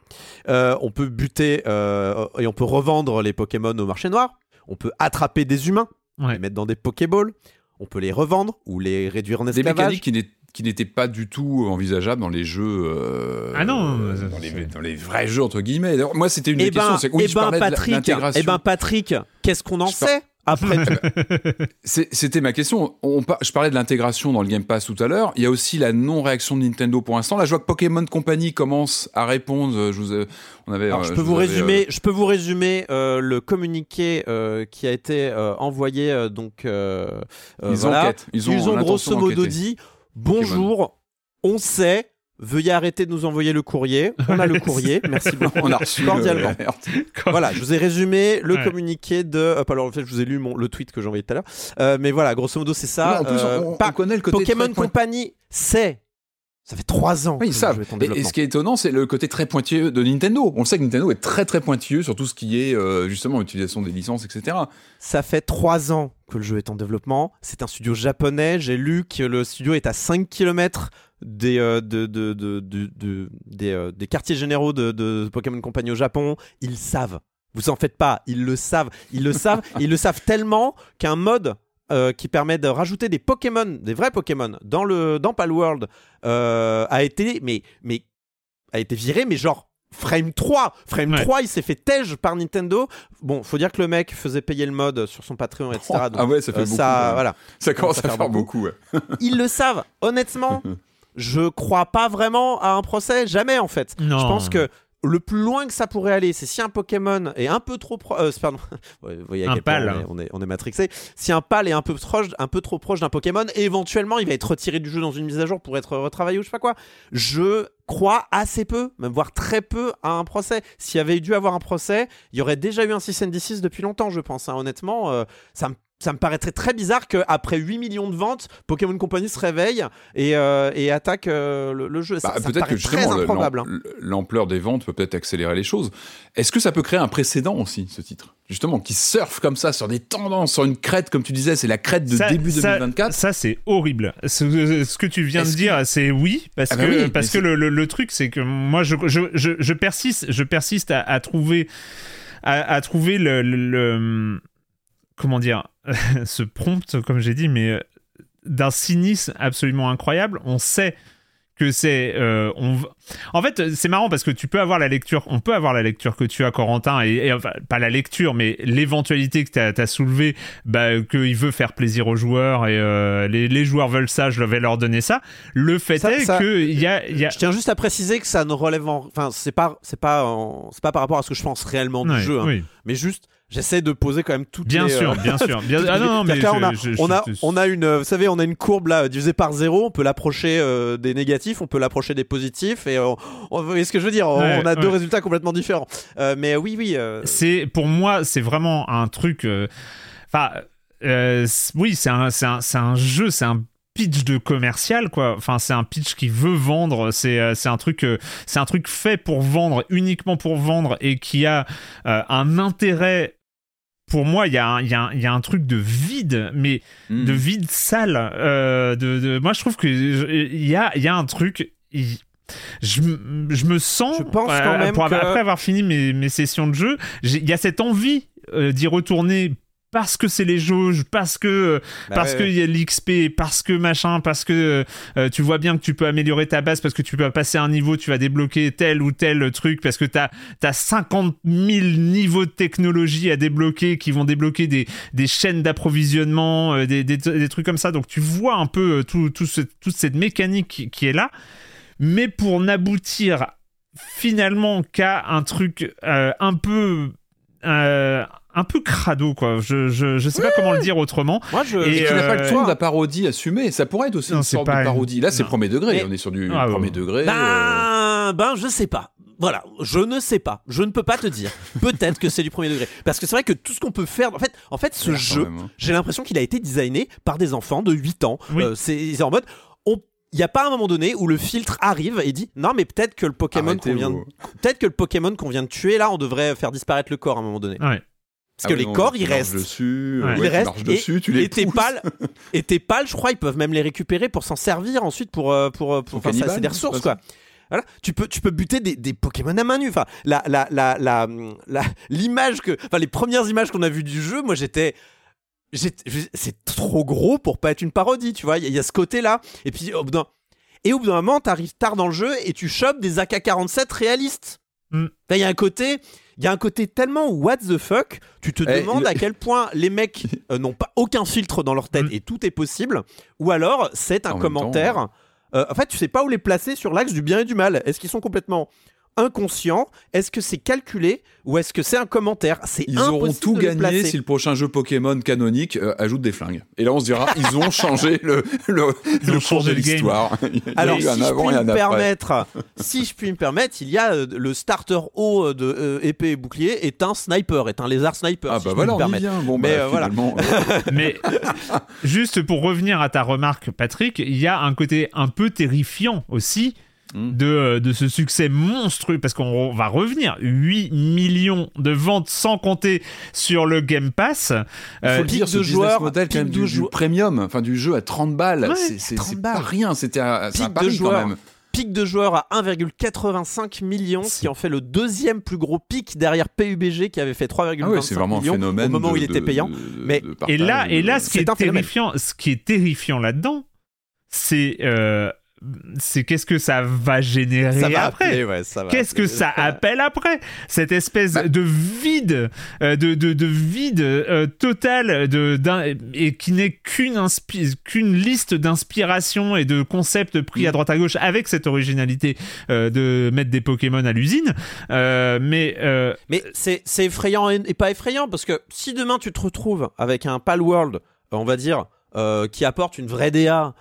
On peut buter et on peut revendre les Pokémon au marché noir. On peut attraper des humains, les mettre dans des Pokéballs. On peut les revendre ou les réduire en esclavage. Des mécaniques qui n'étaient qui n'était pas du tout envisageable dans les jeux dans les vrais jeux entre guillemets. Alors, moi c'était une question, c'est oui, tu parlais de l'intégration. Patrick, qu'est-ce qu'on en sait après? C'était ma question. Je parlais de l'intégration dans le Game Pass tout à l'heure. Il y a aussi la non-réaction de Nintendo pour l'instant. Là, je vois que Pokémon Company commence à répondre. Je peux vous résumer le communiqué qui a été envoyé. Ils ont grosso modo dit bonjour, on sait. Veuillez arrêter de nous envoyer le courrier. On a le courrier. Merci beaucoup. On a reçu cordialement. Voilà, je vous ai résumé le communiqué de. Alors en fait, je vous ai lu le tweet que j'ai envoyé tout à l'heure. Mais voilà, grosso modo, c'est ça. Non, en plus, on connaît le côté Pokémon Company. Ça fait 3 ans. Oui, ça. Et ce qui est étonnant, c'est le côté très pointilleux de Nintendo. On sait que Nintendo est très très pointilleux sur tout ce qui est justement utilisation des licences, etc. Ça fait 3 ans que le jeu est en développement. C'est un studio japonais. J'ai lu que le studio est à 5 km. Des quartiers généraux de Pokémon Company au Japon, ils savent. Vous en faites pas, ils le savent, ils le savent tellement qu'un mode qui permet de rajouter des Pokémon, des vrais Pokémon dans Palworld a été viré, mais genre Frame 3, il s'est fait tège par Nintendo. Bon, faut dire que le mec faisait payer le mod sur son Patreon, etc. Donc, ça fait beaucoup. Voilà. Ça commence à faire beaucoup. Ils le savent, honnêtement. Je crois pas vraiment à un procès, jamais en fait. Non. Je pense que le plus loin que ça pourrait aller, c'est si un Pokémon est un peu trop proche. Pardon, vous voyez à quel point on est matrixé. Si un PAL est un peu trop proche d'un Pokémon, éventuellement il va être retiré du jeu dans une mise à jour pour être retravaillé ou je sais pas quoi. Je crois assez peu, même voire très peu, à un procès. S'il y avait dû avoir un procès, il y aurait déjà eu un 6ND6 depuis longtemps, je pense. Honnêtement, ça me paraîtrait très bizarre qu'après 8 millions de ventes, Pokémon Company se réveille et attaque le jeu. Ça peut-être paraît que très improbable. L'ampleur des ventes peut peut-être accélérer les choses. Est-ce que ça peut créer un précédent aussi, ce titre ? Justement, qui surfe comme ça sur des tendances, sur une crête, comme tu disais, c'est la crête de début 2024. Ça, c'est horrible. Ce que tu viens de dire, c'est oui, parce que le truc, c'est que moi, je persiste à trouver... À trouver le comment dire, ce prompt, comme j'ai dit, mais d'un cynisme absolument incroyable. On sait que c'est... En fait, c'est marrant parce que tu peux avoir la lecture, on peut avoir la lecture que tu as, Corentin, et enfin, pas la lecture, mais l'éventualité que t'as soulevée, qu'il veut faire plaisir aux joueurs et les joueurs veulent ça, je vais leur donner ça. Le fait est que il y a... Je tiens juste à préciser que ça ne relève enfin, c'est pas par rapport à ce que je pense réellement du jeu, mais juste... J'essaie de poser quand même toutes les... Bien sûr. Ah non, mais... On a une... Vous savez, on a une courbe là, divisée par 0. On peut l'approcher des négatifs, on peut l'approcher des positifs. Et vous voyez ce que je veux dire, on a deux résultats complètement différents. Mais oui... C'est, pour moi, c'est vraiment un truc... c'est un jeu, c'est un pitch de commercial, quoi. Enfin, c'est un pitch qui veut vendre, c'est un truc fait pour vendre, uniquement pour vendre, et qui a un intérêt. Pour moi, il y a un truc de vide, mais de vide sale. Moi, je trouve que il y a un truc. Je me sens, je pense quand même après avoir fini mes sessions de jeu, il y a cette envie d'y retourner. Parce que c'est les jauges, parce que y a l'XP, parce que machin, parce que tu vois bien que tu peux améliorer ta base, parce que tu peux passer un niveau, tu vas débloquer tel ou tel truc, parce que t'as 50 000 niveaux de technologie à débloquer qui vont débloquer des chaînes d'approvisionnement, des trucs comme ça. Donc tu vois un peu toute cette mécanique qui est là, mais pour n'aboutir finalement qu'à un truc un peu crado, quoi. Je sais pas comment le dire autrement. Moi, et tu n'as pas le temps de la parodie assumée. Ça pourrait être aussi une sorte de parodie. Là, c'est premier degré. On est sur du premier degré. Ben, je sais pas. Voilà, je ne sais pas. Je ne peux pas te dire. Peut-être que c'est du premier degré. Parce que c'est vrai que tout ce qu'on peut faire... En fait ce jeu, j'ai l'impression qu'il a été designé par des enfants de 8 ans. Oui. C'est en mode... Il n'y a pas un moment donné où le filtre arrive et dit non mais peut-être que le Pokémon qu'on vient de tuer là, on devrait faire disparaître le corps à un moment donné. Ouais. Parce que les corps ils restent. Et tes pales, je crois, ils peuvent même les récupérer pour s'en servir ensuite pour faire ça, c'est des ressources, quoi. Voilà, tu peux buter des Pokémon à main nue. Enfin, l'image les premières images qu'on a vues du jeu, moi c'est trop gros pour pas être une parodie, tu vois. Il y a ce côté là, et puis Et au bout d'un moment, t'arrives tard dans le jeu et tu chopes des AK-47 réalistes. Il y a un côté... Il y a un côté tellement what the fuck, tu te demandes à quel point les mecs n'ont pas aucun filtre dans leur tête et tout est possible, ou alors c'est un commentaire. Temps, en fait, tu sais pas où les placer sur l'axe du bien et du mal. Est-ce qu'ils sont complètement inconscients ? Est-ce que c'est calculé ? Ou est-ce que c'est un commentaire ? C'est ils auront tout gagné si le prochain jeu Pokémon canonique ajoute des flingues. Et là, on se dira, ils ont changé le cours de l'histoire. Alors, si je puis me permettre, il y a le starter haut de épée et bouclier est un sniper, est un lézard sniper. Ah si bah voilà, on y vient. Bon, mais voilà. Mais juste pour revenir à ta remarque, Patrick, il y a un côté un peu terrifiant aussi. De ce succès monstrueux, parce qu'on va revenir 8 millions de ventes sans compter sur le Game Pass. Il faut dire ce business model quand même du premium, enfin du jeu à 30 balles, ouais, c'est pas rien, c'était à Paris quand même. Pic de joueurs à 1,85 million, ce qui en fait le deuxième plus gros pic derrière PUBG qui avait fait 3,25 millions au moment où il était payant. Et là, ce qui est terrifiant là-dedans, c'est qu'est-ce que ça va générer après cette espèce de vide total et qui n'est qu'une liste d'inspirations et de concepts pris à droite à gauche avec cette originalité de mettre des Pokémon à l'usine mais c'est effrayant et pas effrayant, parce que si demain tu te retrouves avec un Palworld, on va dire qui apporte une vraie DA,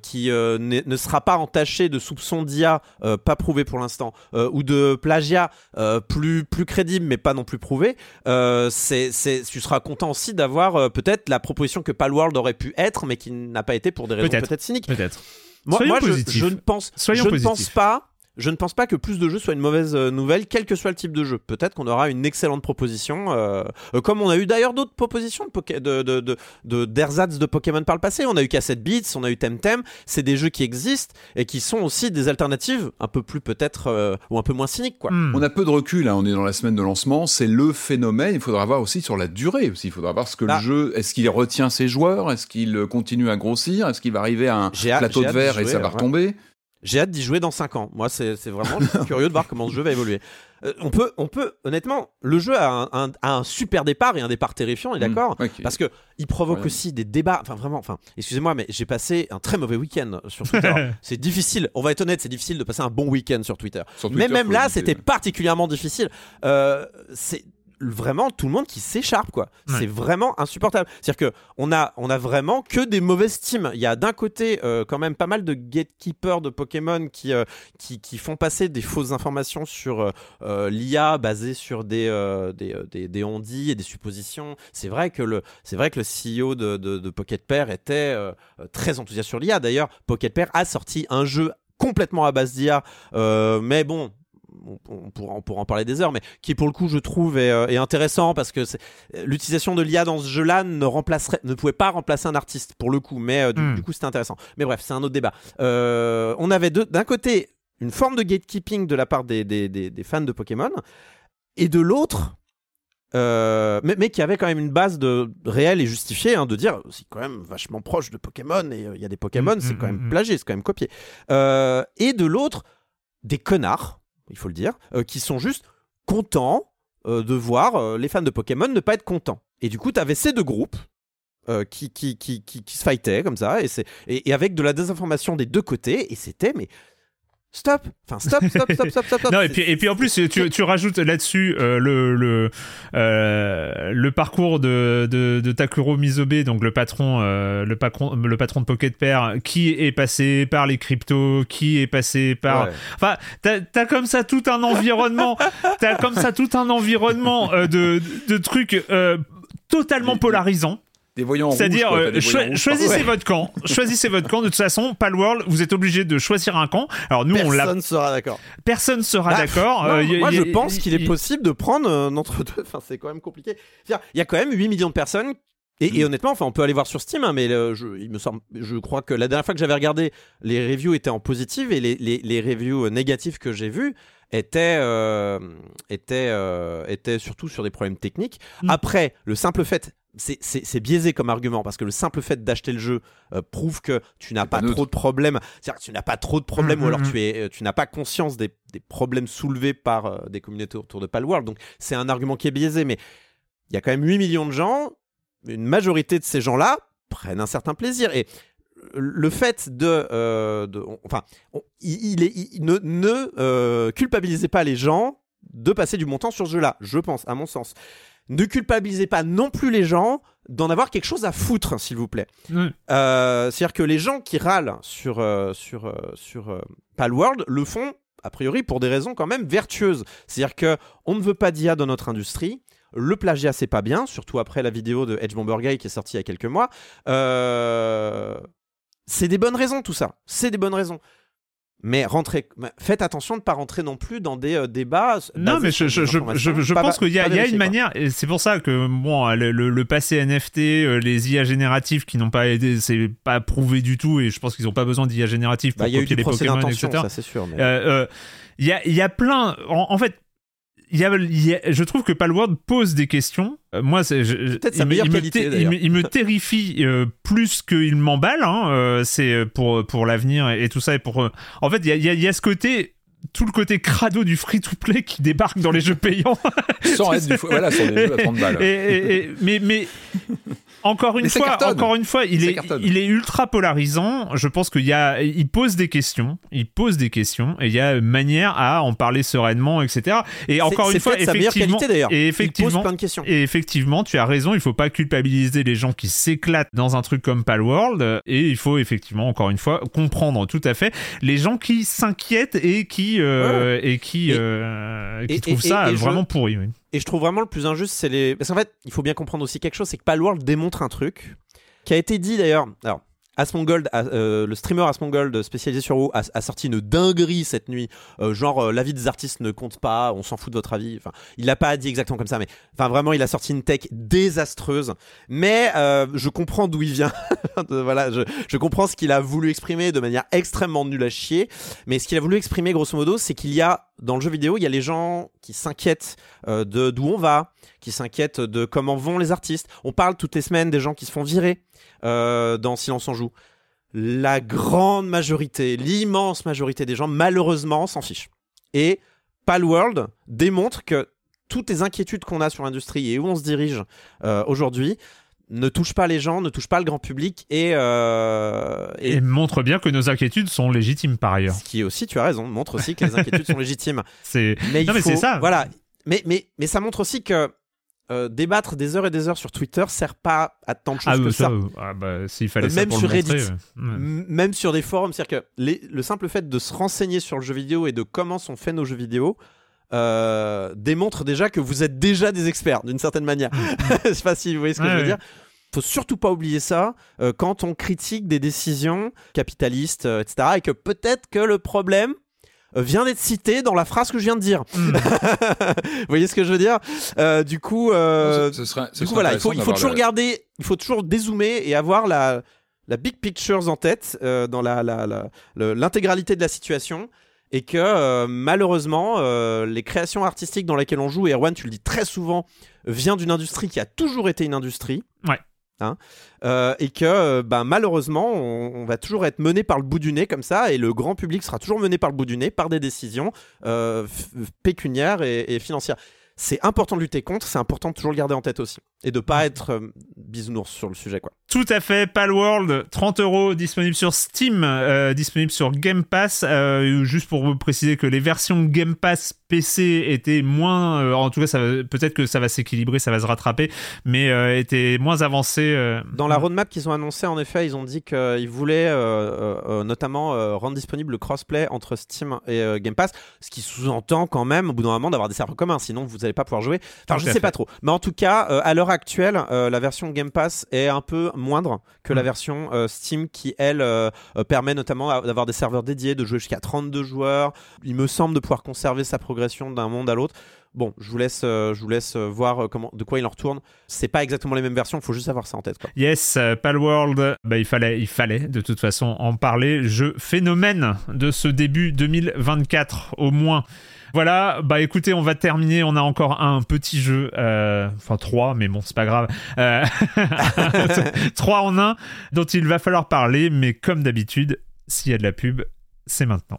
qui ne sera pas entaché de soupçons d'IA pas prouvés pour l'instant, ou de plagiat plus crédible mais pas non plus prouvé, tu seras content aussi d'avoir peut-être la proposition que Palworld aurait pu être mais qui n'a pas été pour des raisons peut-être cyniques. Peut-être. Moi je ne pense pas que plus de jeux soit une mauvaise nouvelle, quel que soit le type de jeu. Peut-être qu'on aura une excellente proposition, comme on a eu d'ailleurs d'autres propositions d'ersatz de Pokémon par le passé. On a eu Cassette Beats, on a eu Temtem. C'est des jeux qui existent et qui sont aussi des alternatives un peu plus peut-être ou un peu moins cyniques, quoi. On a peu de recul, hein. On est dans la semaine de lancement, c'est le phénomène. Il faudra voir aussi sur la durée aussi. Il faudra voir ce que le jeu, est-ce qu'il retient ses joueurs, est-ce qu'il continue à grossir, est-ce qu'il va arriver à un plateau de verre et ça va retomber. Ouais. J'ai hâte d'y jouer dans 5 ans. Moi, c'est vraiment curieux de voir comment ce jeu va évoluer. On peut, honnêtement, le jeu a un super départ et un départ terrifiant, on est d'accord, okay. Parce que il provoque aussi des débats. Enfin, excusez-moi, mais j'ai passé un très mauvais week-end sur Twitter. C'est difficile. On va être honnête, c'est difficile de passer un bon week-end sur Twitter. Mais même là, c'était particulièrement difficile. C'est vraiment tout le monde qui s'écharpe, quoi. Ouais. C'est vraiment insupportable. C'est-à-dire que on a vraiment que des mauvaises teams. Il y a d'un côté quand même pas mal de gatekeepers de Pokémon qui font passer des fausses informations sur l'IA basée sur des on-dit et des suppositions. C'est vrai que le CEO de Pocket Pair était très enthousiaste sur l'IA. D'ailleurs, Pocket Pair a sorti un jeu complètement à base d'IA, mais bon. On pourra en parler des heures, mais qui pour le coup je trouve est intéressant, parce que l'utilisation de l'IA dans ce jeu là ne pouvait pas remplacer un artiste pour le coup, mais du coup c'était intéressant, mais bref, c'est un autre débat. On avait d'un côté une forme de gatekeeping de la part des fans de Pokémon, et de l'autre mais qui avait quand même une base réelle et justifiée, hein, de dire c'est quand même vachement proche de Pokémon et il y a des Pokémon, c'est quand même plagié, c'est quand même copié, et de l'autre des connards, il faut le dire, qui sont juste contents de voir les fans de Pokémon ne pas être contents. Et du coup, t'avais ces deux groupes qui se fightaient comme ça, et avec de la désinformation des deux côtés, et c'était... mais Stop. Non, et puis en plus tu rajoutes là-dessus le parcours de Takuro Mizobe, donc le patron de Pocket Pair, qui est passé par les cryptos, qui est passé par enfin t'as comme ça tout un environnement de trucs totalement polarisants. Des voyants rouges. C'est-à-dire, choisissez votre camp. Choisissez votre camp. De toute façon, Palworld, vous êtes obligé de choisir un camp. Alors nous, personne sera d'accord. Personne sera d'accord. Non, moi, je pense qu'il est possible de prendre entre deux. Enfin, c'est quand même compliqué. C'est-à-dire, il y a quand même 8 millions de personnes. Et honnêtement, enfin, on peut aller voir sur Steam, hein, mais je crois que la dernière fois que j'avais regardé, les reviews étaient en positive, et les reviews négatives que j'ai vues étaient surtout sur des problèmes techniques. Après, le simple fait c'est biaisé comme argument, parce que le simple fait d'acheter le jeu prouve que tu n'as pas trop de problèmes. C'est-à-dire que tu n'as pas trop de problèmes, ou alors tu n'as pas conscience des problèmes soulevés par des communautés autour de Palworld. Donc c'est un argument qui est biaisé, mais il y a quand même 8 millions de gens. Une majorité de ces gens-là prennent un certain plaisir. Et le fait ne culpabilisez pas les gens de passer du bon temps sur ce jeu-là, je pense, à mon sens. Ne culpabilisez pas non plus les gens d'en avoir quelque chose à foutre, s'il vous plaît. C'est-à-dire que les gens qui râlent sur Palworld le font, a priori, pour des raisons quand même vertueuses. C'est-à-dire qu'on ne veut pas d'IA dans notre industrie. Le plagiat, c'est pas bien, surtout après la vidéo de Edge Bomber Guy qui est sortie il y a quelques mois. C'est des bonnes raisons, tout ça. C'est des bonnes raisons. Mais faites attention de ne pas rentrer non plus dans des débats. Non, mais je pense qu'il y a une manière, et c'est pour ça que le passé NFT, les IA génératives qui n'ont pas aidé, c'est pas prouvé du tout, et je pense qu'ils n'ont pas besoin d'IA générative pour copier les Pokémon, etc. Ça, c'est sûr. Mais... y a plein... En fait, je trouve que Palworld pose des questions. Moi, il me terrifie plus qu'il m'emballe. C'est pour l'avenir et tout ça. Et pour, en fait, il y a ce côté, tout le côté crado du free-to-play qui débarque dans les jeux payants. Sans être du fou. Voilà, sans des jeux à 30 balles. Mais Encore une fois, il est ultra polarisant. Je pense qu'il pose des questions. Il pose des questions et il y a manière à en parler sereinement, etc. Et effectivement, il pose plein de questions. Et effectivement, tu as raison. Il ne faut pas culpabiliser les gens qui s'éclatent dans un truc comme Palworld. Et il faut effectivement, encore une fois, comprendre tout à fait les gens qui s'inquiètent et qui trouvent ça vraiment pourri. Oui. Et je trouve vraiment le plus injuste, c'est les... Parce qu'en fait, il faut bien comprendre aussi quelque chose, c'est que Palworld démontre un truc qui a été dit d'ailleurs... Alors, Asmongold, le streamer Asmongold spécialisé sur WoW a sorti une dinguerie cette nuit, l'avis des artistes ne compte pas, on s'en fout de votre avis. Enfin, il l'a pas dit exactement comme ça, mais enfin vraiment, il a sorti une tech désastreuse. Mais je comprends d'où il vient. Voilà, je comprends ce qu'il a voulu exprimer de manière extrêmement nulle à chier. Mais ce qu'il a voulu exprimer, grosso modo, c'est qu'il y a dans le jeu vidéo, il y a les gens qui s'inquiètent de d'où on va, qui s'inquiètent de comment vont les artistes. On parle toutes les semaines des gens qui se font virer dans Silence On Joue. La grande majorité, l'immense majorité des gens, malheureusement, s'en fichent. Et Palworld démontre que toutes les inquiétudes qu'on a sur l'industrie et où on se dirige aujourd'hui ne touche pas les gens, ne touche pas le grand public et montre bien que nos inquiétudes sont légitimes par ailleurs. Ce qui est aussi, tu as raison, montre aussi que les inquiétudes sont légitimes. C'est ça. Voilà. Mais ça montre aussi que débattre des heures et des heures sur Twitter sert pas à tant de choses que ça. S'il fallait ça pour le montrer. Même sur Reddit, même sur des forums, c'est-à-dire que le simple fait de se renseigner sur le jeu vidéo et de comment sont faits nos jeux vidéo démontre déjà que vous êtes déjà des experts d'une certaine manière. Je sais pas si vous voyez ce que je veux dire. Faut surtout pas oublier ça quand on critique des décisions capitalistes, etc. Et que peut-être que le problème vient d'être cité dans la phrase que je viens de dire. Vous voyez ce que je veux dire? Du coup, voilà, il faut toujours regarder, il faut toujours dézoomer et avoir la big picture en tête dans l'intégralité de la situation. Et que malheureusement, les créations artistiques dans lesquelles on joue, et Erwan, tu le dis très souvent, vient d'une industrie qui a toujours été une industrie. Ouais. Hein, et que malheureusement, on va toujours être mené par le bout du nez comme ça, et le grand public sera toujours mené par le bout du nez par des décisions pécuniaires et financières. C'est important de lutter contre, c'est important de toujours le garder en tête aussi. Et de pas être bisounours sur le sujet, quoi. Tout à fait, Palworld, 30€, disponible sur Steam, disponible sur Game Pass. Juste pour vous préciser que les versions Game Pass PC étaient moins... en tout cas, peut-être que ça va s'équilibrer, ça va se rattraper, mais étaient moins avancées. Dans la roadmap qu'ils ont annoncée, en effet, ils ont dit qu'ils voulaient notamment rendre disponible le crossplay entre Steam et Game Pass, ce qui sous-entend quand même, au bout d'un moment, d'avoir des serveurs communs, sinon vous n'allez pas pouvoir jouer. Enfin, je ne sais pas trop. Mais en tout cas, à l'heure actuelle, la version Game Pass est un peu moindre que la version Steam qui, elle, permet notamment d'avoir des serveurs dédiés, de jouer jusqu'à 32 joueurs. Il me semble de pouvoir conserver sa progression d'un monde à l'autre. Bon, je vous laisse voir comment, de quoi il en retourne. C'est pas exactement les mêmes versions, il faut juste avoir ça en tête, quoi. Yes, Palworld, bah, il fallait de toute façon en parler. Jeu phénomène de ce début 2024 au moins. Voilà, bah écoutez, on va terminer. On a encore un petit jeu, enfin trois, mais bon, c'est pas grave. Trois en un dont il va falloir parler, mais comme d'habitude, s'il y a de la pub, c'est maintenant.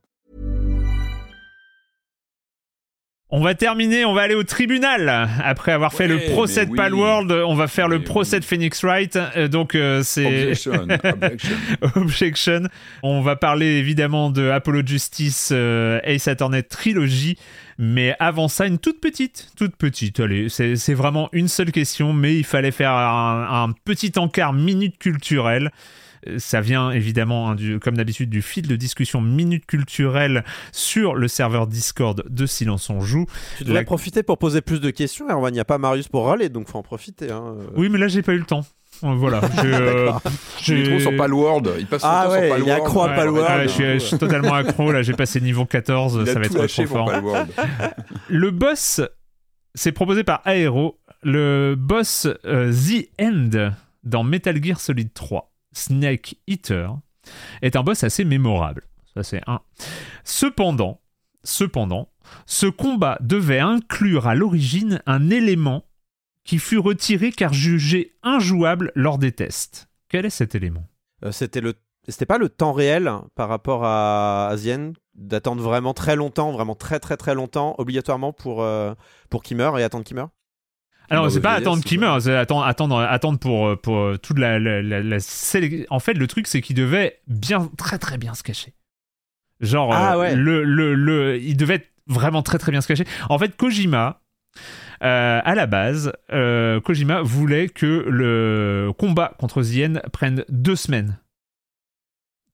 On va terminer, on va aller au tribunal. Après avoir fait le procès de Palworld, on va faire le procès de Phoenix Wright. Donc, c'est... Objection. Objection. On va parler évidemment de Apollo Justice Ace Attorney Trilogie. Mais avant ça, une toute petite, allez, c'est vraiment une seule question, mais il fallait faire un petit encart minute culturelle. Ça vient évidemment, comme d'habitude, du fil de discussion Minute Culturelle sur le serveur Discord de Silence On Joue. Tu devrais profiter pour poser plus de questions, Erwan, il n'y a pas Marius pour râler, donc il faut en profiter. Hein. Oui, mais là, j'ai pas eu le temps. Voilà, je trouve sur Palworld, il passe son temps sur Palworld. Il est accro à Palworld. Ouais, je suis totalement accro, là, j'ai passé niveau 14, ça va être trop fort. Le boss, c'est proposé par Aero, le boss The End dans Metal Gear Solid 3. Snake Eater est un boss assez mémorable. Ça, c'est un. Cependant, ce combat devait inclure à l'origine un élément qui fut retiré car jugé injouable lors des tests. Quel est cet élément ? C'était pas le temps réel par rapport à Asien, d'attendre vraiment très longtemps, vraiment très très très longtemps, obligatoirement pour qu'il meure et attendre qu'il meure ? Alors, c'est pas attendre qu'il meure, c'est attendre pour toute la sélection. En fait, le truc, c'est qu'il devait bien, très très bien se cacher. Genre, il devait être vraiment très très bien se cacher. En fait, Kojima, à la base, Kojima voulait que le combat contre The End prenne 2 semaines.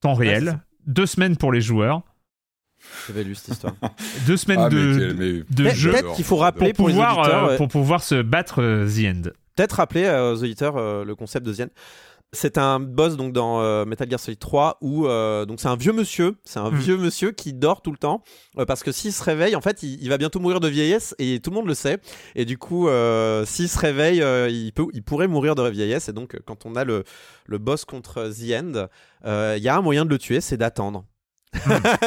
Temps réel, 2 semaines pour les joueurs. J'avais lu cette histoire. 2 semaines de jeu. Peut-être qu'il faut rappeler pour pouvoir se battre The End. Peut-être rappeler The Eater le concept de The End. C'est un boss donc dans Metal Gear Solid 3 où donc c'est un vieux monsieur qui dort tout le temps parce que s'il se réveille en fait il va bientôt mourir de vieillesse et tout le monde le sait et du coup s'il se réveille il pourrait mourir de vieillesse et donc quand on a le boss contre The End il y a un moyen de le tuer, c'est d'attendre.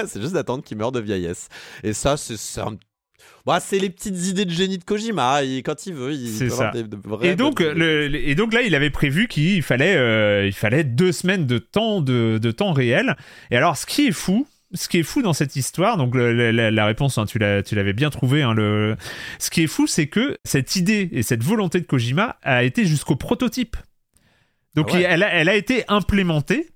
C'est juste d'attendre qu'il meure de vieillesse. Et ça, c'est les petites idées de génie de Kojima. Et quand il veut, il peut avoir des vrais. Et donc là, il avait prévu qu'il fallait, 2 semaines de temps réel. Et alors, ce qui est fou dans cette histoire, donc la réponse, hein, tu l'avais bien trouvée. Hein, ce qui est fou, c'est que cette idée et cette volonté de Kojima a été jusqu'au prototype. Donc elle a été implémentée.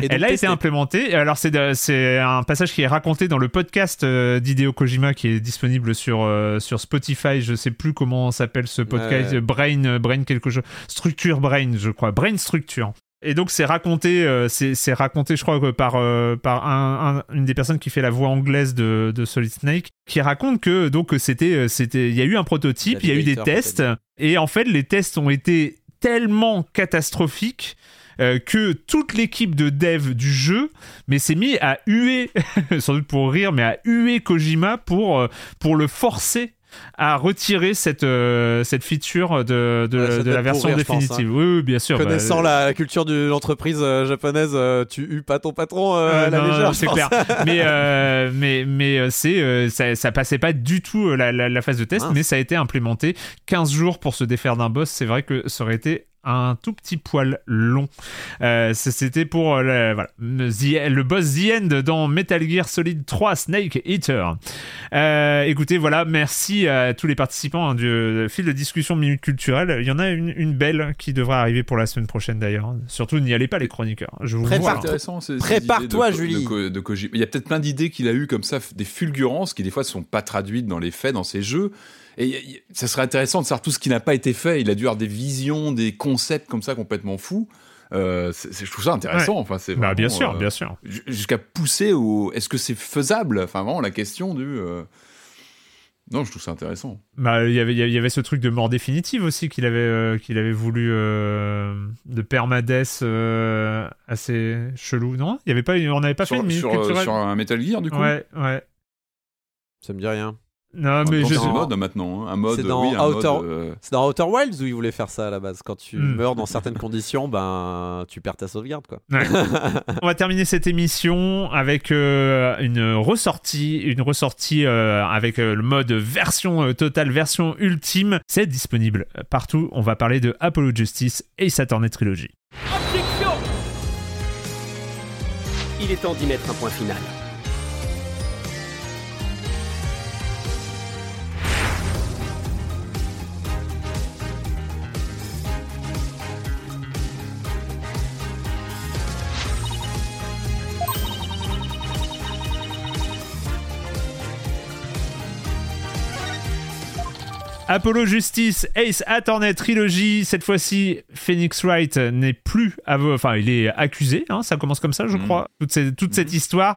Elle a été implémentée. Alors c'est un passage qui est raconté dans le podcast d'Hideo Kojima qui est disponible sur Spotify. Je sais plus comment s'appelle ce podcast. Ouais. Brain quelque chose. Structure Brain, je crois. Brain Structure. Et donc c'est raconté, je crois, par une des personnes qui fait la voix anglaise de Solid Snake, qui raconte que donc c'était, il y a eu un prototype, il y a eu des tests, et en fait les tests ont été tellement catastrophiques. Que toute l'équipe de dev du jeu s'est mis à huer, sans doute pour rire, mais à huer Kojima pour le forcer à retirer cette feature de la version définitive. Pense, hein. Oui, bien sûr. Connaissant la culture de l'entreprise japonaise, tu hues pas ton patron à la légère. C'est clair. Mais ça passait pas du tout la phase de test, mais ça a été implémenté. 15 jours pour se défaire d'un boss, c'est vrai que ça aurait été un tout petit poil long. C'était pour le boss The End dans Metal Gear Solid 3 Snake Eater. Écoutez, voilà, merci à tous les participants du fil de discussion Minute Culturelle. Il y en a une belle qui devra arriver pour la semaine prochaine d'ailleurs. Surtout, n'y allez pas les chroniqueurs. Je vous vois. Intéressant, prépare-toi, Julie. Il y a peut-être plein d'idées qu'il a eues comme ça, des fulgurances qui des fois ne sont pas traduites dans les faits, dans ces jeux. Et ça serait intéressant de savoir tout ce qui n'a pas été fait. Il a dû avoir des visions, des concepts comme ça complètement fous Je trouve ça intéressant. Ouais. Enfin, c'est vraiment, bien sûr, bien sûr. Jusqu'à pousser au. Est-ce que c'est faisable ? Enfin, vraiment, la question du. Non, je trouve ça intéressant. Bah, il y avait ce truc de mort définitive aussi qu'il avait voulu de permadès assez chelou, non ? Il y avait pas, on n'avait pas fait une minute culturelle sur un Metal Gear du coup. Ouais. Ça me dit rien. Non, mais c'est un mode maintenant. Un mode. C'est dans, oui, c'est dans Outer Wilds où ils voulaient faire ça à la base. Quand tu meurs dans certaines conditions, ben tu perds ta sauvegarde, quoi. Ouais. On va terminer cette émission avec une ressortie avec le mode version totale, version ultime. C'est disponible partout. On va parler de Apollo Justice Ace Attorney Trilogie. Objection ! Il est temps d'y mettre un point final. Apollo Justice Ace Attorney Trilogie, cette fois-ci Phoenix Wright n'est plus il est accusé, hein, ça commence comme ça je crois, toute cette histoire.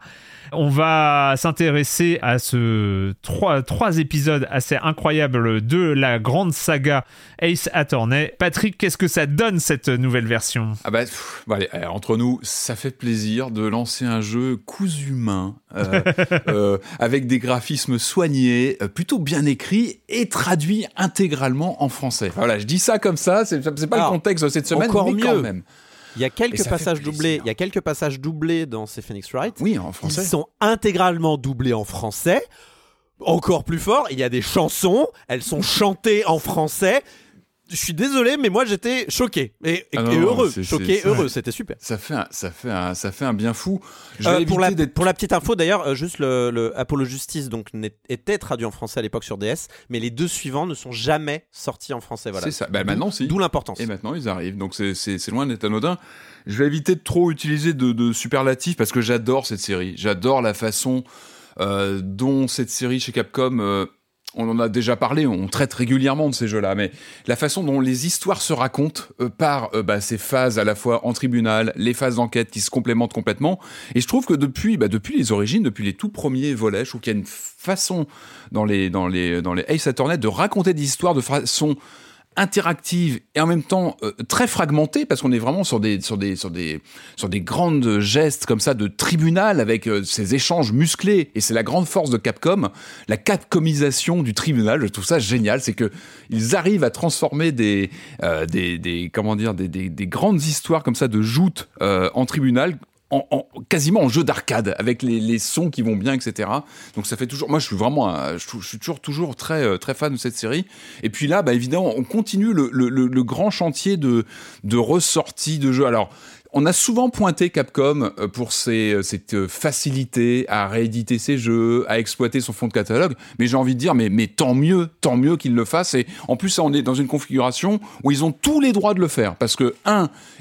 On va s'intéresser à ce trois épisodes assez incroyables de la grande saga Ace Attorney. Patrick, qu'est-ce que ça donne cette nouvelle version ? Allez, entre nous, ça fait plaisir de lancer un jeu cousu main avec des graphismes soignés, plutôt bien écrits et traduits intégralement en français. Voilà, je dis ça comme ça, c'est pas le contexte de cette semaine, mais quand même. Il y a quelques passages doublés. Il y a quelques passages doublés dans ces Phoenix Wright. Oui, en français. Ils sont intégralement doublés en français. Encore plus fort, il y a des chansons, elles sont chantées en français. Je suis désolé, mais moi j'étais choqué et heureux. Choqué, heureux, c'était super. Ça fait un bien fou. Pour la petite info d'ailleurs, juste le Apollo Justice donc était traduit en français à l'époque sur DS, mais les deux suivants ne sont jamais sortis en français. Voilà. C'est ça. Bah, maintenant, si. D'où l'importance. Et maintenant ils arrivent. Donc c'est loin d'être anodin. Je vais éviter de trop utiliser de superlatifs parce que j'adore cette série. J'adore la façon dont cette série chez Capcom. On en a déjà parlé, on traite régulièrement de ces jeux-là, mais la façon dont les histoires se racontent par ces phases à la fois en tribunal, les phases d'enquête qui se complémentent complètement, et je trouve que depuis les origines, depuis les tout premiers volets, je trouve qu'il y a une façon dans les Ace Attorney de raconter des histoires de façon interactive et en même temps très fragmentée parce qu'on est vraiment sur des grandes gestes comme ça de tribunal avec ces échanges musclés et c'est la grande force de Capcom, la capcomisation du tribunal. Je trouve ça génial, c'est que ils arrivent à transformer des grandes histoires comme ça de joutes en tribunal. Quasiment en jeu d'arcade avec les sons qui vont bien, etc. Donc ça fait toujours. Moi, je suis vraiment, je suis toujours très très fan de cette série. Et puis là, évidemment, on continue le grand chantier de ressortie de jeux. Alors. On a souvent pointé Capcom pour cette facilité à rééditer ses jeux, à exploiter son fonds de catalogue, mais j'ai envie de dire, mais tant mieux qu'ils le fassent. Et en plus, on est dans une configuration où ils ont tous les droits de le faire, parce que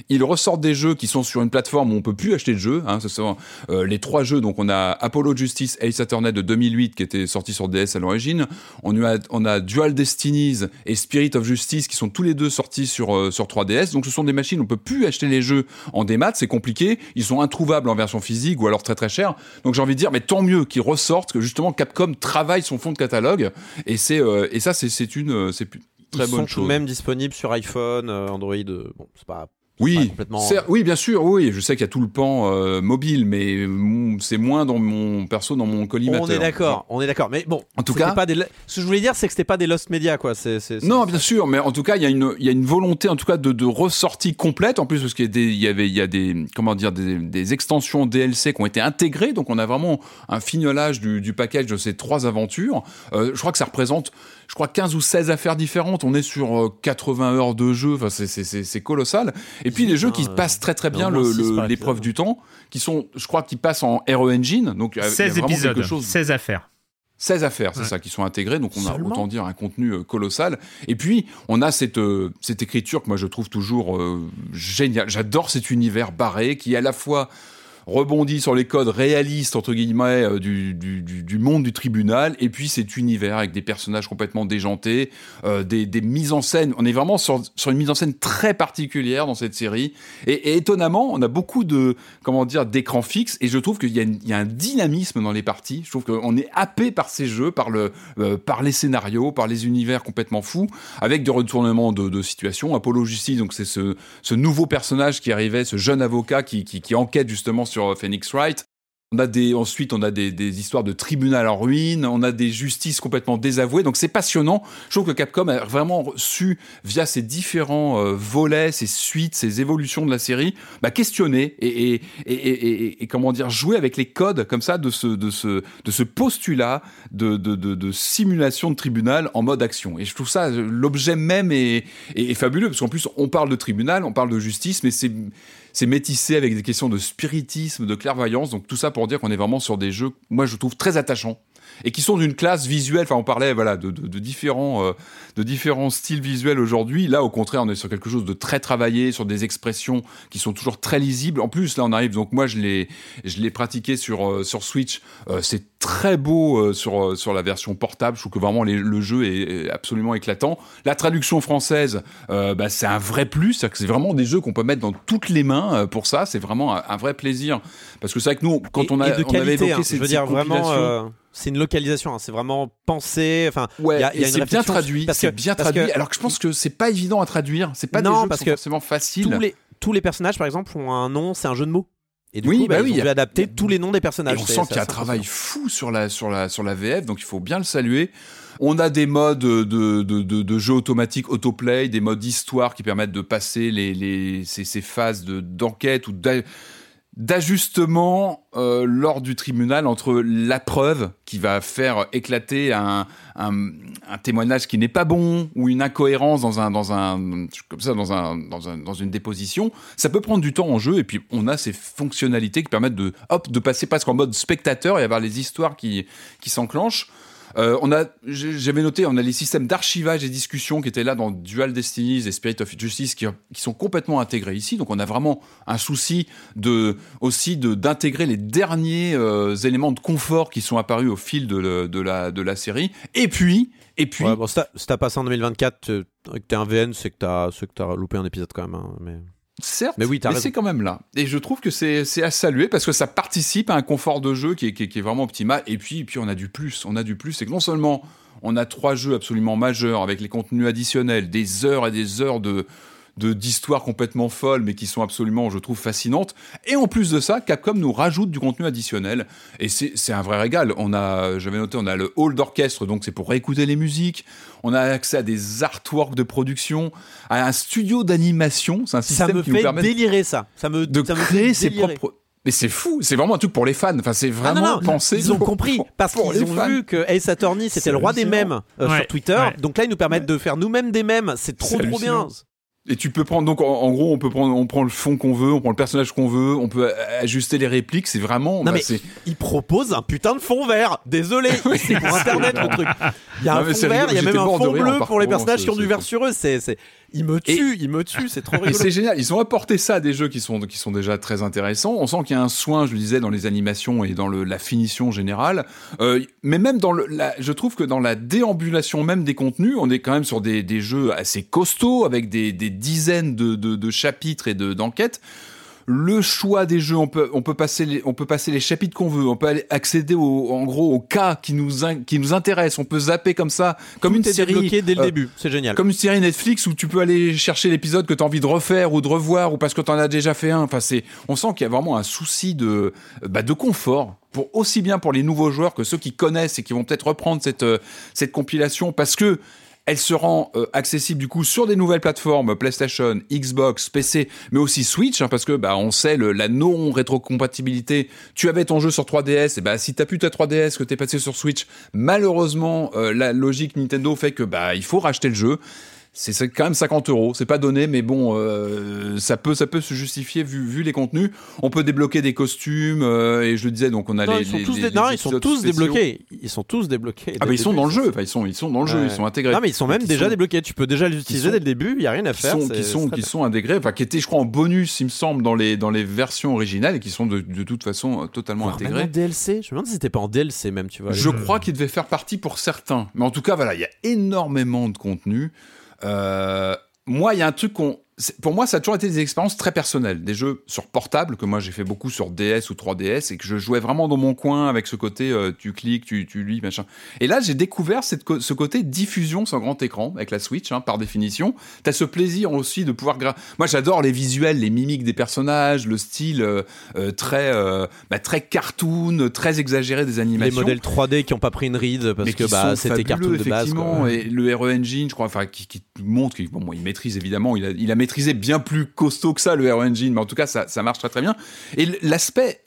ils ressortent des jeux qui sont sur une plateforme où on peut plus acheter de jeux. Hein, ce sont les trois jeux. Donc on a Apollo Justice Ace Attorney de 2008 qui était sorti sur DS à l'origine. On a Dual Destinies et Spirit of Justice qui sont tous les deux sortis sur 3DS. Donc ce sont des machines où on peut plus acheter les jeux. En démat, c'est compliqué, ils sont introuvables en version physique ou alors très très chers. Donc j'ai envie de dire, mais tant mieux qu'ils ressortent, que justement Capcom travaille son fond de catalogue et c'est une très bonne chose. Ils sont tout de même disponibles sur iPhone, Android, bon, c'est pas... Oui, oui, bien sûr, oui. Je sais qu'il y a tout le pan mobile, mais c'est moins dans mon collimateur. On est d'accord. Mais bon, en tout cas, ce que je voulais dire, c'est que c'était pas des lost media, quoi. Non, bien sûr, mais en tout cas, il y a une volonté, en tout cas, de ressortie complète. En plus, parce qu'il y a des extensions DLC qui ont été intégrées, donc on a vraiment un fignolage du package de ces trois aventures. Je crois que ça représente, 15 ou 16 affaires différentes. On est sur 80 heures de jeu. Enfin, c'est colossal. Et puis les jeux qui passent très très bien l'épreuve du temps, qui sont, je crois, qui passent en RE Engine, donc 16 épisodes, 16 affaires. 16 affaires, c'est ça, qui sont intégrées, donc on a autant dire un contenu colossal. Et puis on a cette écriture que moi je trouve toujours géniale. J'adore cet univers barré qui est à la fois rebondit sur les codes réalistes, entre guillemets, du monde du tribunal, et puis cet univers avec des personnages complètement déjantés, des mises en scène. On est vraiment sur une mise en scène très particulière dans cette série, et étonnamment, on a beaucoup de, d'écrans fixes, et je trouve qu'il y a, un dynamisme dans les parties. Je trouve qu'on est happé par ces jeux, par les scénarios, par les univers complètement fous, avec des retournements de situation. Apollo Justice, donc c'est ce nouveau personnage qui arrivait, ce jeune avocat qui enquête justement sur Phoenix Wright. Ensuite, on a des histoires de tribunal en ruine, on a des justices complètement désavouées, donc c'est passionnant. Je trouve que Capcom a vraiment su, via ses différents volets, ses suites, ses évolutions de la série, questionner et jouer avec les codes comme ça de ce postulat de simulation de tribunal en mode action. Et je trouve ça, l'objet même est fabuleux, parce qu'en plus, on parle de tribunal, on parle de justice, mais c'est métissé avec des questions de spiritisme, de clairvoyance, donc tout ça pour dire qu'on est vraiment sur des jeux, moi je trouve très attachants, et qui sont d'une classe visuelle. Enfin, on parlait de différents styles visuels aujourd'hui. Là, au contraire, on est sur quelque chose de très travaillé, sur des expressions qui sont toujours très lisibles. En plus, là, on arrive. Donc, moi, je l'ai pratiqué sur Switch. C'est très beau sur la version portable. Je trouve que vraiment le jeu est absolument éclatant. La traduction française, c'est un vrai plus. C'est-à-dire que c'est vraiment des jeux qu'on peut mettre dans toutes les mains pour ça. C'est vraiment un vrai plaisir. Parce que c'est vrai que nous, quand on avait évoqué ces compilations... C'est une localisation, hein, c'est vraiment pensé. Enfin, il y a une réflexion. C'est bien traduit. Alors que je pense que c'est pas évident à traduire. C'est pas des jeux qui sont forcément faciles. Tous les personnages, par exemple, ont un nom. C'est un jeu de mots. Et du coup, ils ont dû adapter tous les noms des personnages. Et on sent qu'il y a un travail fou sur la VF, donc il faut bien le saluer. On a des modes de jeu automatique, autoplay, des modes histoire qui permettent de passer ces phases d'enquête ou d'ajustement lors du tribunal entre la preuve qui va faire éclater un témoignage qui n'est pas bon ou une incohérence dans une déposition. Ça peut prendre du temps en jeu, et puis on a ces fonctionnalités qui permettent de passer presque en mode spectateur et avoir les histoires qui s'enclenchent. J'avais noté, on a les systèmes d'archivage et discussion qui étaient là dans Dual Destinies et Spirit of Justice qui sont complètement intégrés ici. Donc on a vraiment un souci d'intégrer les derniers éléments de confort qui sont apparus au fil de la série. Et puis si t'as passé en 2024 que t'es un VN, c'est que t'as loupé un épisode quand même, hein, mais... Certes, mais c'est quand même là. Et je trouve que c'est à saluer, parce que ça participe à un confort de jeu qui est vraiment optimal. Et puis on a du plus. C'est que non seulement on a 3 jeux absolument majeurs avec les contenus additionnels, des heures et des heures d'histoires complètement folles, mais qui sont absolument, je trouve, fascinantes. Et en plus de ça, Capcom nous rajoute du contenu additionnel. Et c'est un vrai régal. J'avais noté, on a le hall d'orchestre, donc c'est pour réécouter les musiques. On a accès à des artworks de production, à un studio d'animation. C'est un système qui nous permet... Ça me fait délirer, de créer ses propres... Mais c'est fou, c'est vraiment un truc pour les fans. Enfin, c'est vraiment pensé. Ils ont compris, parce qu'ils ont vu que Ace Attorney, c'était le roi des mèmes sur Twitter. Ouais. Donc là, ils nous permettent de faire nous-mêmes des mèmes. C'est trop bien. Et tu peux prendre, donc en gros, on prend le fond qu'on veut, on prend le personnage qu'on veut, on peut ajuster les répliques, c'est vraiment... Ils proposent un putain de fond vert, désolé, c'est pour internet le truc. Il y a un fond vert, il y a même un fond bleu pour les personnages qui ont du vert sur eux, c'est... Il me tue, c'est trop rigolo. Et c'est génial, ils ont apporté ça à des jeux qui sont déjà très intéressants. On sent qu'il y a un soin, je le disais, dans les animations et dans la finition générale. Mais même je trouve que dans la déambulation même des contenus, on est quand même sur des jeux assez costauds, avec des dizaines de chapitres et d'enquêtes. Le choix des jeux, on peut passer les chapitres qu'on veut, on peut accéder en gros au cas qui nous intéresse, on peut zapper comme ça, comme tout une série bloquée dès le début, c'est génial. Comme une série Netflix où tu peux aller chercher l'épisode que tu as envie de refaire ou de revoir, ou parce que tu en as déjà fait un. Enfin, on sent qu'il y a vraiment un souci de confort, pour aussi bien pour les nouveaux joueurs que ceux qui connaissent et qui vont peut-être reprendre cette compilation, parce que elle se rend accessible du coup sur des nouvelles plateformes, PlayStation, Xbox, PC, mais aussi Switch, hein, parce que on sait la non rétrocompatibilité. Tu avais ton jeu sur 3DS, et si t'as plus ta 3DS, que t'es passé sur Switch, malheureusement la logique Nintendo fait que il faut racheter le jeu. c'est quand même 50€. C'est pas donné, mais bon, ça peut se justifier vu les contenus. On peut débloquer des costumes, et je le disais, donc on a ils sont tous débloqués. Ils sont tous débloqués. Ah, mais ils sont dans le jeu. Enfin, ils sont dans le jeu. Ils sont intégrés. Non, mais ils sont même déjà débloqués. Tu peux déjà les utiliser dès le début. Il y a rien à faire. Qui sont intégrés. Enfin, qui étaient, je crois, en bonus, il me semble, dans les versions originales et qui sont de toute façon totalement intégrés. En DLC. Je me demande si c'était pas en DLC même. Tu vois. Je crois qu'il devait faire partie pour certains. Mais en tout cas, voilà, il y a énormément de contenu. Moi, il y a un truc pour moi, ça a toujours été des expériences très personnelles, des jeux sur portable que moi j'ai fait beaucoup sur DS ou 3DS et que je jouais vraiment dans mon coin avec ce côté tu cliques, tu lis, machin. Et là, j'ai découvert ce côté diffusion sur grand écran avec la Switch, hein, par définition. T'as ce plaisir aussi de pouvoir. Moi, j'adore les visuels, les mimiques des personnages, le style très cartoon, très exagéré des animations. Les modèles 3D qui n'ont pas pris une ride parce que c'était cartoon de base. Quoi. Et le RE Engine, je crois, enfin, qui montre qu'il maîtrise évidemment, il a maîtriser bien plus costaud que ça le RE Engine, mais en tout cas ça marche très très bien. Et l'aspect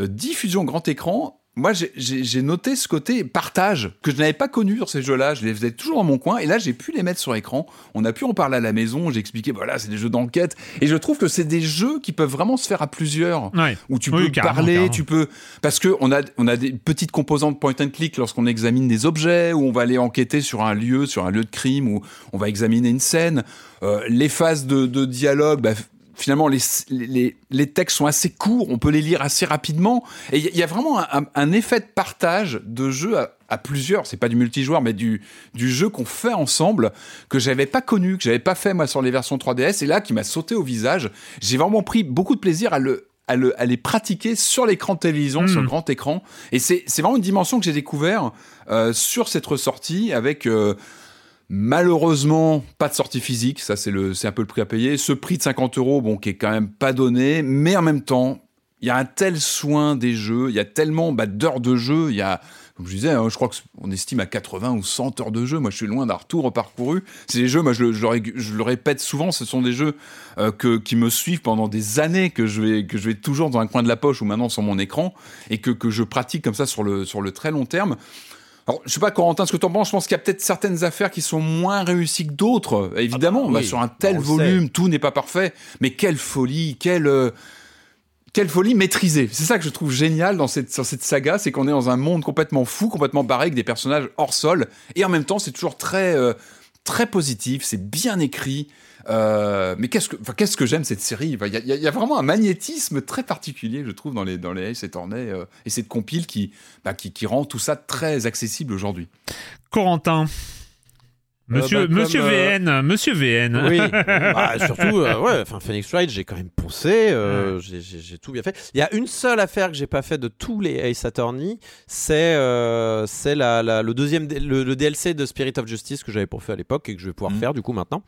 diffusion grand écran, moi j'ai noté ce côté partage que je n'avais pas connu sur ces jeux-là. Je les faisais toujours dans mon coin et là j'ai pu les mettre sur écran, on a pu en parler à la maison, j'ai expliqué voilà, c'est des jeux d'enquête et je trouve que c'est des jeux qui peuvent vraiment se faire à plusieurs, où tu peux parler, carrément. Tu peux, parce que on a des petites composantes point and click lorsqu'on examine des objets, où on va aller enquêter sur un lieu de crime, où on va examiner une scène, les phases de dialogue, finalement, les textes sont assez courts, on peut les lire assez rapidement. Et il y a vraiment un effet de partage de jeu à plusieurs. C'est pas du multijoueur, mais du jeu qu'on fait ensemble, que j'avais pas connu, que j'avais pas fait moi sur les versions 3DS. Et là, qui m'a sauté au visage. J'ai vraiment pris beaucoup de plaisir à les pratiquer sur l'écran de télévision, sur le grand écran. Et c'est vraiment une dimension que j'ai découvert sur cette ressortie avec... malheureusement, pas de sortie physique, ça c'est un peu le prix à payer. Ce prix de 50€, bon, qui est quand même pas donné, mais en même temps, il y a un tel soin des jeux, il y a tellement d'heures de jeu, il y a, comme je disais, hein, je crois qu'on estime à 80 ou 100 heures de jeu. Moi, je suis loin d'un retour parcouru. C'est des jeux, moi je le répète souvent, ce sont des jeux qui me suivent pendant des années, que je vais toujours dans un coin de la poche ou maintenant sur mon écran, et que je pratique comme ça sur le très long terme. Alors, je sais pas, Corentin, ce que t'en penses. Je pense qu'il y a peut-être certaines affaires qui sont moins réussies que d'autres. Évidemment, sur un tel volume, tout n'est pas parfait. Mais quelle folie, quelle folie maîtrisée. C'est ça que je trouve génial dans cette saga, c'est qu'on est dans un monde complètement fou, complètement barré, avec des personnages hors sol. Et en même temps, c'est toujours très, très positif, c'est bien écrit. Mais qu'est-ce que j'aime cette série. Il y a vraiment un magnétisme très particulier, je trouve, dans les Ace Attorney et cette compile qui rend tout ça très accessible aujourd'hui. Corentin, Monsieur VN. Oui. Surtout, Phoenix Wright, j'ai quand même poncé. J'ai tout bien fait. Il y a une seule affaire que j'ai pas fait de tous les Ace Attorney, c'est le deuxième, le DLC de Spirit of Justice que j'avais pas fait à l'époque et que je vais pouvoir faire du coup maintenant.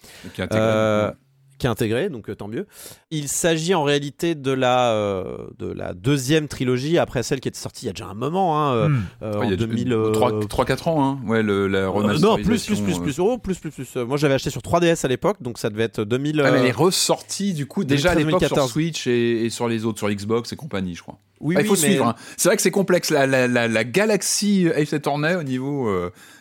Qui est intégré, donc tant mieux. Il s'agit en réalité de la deuxième trilogie, après celle qui est sortie il y a déjà un moment, en 3-4 ans, hein. Ouais, la remasterisation. Non, plus. Moi, j'avais acheté sur 3DS à l'époque, donc ça devait être 2000... Ah, mais elle est ressortie, du coup, déjà à l'époque 2014. Sur Switch et sur les autres, sur Xbox et compagnie, je crois. Oui, il faut suivre. Hein. C'est vrai que c'est complexe. La galaxie Ace Attorney, au niveau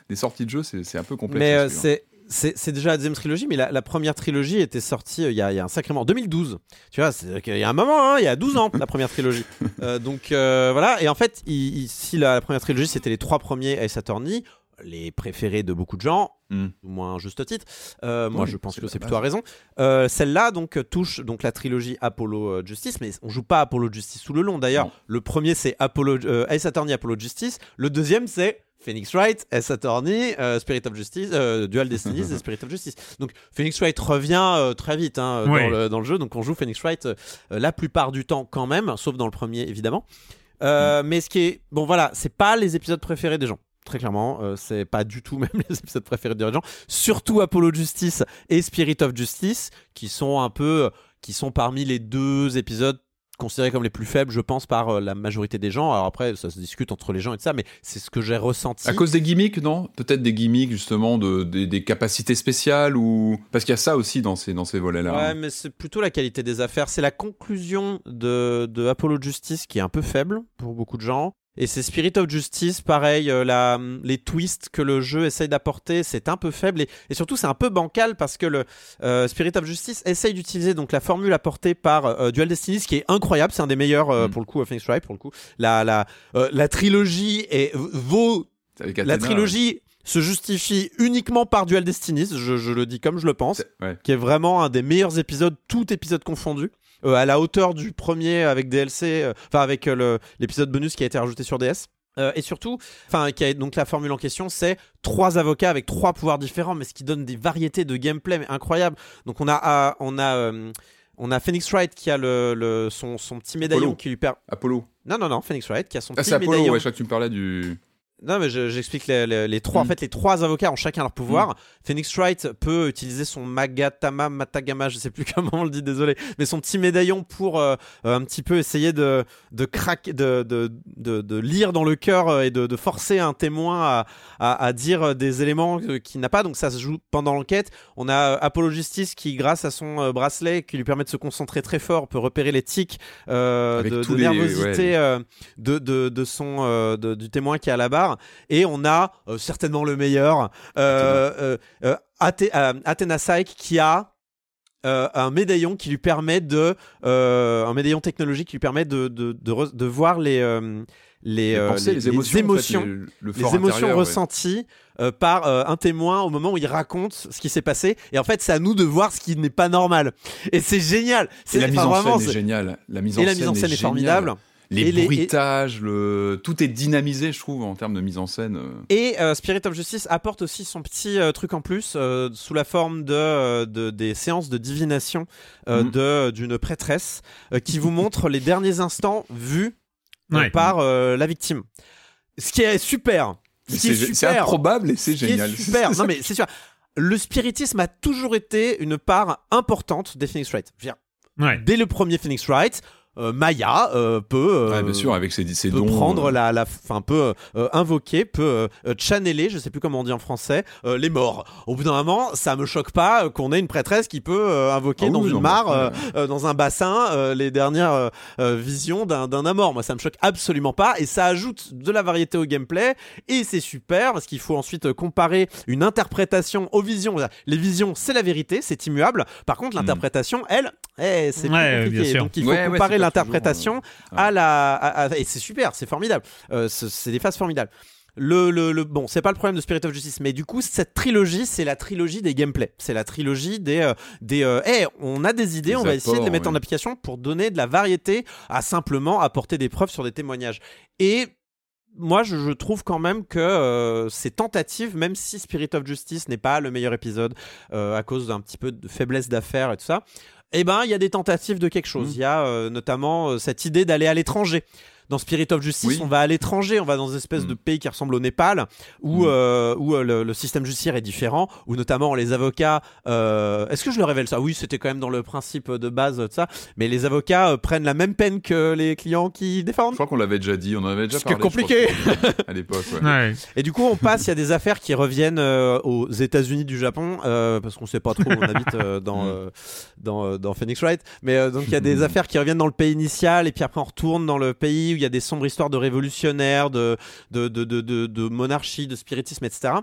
des sorties de jeux, c'est un peu complexe. Mais c'est déjà la deuxième trilogie, mais la première trilogie était sortie il y a un sacré moment, en 2012. Tu vois, il y a un moment, hein, il y a 12 ans, la première trilogie. Donc voilà, et en fait, si la première trilogie, c'était les 3 premiers Ace Attorney, les préférés de beaucoup de gens, au moins juste titre, moi je pense que c'est plutôt à raison. Celle-là donc touche donc la trilogie Apollo Justice, mais on joue pas Apollo Justice tout le long d'ailleurs. Le premier c'est Ace Attorney Apollo Justice, le deuxième c'est Phoenix Wright, Ace Attorney, Spirit of Justice, Dual Destinies et Spirit of Justice. Donc Phoenix Wright revient très vite, hein, dans le jeu, donc on joue Phoenix Wright la plupart du temps quand même, sauf dans le premier évidemment. Mais ce qui est... Bon voilà, c'est pas les épisodes préférés des gens. Très clairement, c'est pas du tout même les épisodes préférés des gens. Surtout Apollo Justice et Spirit of Justice, qui sont parmi les deux épisodes considérés comme les plus faibles, je pense, par la majorité des gens. Alors après, ça se discute entre les gens et tout ça, mais c'est ce que j'ai ressenti. À cause des gimmicks, non ? Peut-être des gimmicks, justement, des capacités spéciales ou... Parce qu'il y a ça aussi dans ces volets-là. Ouais, mais c'est plutôt la qualité des affaires. C'est la conclusion de Apollo Justice qui est un peu faible pour beaucoup de gens. Et c'est Spirit of Justice, pareil, les twists que le jeu essaye d'apporter, c'est un peu faible et surtout c'est un peu bancal parce que le Spirit of Justice essaye d'utiliser donc la formule apportée par Dual Destiny, ce qui est incroyable, c'est un des meilleurs pour le coup, Phoenix Wright pour le coup. La trilogie se justifie uniquement par Dual Destiny, je le dis comme je le pense, qui est vraiment un des meilleurs épisodes, tout épisode confondu. À la hauteur du premier avec DLC, l'épisode bonus qui a été rajouté sur DS. Et surtout, donc la formule en question, c'est 3 avocats avec 3 pouvoirs différents, mais ce qui donne des variétés de gameplay incroyables. Donc on a Phoenix Wright qui a son petit médaillon Apollo. Qui lui perd. Apollo. Non, Phoenix Wright qui a son petit médaillon. Ah, c'est Apollo, ouais, je crois que tu me parlais du. Non, mais j'explique les trois. En fait, les trois avocats ont chacun leur pouvoir. Phoenix Wright peut utiliser son Matagama, je sais plus comment on le dit, désolé, mais son petit médaillon pour un petit peu essayer de lire dans le cœur et de forcer un témoin à dire des éléments qu'il n'a pas. Donc ça se joue pendant l'enquête. On a Apollo Justice qui, grâce à son bracelet qui lui permet de se concentrer très fort, peut repérer les tics de nervosité du témoin qui est à la barre. Et on a certainement le meilleur Athena Syke qui a un médaillon qui lui permet un médaillon technologique qui lui permet de voir les émotions ressenties par un témoin au moment où il raconte ce qui s'est passé, et en fait c'est à nous de voir ce qui n'est pas normal, et c'est génial. La mise en scène est formidable. Les bruitages, tout est dynamisé, je trouve, en termes de mise en scène. Et Spirit of Justice apporte aussi son petit truc en plus, sous la forme des séances de divination d'une prêtresse qui vous montre les derniers instants vus par la victime. Ce qui est super. C'est improbable et c'est génial. C'est super. Non, mais c'est sûr. Le spiritisme a toujours été une part importante des Phoenix Wright. Je veux dire, dès le premier Phoenix Wright. Maya peut, bien sûr, avec ses peut dons, prendre la fin, peut invoquer, peut channeler, je sais plus comment on dit en français, les morts. Au bout d'un moment, ça me choque pas qu'on ait une prêtresse qui peut invoquer une mare, dans un bassin, les dernières visions d'un mort. Moi, ça me choque absolument pas, et ça ajoute de la variété au gameplay, et c'est super parce qu'il faut ensuite comparer une interprétation aux visions. Les visions, c'est la vérité, c'est immuable. Par contre, l'interprétation, c'est plus compliqué. Donc il faut comparer l'interprétation et c'est super, c'est formidable, c'est des phases formidables. Bon, c'est pas le problème de Spirit of Justice, mais du coup cette trilogie, c'est la trilogie des gameplays, c'est la trilogie on a des idées, on va essayer de les mettre en application pour donner de la variété, à simplement apporter des preuves sur des témoignages. Et moi, je trouve quand même que ces tentatives, même si Spirit of Justice n'est pas le meilleur épisode à cause d'un petit peu de faiblesse d'affaires et tout ça, eh ben, il y a des tentatives de quelque chose. Il y a notamment cette idée d'aller à l'étranger. Dans Spirit of Justice, on va à l'étranger, on va dans une espèce de pays qui ressemble au Népal, où le système judiciaire est différent, où notamment les avocats... Est-ce que je le révèle ça ? Oui, c'était quand même dans le principe de base de ça, mais les avocats prennent la même peine que les clients qui défendent. Je crois qu'on l'avait déjà dit, on en avait déjà parlé. Compliqué à l'époque, ouais. Et du coup, on passe, il y a des affaires qui reviennent aux États-Unis du Japon, parce qu'on sait pas trop, on habite dans Phoenix Wright, mais donc il y a des affaires qui reviennent dans le pays initial, et puis après on retourne dans le pays où il y a des sombres histoires de révolutionnaires, de monarchie, de spiritisme, etc.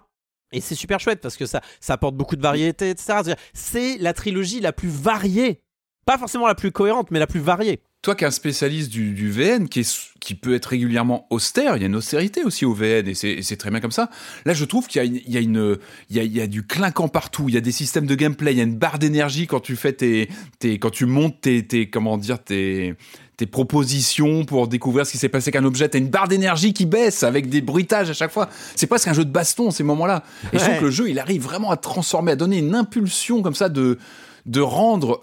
Et c'est super chouette parce que ça apporte beaucoup de variété, etc. C'est la trilogie la plus variée, pas forcément la plus cohérente, mais la plus variée. Toi qui es un spécialiste du VN, qui peut être régulièrement austère, il y a une austérité aussi au VN, et c'est très bien comme ça. Là, je trouve qu'il y a il y a du clinquant partout, il y a des systèmes de gameplay, il y a une barre d'énergie quand tu fais quand tu montes tes propositions pour découvrir ce qui s'est passé qu'un objet. T'as une barre d'énergie qui baisse avec des bruitages à chaque fois. C'est presque un jeu de baston, ces moments-là. Et je trouve que le jeu, il arrive vraiment à transformer, à donner une impulsion comme ça de rendre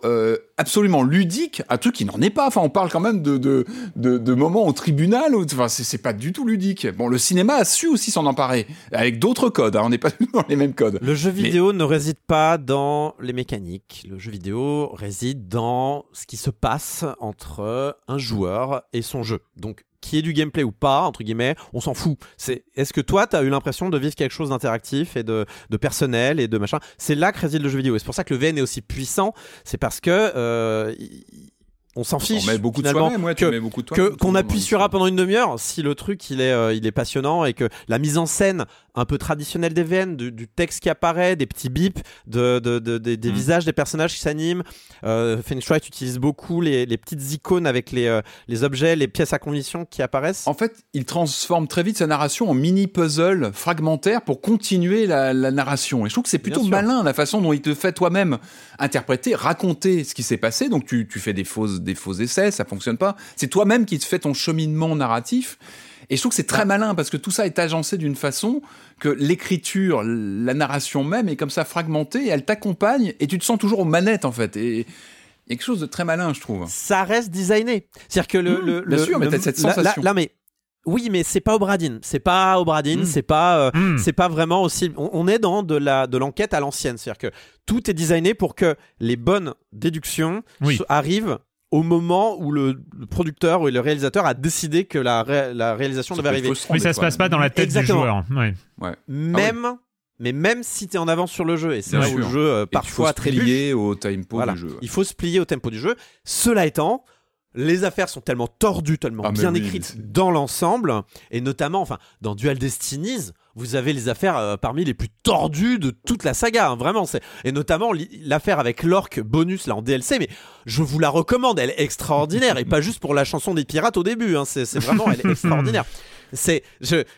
absolument ludique un truc qui n'en est pas. Enfin, on parle quand même de moments au tribunal. Enfin, c'est pas du tout ludique. Bon, le cinéma a su aussi s'en emparer avec d'autres codes. Hein, on n'est pas dans les mêmes codes. Le jeu vidéo ne réside pas dans les mécaniques. Le jeu vidéo réside dans ce qui se passe entre un joueur et son jeu. Donc, qui est du gameplay ou pas, entre guillemets, on s'en fout. Est-ce que toi, t'as eu l'impression de vivre quelque chose d'interactif et de personnel et de machin ? C'est là que réside le jeu vidéo. Et c'est pour ça que le VN est aussi puissant. C'est parce que on s'en fiche. On met beaucoup de soi-même, ouais, qu'on appuiera pendant une demi-heure si le truc il est passionnant et que la mise en scène un peu traditionnelle des VN, du texte qui apparaît, des petits bips, des visages des personnages qui s'animent. Phoenix Wright utilise beaucoup les petites icônes avec les objets, les pièces à condition qui apparaissent. En fait, il transforme très vite sa narration en mini puzzle fragmentaire pour continuer la narration. Et je trouve que c'est plutôt malin la façon dont il te fait toi-même interpréter, raconter ce qui s'est passé. Donc tu fais des faux essais, ça fonctionne pas. C'est toi-même qui te fais ton cheminement narratif. Et je trouve que c'est très malin parce que tout ça est agencé d'une façon que l'écriture, la narration même est comme ça fragmentée et elle t'accompagne et tu te sens toujours aux manettes en fait. Et il y a quelque chose de très malin, je trouve. Ça reste designé. C'est-à-dire que bien sûr, mais t'as cette sensation. Là, mais... Oui, mais c'est pas Obradine, c'est pas vraiment aussi. On est dans de l'enquête à l'ancienne, c'est-à-dire que tout est designé pour que les bonnes déductions arrivent au moment où le producteur ou le réalisateur a décidé que la réalisation devait arriver. Mais ça se passe pas dans la tête du joueur. Ouais. Ouais. Mais même si t'es en avance sur le jeu, et c'est là où le jeu parfois trébuche. Il faut se plier au tempo du jeu. Il faut se plier au tempo du jeu. Cela étant. Les affaires sont tellement tordues, tellement bien écrites dans l'ensemble, et notamment, dans Dual Destinies, vous avez les affaires parmi les plus tordues de toute la saga, vraiment. Et notamment l'affaire avec l'orque bonus là en DLC, mais je vous la recommande, elle est extraordinaire, et pas juste pour la chanson des pirates au début. Hein. C'est vraiment, elle est extraordinaire.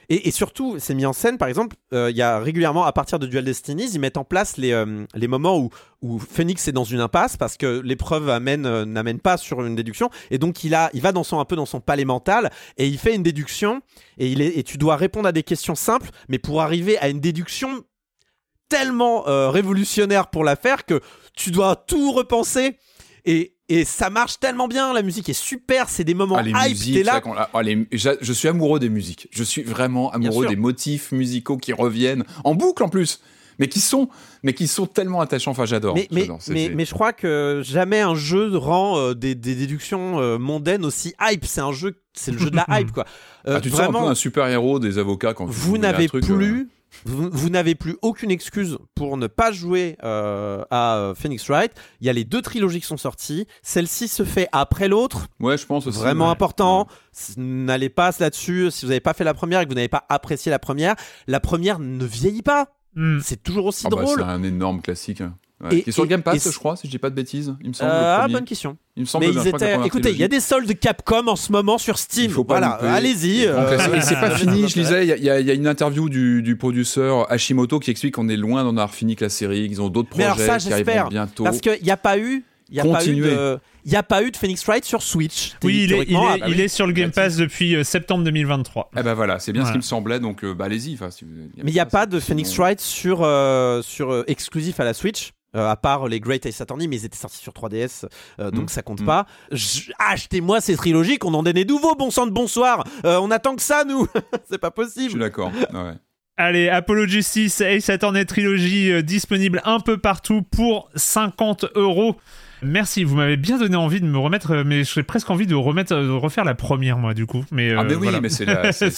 Et surtout, c'est mis en scène. Par exemple, il y a régulièrement, à partir de Dual Destinies, ils mettent en place les moments où Phoenix est dans une impasse parce que l'épreuve n'amène pas sur une déduction, et donc il va un peu dans son palais mental et il fait une déduction et tu dois répondre à des questions simples, mais pour arriver à une déduction tellement révolutionnaire pour l'affaire que tu dois tout repenser. Et ça marche tellement bien, la musique est super, c'est des moments hype, musiques, t'es là. Je suis amoureux des musiques, je suis vraiment amoureux des motifs musicaux qui reviennent, en boucle en plus, mais qui sont tellement attachants, j'adore. Mais je crois que jamais un jeu rend des déductions mondaines aussi hype, c'est le jeu de la hype quoi. Tu sens un peu un super-héros des avocats quand vous n'avez plus... Vous n'avez plus aucune excuse pour ne pas jouer à Phoenix Wright. Il y a les deux trilogies qui sont sorties. Celle-ci se fait après l'autre. Ouais, je pense aussi. Vraiment important. Ouais. N'allez pas là-dessus. Si vous n'avez pas fait la première et que vous n'avez pas apprécié la première ne vieillit pas. C'est toujours aussi drôle. C'est un énorme classique. Ouais. Et sur Game Pass, je crois, si je dis pas de bêtises, il me semble. Bonne question. Il me semble. Mais écoutez, il y a des soldes Capcom en ce moment sur Steam. Allez-y. Et c'est pas fini. Je lisais, il y a une interview du producteur Hashimoto qui explique qu'on est loin d'en avoir fini que la série. Ils ont d'autres projets qui arriveront bientôt. Parce qu'il n'y a pas eu. Il n'y a pas eu de Phoenix Wright sur Switch. Oui, il est sur le Game Pass depuis septembre 2023. Eh ben voilà, c'est bien ce qui me semblait, donc allez-y. Mais il n'y a pas de Phoenix Wright sur exclusif à la Switch. À part les Great Ace Attorney, mais ils étaient sortis sur 3DS, donc ça compte pas. Achetez-moi ces trilogies, qu'on en donne des nouveaux, bon sang de bonsoir. On attend que ça, nous. C'est pas possible. Je suis d'accord. Ouais. Allez, Apollo Justice Ace Attorney Trilogie disponible un peu partout pour 50€. Merci, vous m'avez bien donné envie de me remettre, mais j'ai presque envie de refaire la première, moi, du coup. Mais, mais c'est vrai que c'est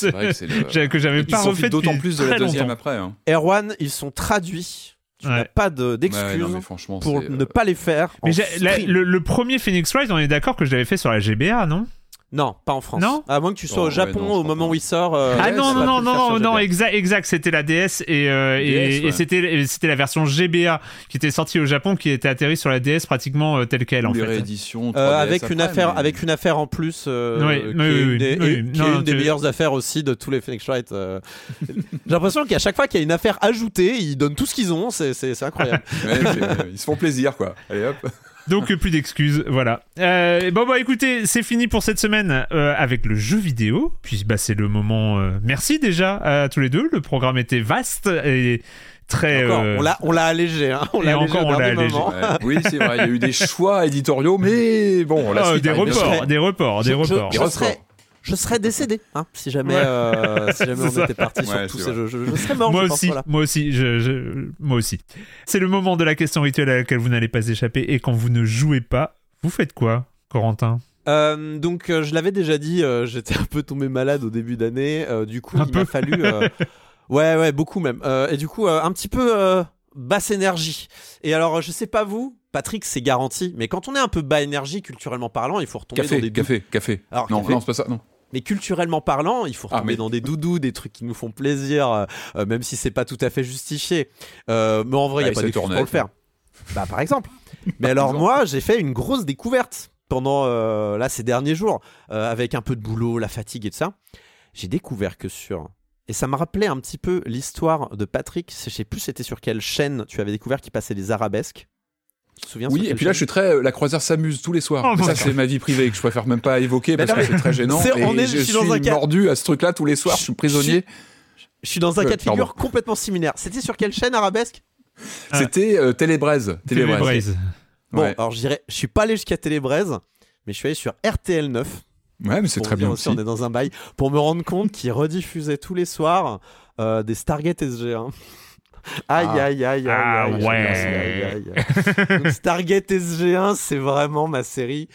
le... que j'avais pas refait d'autant plus de la deuxième longtemps. Après. Hein. Erwan, ils sont traduits. Tu n'as pas d'excuse pour ne pas les faire. Mais le premier Phoenix Wright, on est d'accord que je l'avais fait sur la GBA, non ? Non, pas en France. Non ? À moins que tu sois au Japon au moment où il sort. Exact. C'était la DS c'était la version GBA qui était sortie au Japon, qui était atterrie sur la DS pratiquement telle quelle en fait. Réédition avec une affaire en plus. Une des meilleures affaires aussi de tous les Phoenix Wright. J'ai l'impression qu'à chaque fois qu'il y a une affaire ajoutée, ils donnent tout ce qu'ils ont. C'est incroyable. Ils se font plaisir quoi. Allez hop. Donc plus d'excuses, voilà. Écoutez, c'est fini pour cette semaine avec le jeu vidéo. Puis c'est le moment. Merci déjà à tous les deux. Le programme était vaste et très. On l'a allégé. Hein. On l'a allégé. Oui, c'est vrai. Il y a eu des choix éditoriaux, mais bon. Des reports. Je serais décédé, hein, si jamais on était parti sur tous ces jeux. Je serais mort. Moi aussi. C'est le moment de la question rituelle à laquelle vous n'allez pas échapper. Et quand vous ne jouez pas, vous faites quoi, Corentin ? Donc, je l'avais déjà dit, j'étais un peu tombé malade au début d'année. Du coup, m'a fallu... beaucoup même. Et du coup, un petit peu... basse énergie. Et alors, je sais pas vous, Patrick, c'est garanti, mais quand on est un peu bas énergie, culturellement parlant, il faut retomber dans des... Café. Alors, non, café. Non, c'est pas ça, non. Mais culturellement parlant, il faut retomber dans des doudous, des trucs qui nous font plaisir, même si c'est pas tout à fait justifié. Mais en vrai, il n'y a pas d'excuse pour le faire. Bah, par exemple. Mais alors, moi, j'ai fait une grosse découverte pendant ces derniers jours, avec un peu de boulot, la fatigue et tout ça. J'ai découvert que sur... Et ça me rappelait un petit peu l'histoire de Patrick. Je sais plus c'était sur quelle chaîne tu avais découvert qu'il passait les arabesques. Tu te souviens? Oui, et puis là, je suis très... La croisière s'amuse tous les soirs. Oh, ça, c'est ma vie privée que je préfère même pas évoquer parce que c'est très gênant. Je suis mordu à ce truc-là tous les soirs. Je suis prisonnier. Je suis dans un cas de figure complètement similaire. C'était sur quelle chaîne arabesque? C'était Télébraise. Bon, alors je dirais, je suis pas allé jusqu'à Télébraise, mais je suis allé sur RTL 9. Ouais, mais c'est très bien aussi. On est dans un bail pour me rendre compte qu'ils rediffusaient tous les soirs des Stargate SG1. Aïe. Donc, Stargate SG1, c'est vraiment ma série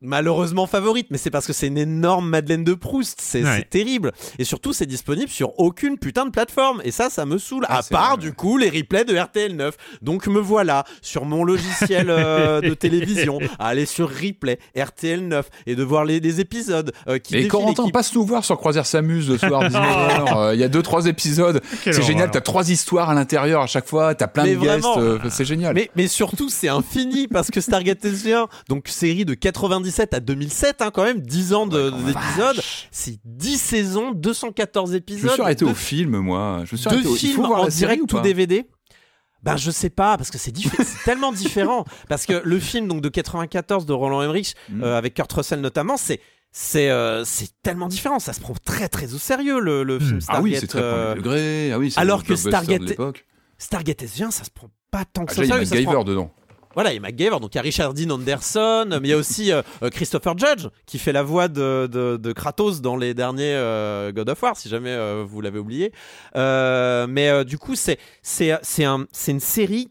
malheureusement favorite, mais c'est parce que c'est une énorme Madeleine de Proust, c'est terrible. Et surtout, c'est disponible sur aucune putain de plateforme, et ça me saoule, à part du coup les replays de RTL9. Donc me voilà sur mon logiciel de télévision à aller sur replay RTL9 et de voir les épisodes qui défilent. Et Corentin, passe nous voir sur Croisière s'amuse le soir 19h, il y a 2-3 épisodes, c'est génial, t'as 3 histoires à l'intérieur à chaque fois, t'as plein de guests, c'est génial. Mais surtout, c'est infini, parce que Stargate SG1, donc série de 97 à 2007, quand même 10 ans d'épisodes, c'est 10 saisons, 214 épisodes. Je suis sûr arrêté au film, moi. Je me suis arrêté au film en direct ou DVD. Ben je sais pas, parce que c'est tellement différent, parce que le film donc de 94 de Roland Emmerich avec Kurt Russell notamment, c'est tellement différent, ça se prend très très au sérieux le film Stargate. Ah oui, c'est très premier degré. Ah oui, c'est alors que Stargate SG1, ça se prend pas tant que ça. Il y a MacGyver dedans. Voilà, il y a MacGyver, donc il y a Richard Dean Anderson, mais il y a aussi Christopher Judge qui fait la voix de Kratos dans les derniers God of War, si jamais vous l'avez oublié. Mais du coup, c'est une série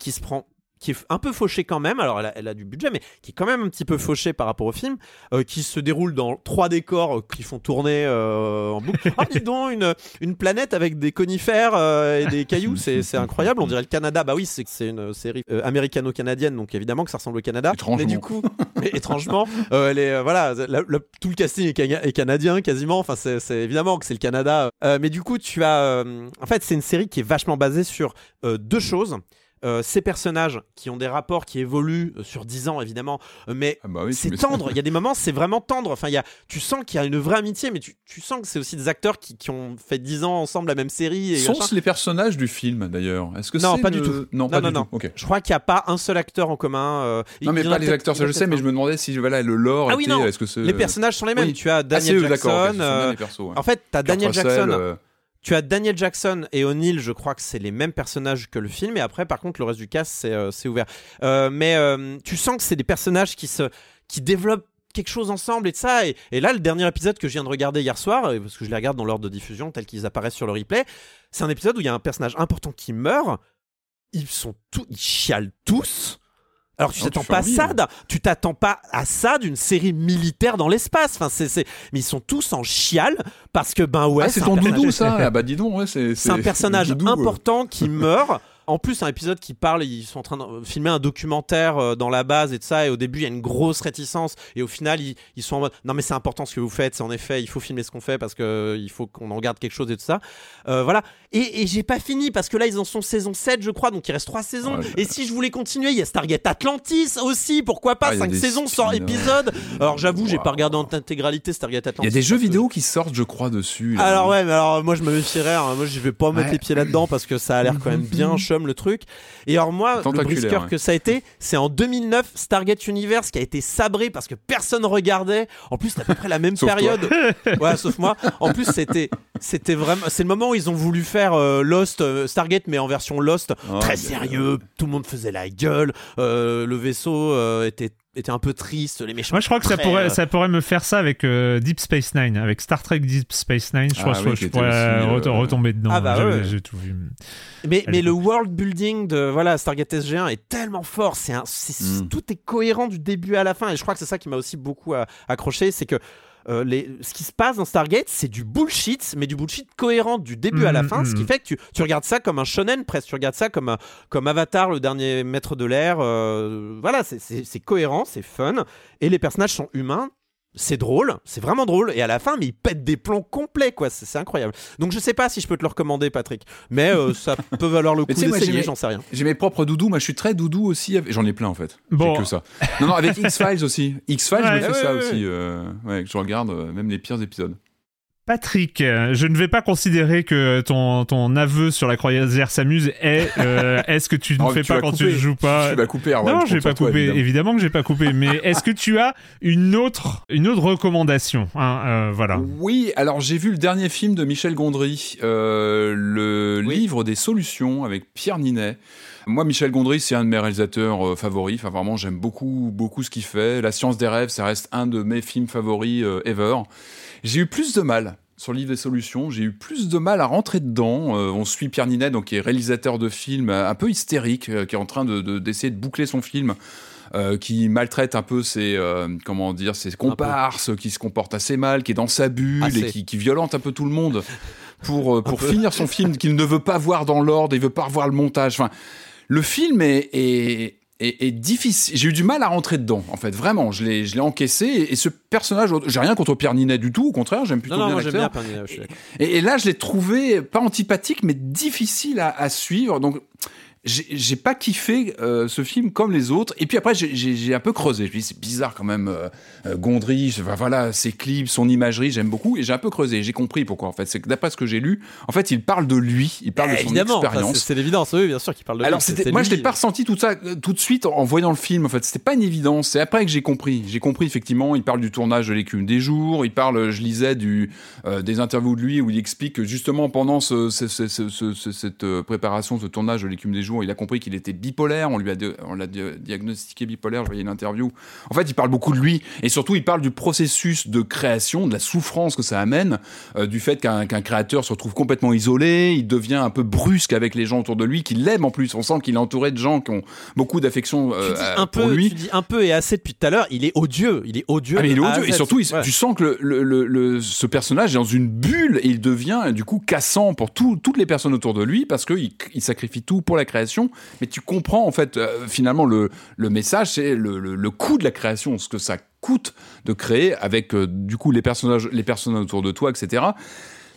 qui est un peu fauchée quand même. Alors elle a du budget, mais qui est quand même un petit peu fauchée par rapport au film, qui se déroule dans 3 décors qui font tourner en boucle. Ah, dis donc, une planète avec des conifères et des cailloux, c'est incroyable. On dirait le Canada. Bah oui, c'est une série américano-canadienne, donc évidemment que ça ressemble au Canada. Mais du coup, étrangement, elle est tout le casting est canadien quasiment. Enfin, c'est évidemment que c'est le Canada. Mais du coup, tu as en fait, c'est une série qui est vachement basée sur 2 choses. Ces personnages qui ont des rapports qui évoluent sur 10 ans évidemment, mais c'est tendre, il y a des moments c'est vraiment tendre, enfin, tu sens qu'il y a une vraie amitié, mais tu sens que c'est aussi des acteurs qui ont fait 10 ans ensemble la même série. Et sont-ce les personnages du film d'ailleurs? Est-ce que non, pas du tout. Non. Okay. Je crois qu'il n'y a pas un seul acteur en commun. Non mais pas les acteurs, ça je sais, mais je me demandais si le lore était... Non, est-ce que les personnages sont les mêmes, oui. Tu as Daniel Jackson, en fait tu as Daniel Jackson... Tu as Daniel Jackson et O'Neill, je crois que c'est les mêmes personnages que le film. Et après, par contre, le reste du cast, c'est ouvert. Mais tu sens que c'est des personnages qui développent quelque chose ensemble et de ça. Et là, le dernier épisode que je viens de regarder hier soir, parce que je les regarde dans l'ordre de diffusion tel qu'ils apparaissent sur le replay, c'est un épisode où il y a un personnage important qui meurt. Ils chialent tous. Alors tu t'attends pas à ça d'une série militaire dans l'espace. Enfin, mais ils sont tous en chiale parce que c'est ton doudou ça. Ah bah dis donc, c'est un personnage important qui meurt. En plus, un épisode qui parle, ils sont en train de filmer un documentaire dans la base et tout ça, et au début, il y a une grosse réticence, et au final, ils sont en mode « Non mais c'est important ce que vous faites, c'est en effet, il faut filmer ce qu'on fait parce qu'il faut qu'on en garde quelque chose et tout ça. » Voilà. Et j'ai pas fini, parce que là, ils en sont saison 7, je crois, donc il reste 3 saisons, et si je voulais continuer, il y a Stargate Atlantis aussi, pourquoi pas, 5 saisons, 100 épisodes. Alors j'avoue, j'ai pas regardé en intégralité Stargate Atlantis. Il y a des jeux vidéo qui sortent, je crois, dessus. Là. Alors ouais, mais alors moi, je me méfierais, moi je vais pas mettre les pieds là-dedans, parce que ça a l'air quand même bien le truc. Et alors moi, le brisqueur que ça a été, c'est en 2009 Stargate Universe qui a été sabré parce que personne regardait. En plus, c'est à peu près la même période. Ouais, sauf moi. En plus, c'était vraiment, c'est le moment où ils ont voulu faire Lost, Stargate mais en version Lost, très sérieux. Tout le monde faisait la gueule. Le vaisseau était un peu triste, les méchants. Moi, je crois que ça pourrait me faire ça avec Deep Space Nine, avec Star Trek Deep Space Nine. Je pourrais retomber dedans. Ah bah j'ai tout vu. Mais le world building de Stargate SG1 est tellement fort. Tout est cohérent du début à la fin. Et je crois que c'est ça qui m'a aussi beaucoup accroché, c'est que ce qui se passe dans Stargate, c'est du bullshit, mais du bullshit cohérent du début à la fin, ce qui fait que tu regardes ça comme un shonen presque, tu regardes ça comme Avatar, le dernier maître de l'air, voilà, c'est cohérent, c'est fun, et les personnages sont humains. C'est drôle, c'est vraiment drôle, et à la fin, mais ils pètent des plombs complets, quoi. C'est incroyable. Donc je sais pas si je peux te le recommander, Patrick, mais ça peut valoir le coup d'essayer, j'en sais rien. J'ai mes propres doudous, moi je suis très doudou aussi, j'en ai plein en fait. Bon. J'ai que ça. Non, avec X-Files aussi. X-Files, ouais, je me fais ça aussi. Ouais, je regarde même les pires épisodes. Patrick, je ne vais pas considérer que ton aveu sur la croisière s'amuse est est-ce que tu ne fais pas quand couper. Tu ne joues pas. Tu vas couper, Arwan. Non, je vais pas couper. Toi, évidemment que j'ai pas coupé. Mais est-ce que tu as une autre recommandation, hein, voilà. Oui, alors j'ai vu le dernier film de Michel Gondry, Livre des solutions avec Pierre Ninet. Moi, Michel Gondry, c'est un de mes réalisateurs favoris. Enfin, vraiment, j'aime beaucoup, beaucoup ce qu'il fait. La science des rêves, ça reste un de mes films favoris ever. J'ai eu plus de mal sur le livre des solutions, j'ai eu plus de mal à rentrer dedans. On suit Pierre Ninet, donc, qui est réalisateur de films un peu hystérique, qui est en train d'essayer de boucler son film, qui maltraite un peu ses comparses, qui se comporte assez mal, qui est dans sa bulle et qui violente un peu tout le monde pour finir son film qu'il ne veut pas voir dans l'ordre, il veut pas revoir le montage. Enfin, le film est difficile. J'ai eu du mal à rentrer dedans, en fait, vraiment. Je l'ai encaissé. Et ce personnage, j'ai rien contre Pierre Ninet du tout. Au contraire, j'aime plutôt bien l'acteur. Et là, je l'ai trouvé pas antipathique, mais difficile à suivre. Donc, j'ai pas kiffé ce film comme les autres. Et puis après, j'ai un peu creusé. Je me dis, c'est bizarre quand même. Gondry, voilà, ses clips, son imagerie, j'aime beaucoup. Et j'ai un peu creusé. J'ai compris pourquoi, en fait. C'est que d'après ce que j'ai lu, en fait, il parle de lui. Il parle de son expérience. C'est l'évidence, oui, bien sûr qu'il parle de lui. Alors, moi, je l'ai pas ressenti tout ça tout de suite en voyant le film. En fait, c'était pas une évidence. C'est après que j'ai compris. J'ai compris, effectivement, il parle du tournage de L'Écume des jours. Il parle, je lisais des interviews de lui où il explique que justement, pendant cette préparation, ce tournage de L'Écume des jours, il a compris qu'il était bipolaire, on l'a diagnostiqué bipolaire, je voyais une interview. En fait, il parle beaucoup de lui, et surtout, il parle du processus de création, de la souffrance que ça amène, du fait qu'un créateur se retrouve complètement isolé, il devient un peu brusque avec les gens autour de lui, qu'il aime en plus, on sent qu'il est entouré de gens qui ont beaucoup d'affection pour lui. Tu dis un peu et assez depuis tout à l'heure, il est odieux, et surtout, tu sens que ce personnage est dans une bulle, et il devient du coup cassant pour toutes les personnes autour de lui, parce qu'il sacrifie tout pour la création. Mais tu comprends en fait finalement le message, c'est le coût de la création, ce que ça coûte de créer avec du coup les personnages autour de toi, etc.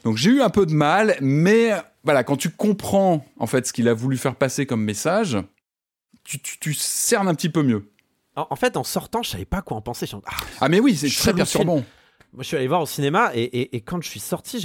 Donc j'ai eu un peu de mal, mais voilà, quand tu comprends en fait ce qu'il a voulu faire passer comme message, tu cernes un petit peu mieux. En fait, en sortant, je savais pas quoi en penser. Ah mais oui, c'est très perturbant. Moi, je suis allé voir au cinéma et quand je suis sorti,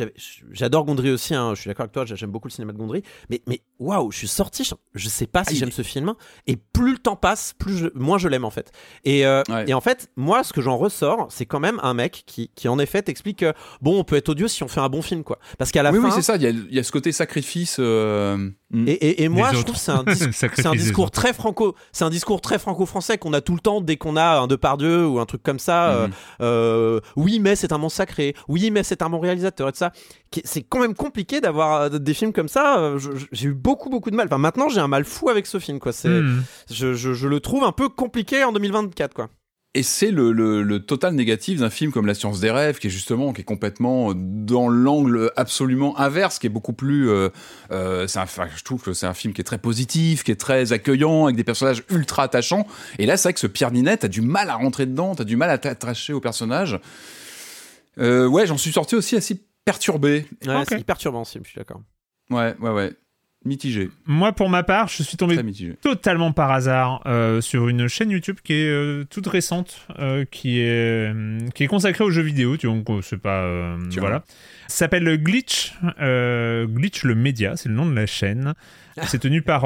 j'adore Gondry aussi, hein, je suis d'accord avec toi, j'aime beaucoup le cinéma de Gondry, mais waouh, je suis sorti, je sais pas si j'aime ce film, et plus le temps passe, moins je l'aime en fait. Et en fait, moi, ce que j'en ressors, c'est quand même un mec qui en effet t'explique que, bon, on peut être odieux si on fait un bon film, quoi. Parce qu'à la fin. Oui, c'est ça, il y a ce côté sacrifice. Et moi, je trouve que c'est un discours très franco-français qu'on a tout le temps dès qu'on a un Depardieu ou un truc comme ça. Oui, mais c'est un bon sacré. Oui, mais c'est un bon réalisateur et tout ça. C'est quand même compliqué d'avoir des films comme ça. J'ai eu beaucoup, beaucoup de mal. Enfin, maintenant, j'ai un mal fou avec ce film, quoi. Je le trouve un peu compliqué en 2024, quoi. Et c'est le total négatif d'un film comme La Science des Rêves, qui est complètement dans l'angle absolument inverse, qui est beaucoup plus... je trouve que c'est un film qui est très positif, qui est très accueillant, avec des personnages ultra attachants. Et là, c'est vrai que ce Pierre Ninet, t'as du mal à rentrer dedans, t'as du mal à t'attacher au personnage. J'en suis sorti aussi assez perturbé. Ouais, okay. C'est perturbant aussi, je suis d'accord. Ouais. Mitigé. Moi, pour ma part, je suis tombé totalement par hasard sur une chaîne YouTube qui est toute récente, qui est consacrée aux jeux vidéo. Donc, c'est pas voilà. Ça s'appelle Glitch le média, c'est le nom de la chaîne. C'est tenu par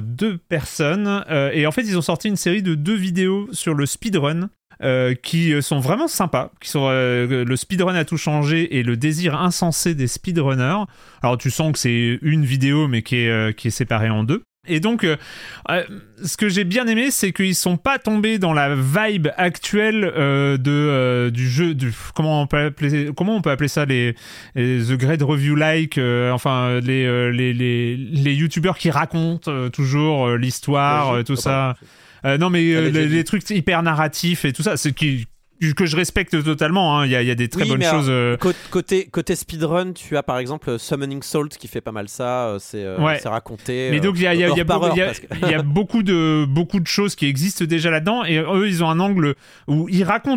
deux personnes et en fait, ils ont sorti une série de deux vidéos sur le speedrun. Qui sont vraiment sympas, qui sont le speedrun a tout changé et le désir insensé des speedrunners. Alors tu sens que c'est une vidéo mais qui est séparée en deux. Et donc, ce que j'ai bien aimé, c'est qu'ils sont pas tombés dans la vibe actuelle du jeu, comment on peut appeler ça, les The Great Review like, enfin les youtubeurs qui racontent toujours l'histoire, tout ça. Non mais les trucs hyper narratifs et tout ça, c'est qui que je respecte totalement, hein. Il y a des très bonnes choses. Côté speedrun, tu as par exemple Summoning Salt qui fait pas mal ça, c'est raconté. Mais donc il y a beaucoup de choses qui existent déjà là-dedans, et eux ils ont un angle où ils racontent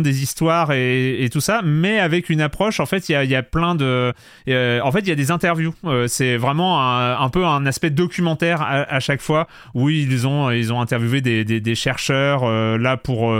des histoires et tout ça, mais avec une approche. En fait il y a plein de, en fait il y a des interviews. C'est vraiment un peu un aspect documentaire à chaque fois, où ils ont interviewé des chercheurs là pour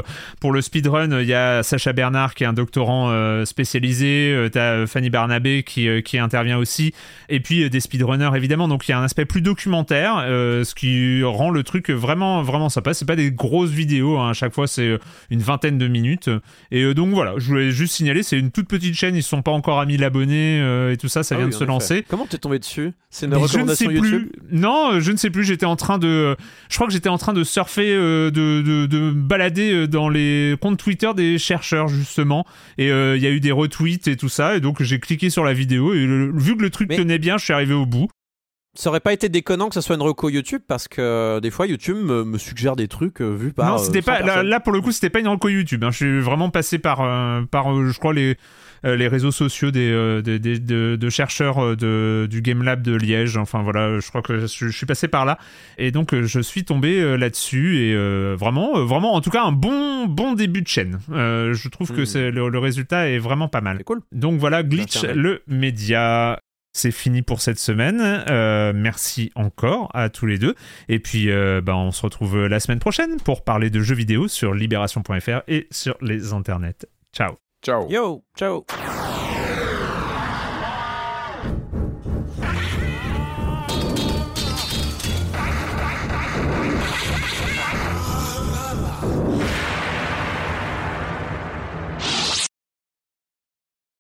le speedrun. Il y a Sacha Bernard qui est un doctorant spécialisé, t'as Fanny Barnabé qui intervient aussi, et puis des speedrunners évidemment. Donc il y a un aspect plus documentaire, ce qui rend le truc vraiment vraiment sympa. C'est pas des grosses vidéos, hein. À chaque fois c'est une vingtaine de minutes, et donc voilà, je voulais juste signaler, c'est une toute petite chaîne, ils sont pas encore à 1000 abonnés et tout ça, vient de se lancer. Comment t'es tombé dessus? C'est une recommandation YouTube? Non, je ne sais plus, je crois que j'étais en train de surfer, de balader dans les comptes Twitter des chercheurs justement, et il y a eu des retweets et tout ça, et donc j'ai cliqué sur la vidéo, et vu que le truc tenait bien, je suis arrivé au bout. Ça aurait pas été déconnant que ça soit une reco YouTube, parce que des fois YouTube me suggère des trucs vus par. Non, c'était pas là pour le coup, c'était pas une reco YouTube, hein. Je suis vraiment passé par je crois les réseaux sociaux de chercheurs du Game Lab de Liège. Enfin voilà, je crois que je suis passé par là, et donc je suis tombé là-dessus, et vraiment en tout cas un bon début de chaîne. Je trouve que c'est, le résultat est vraiment pas mal. C'est cool. Donc voilà, Glitch le média. C'est fini pour cette semaine. Merci encore à tous les deux. Et puis, on se retrouve la semaine prochaine pour parler de jeux vidéo sur libération.fr et sur les internets. Ciao. Ciao. Yo, ciao.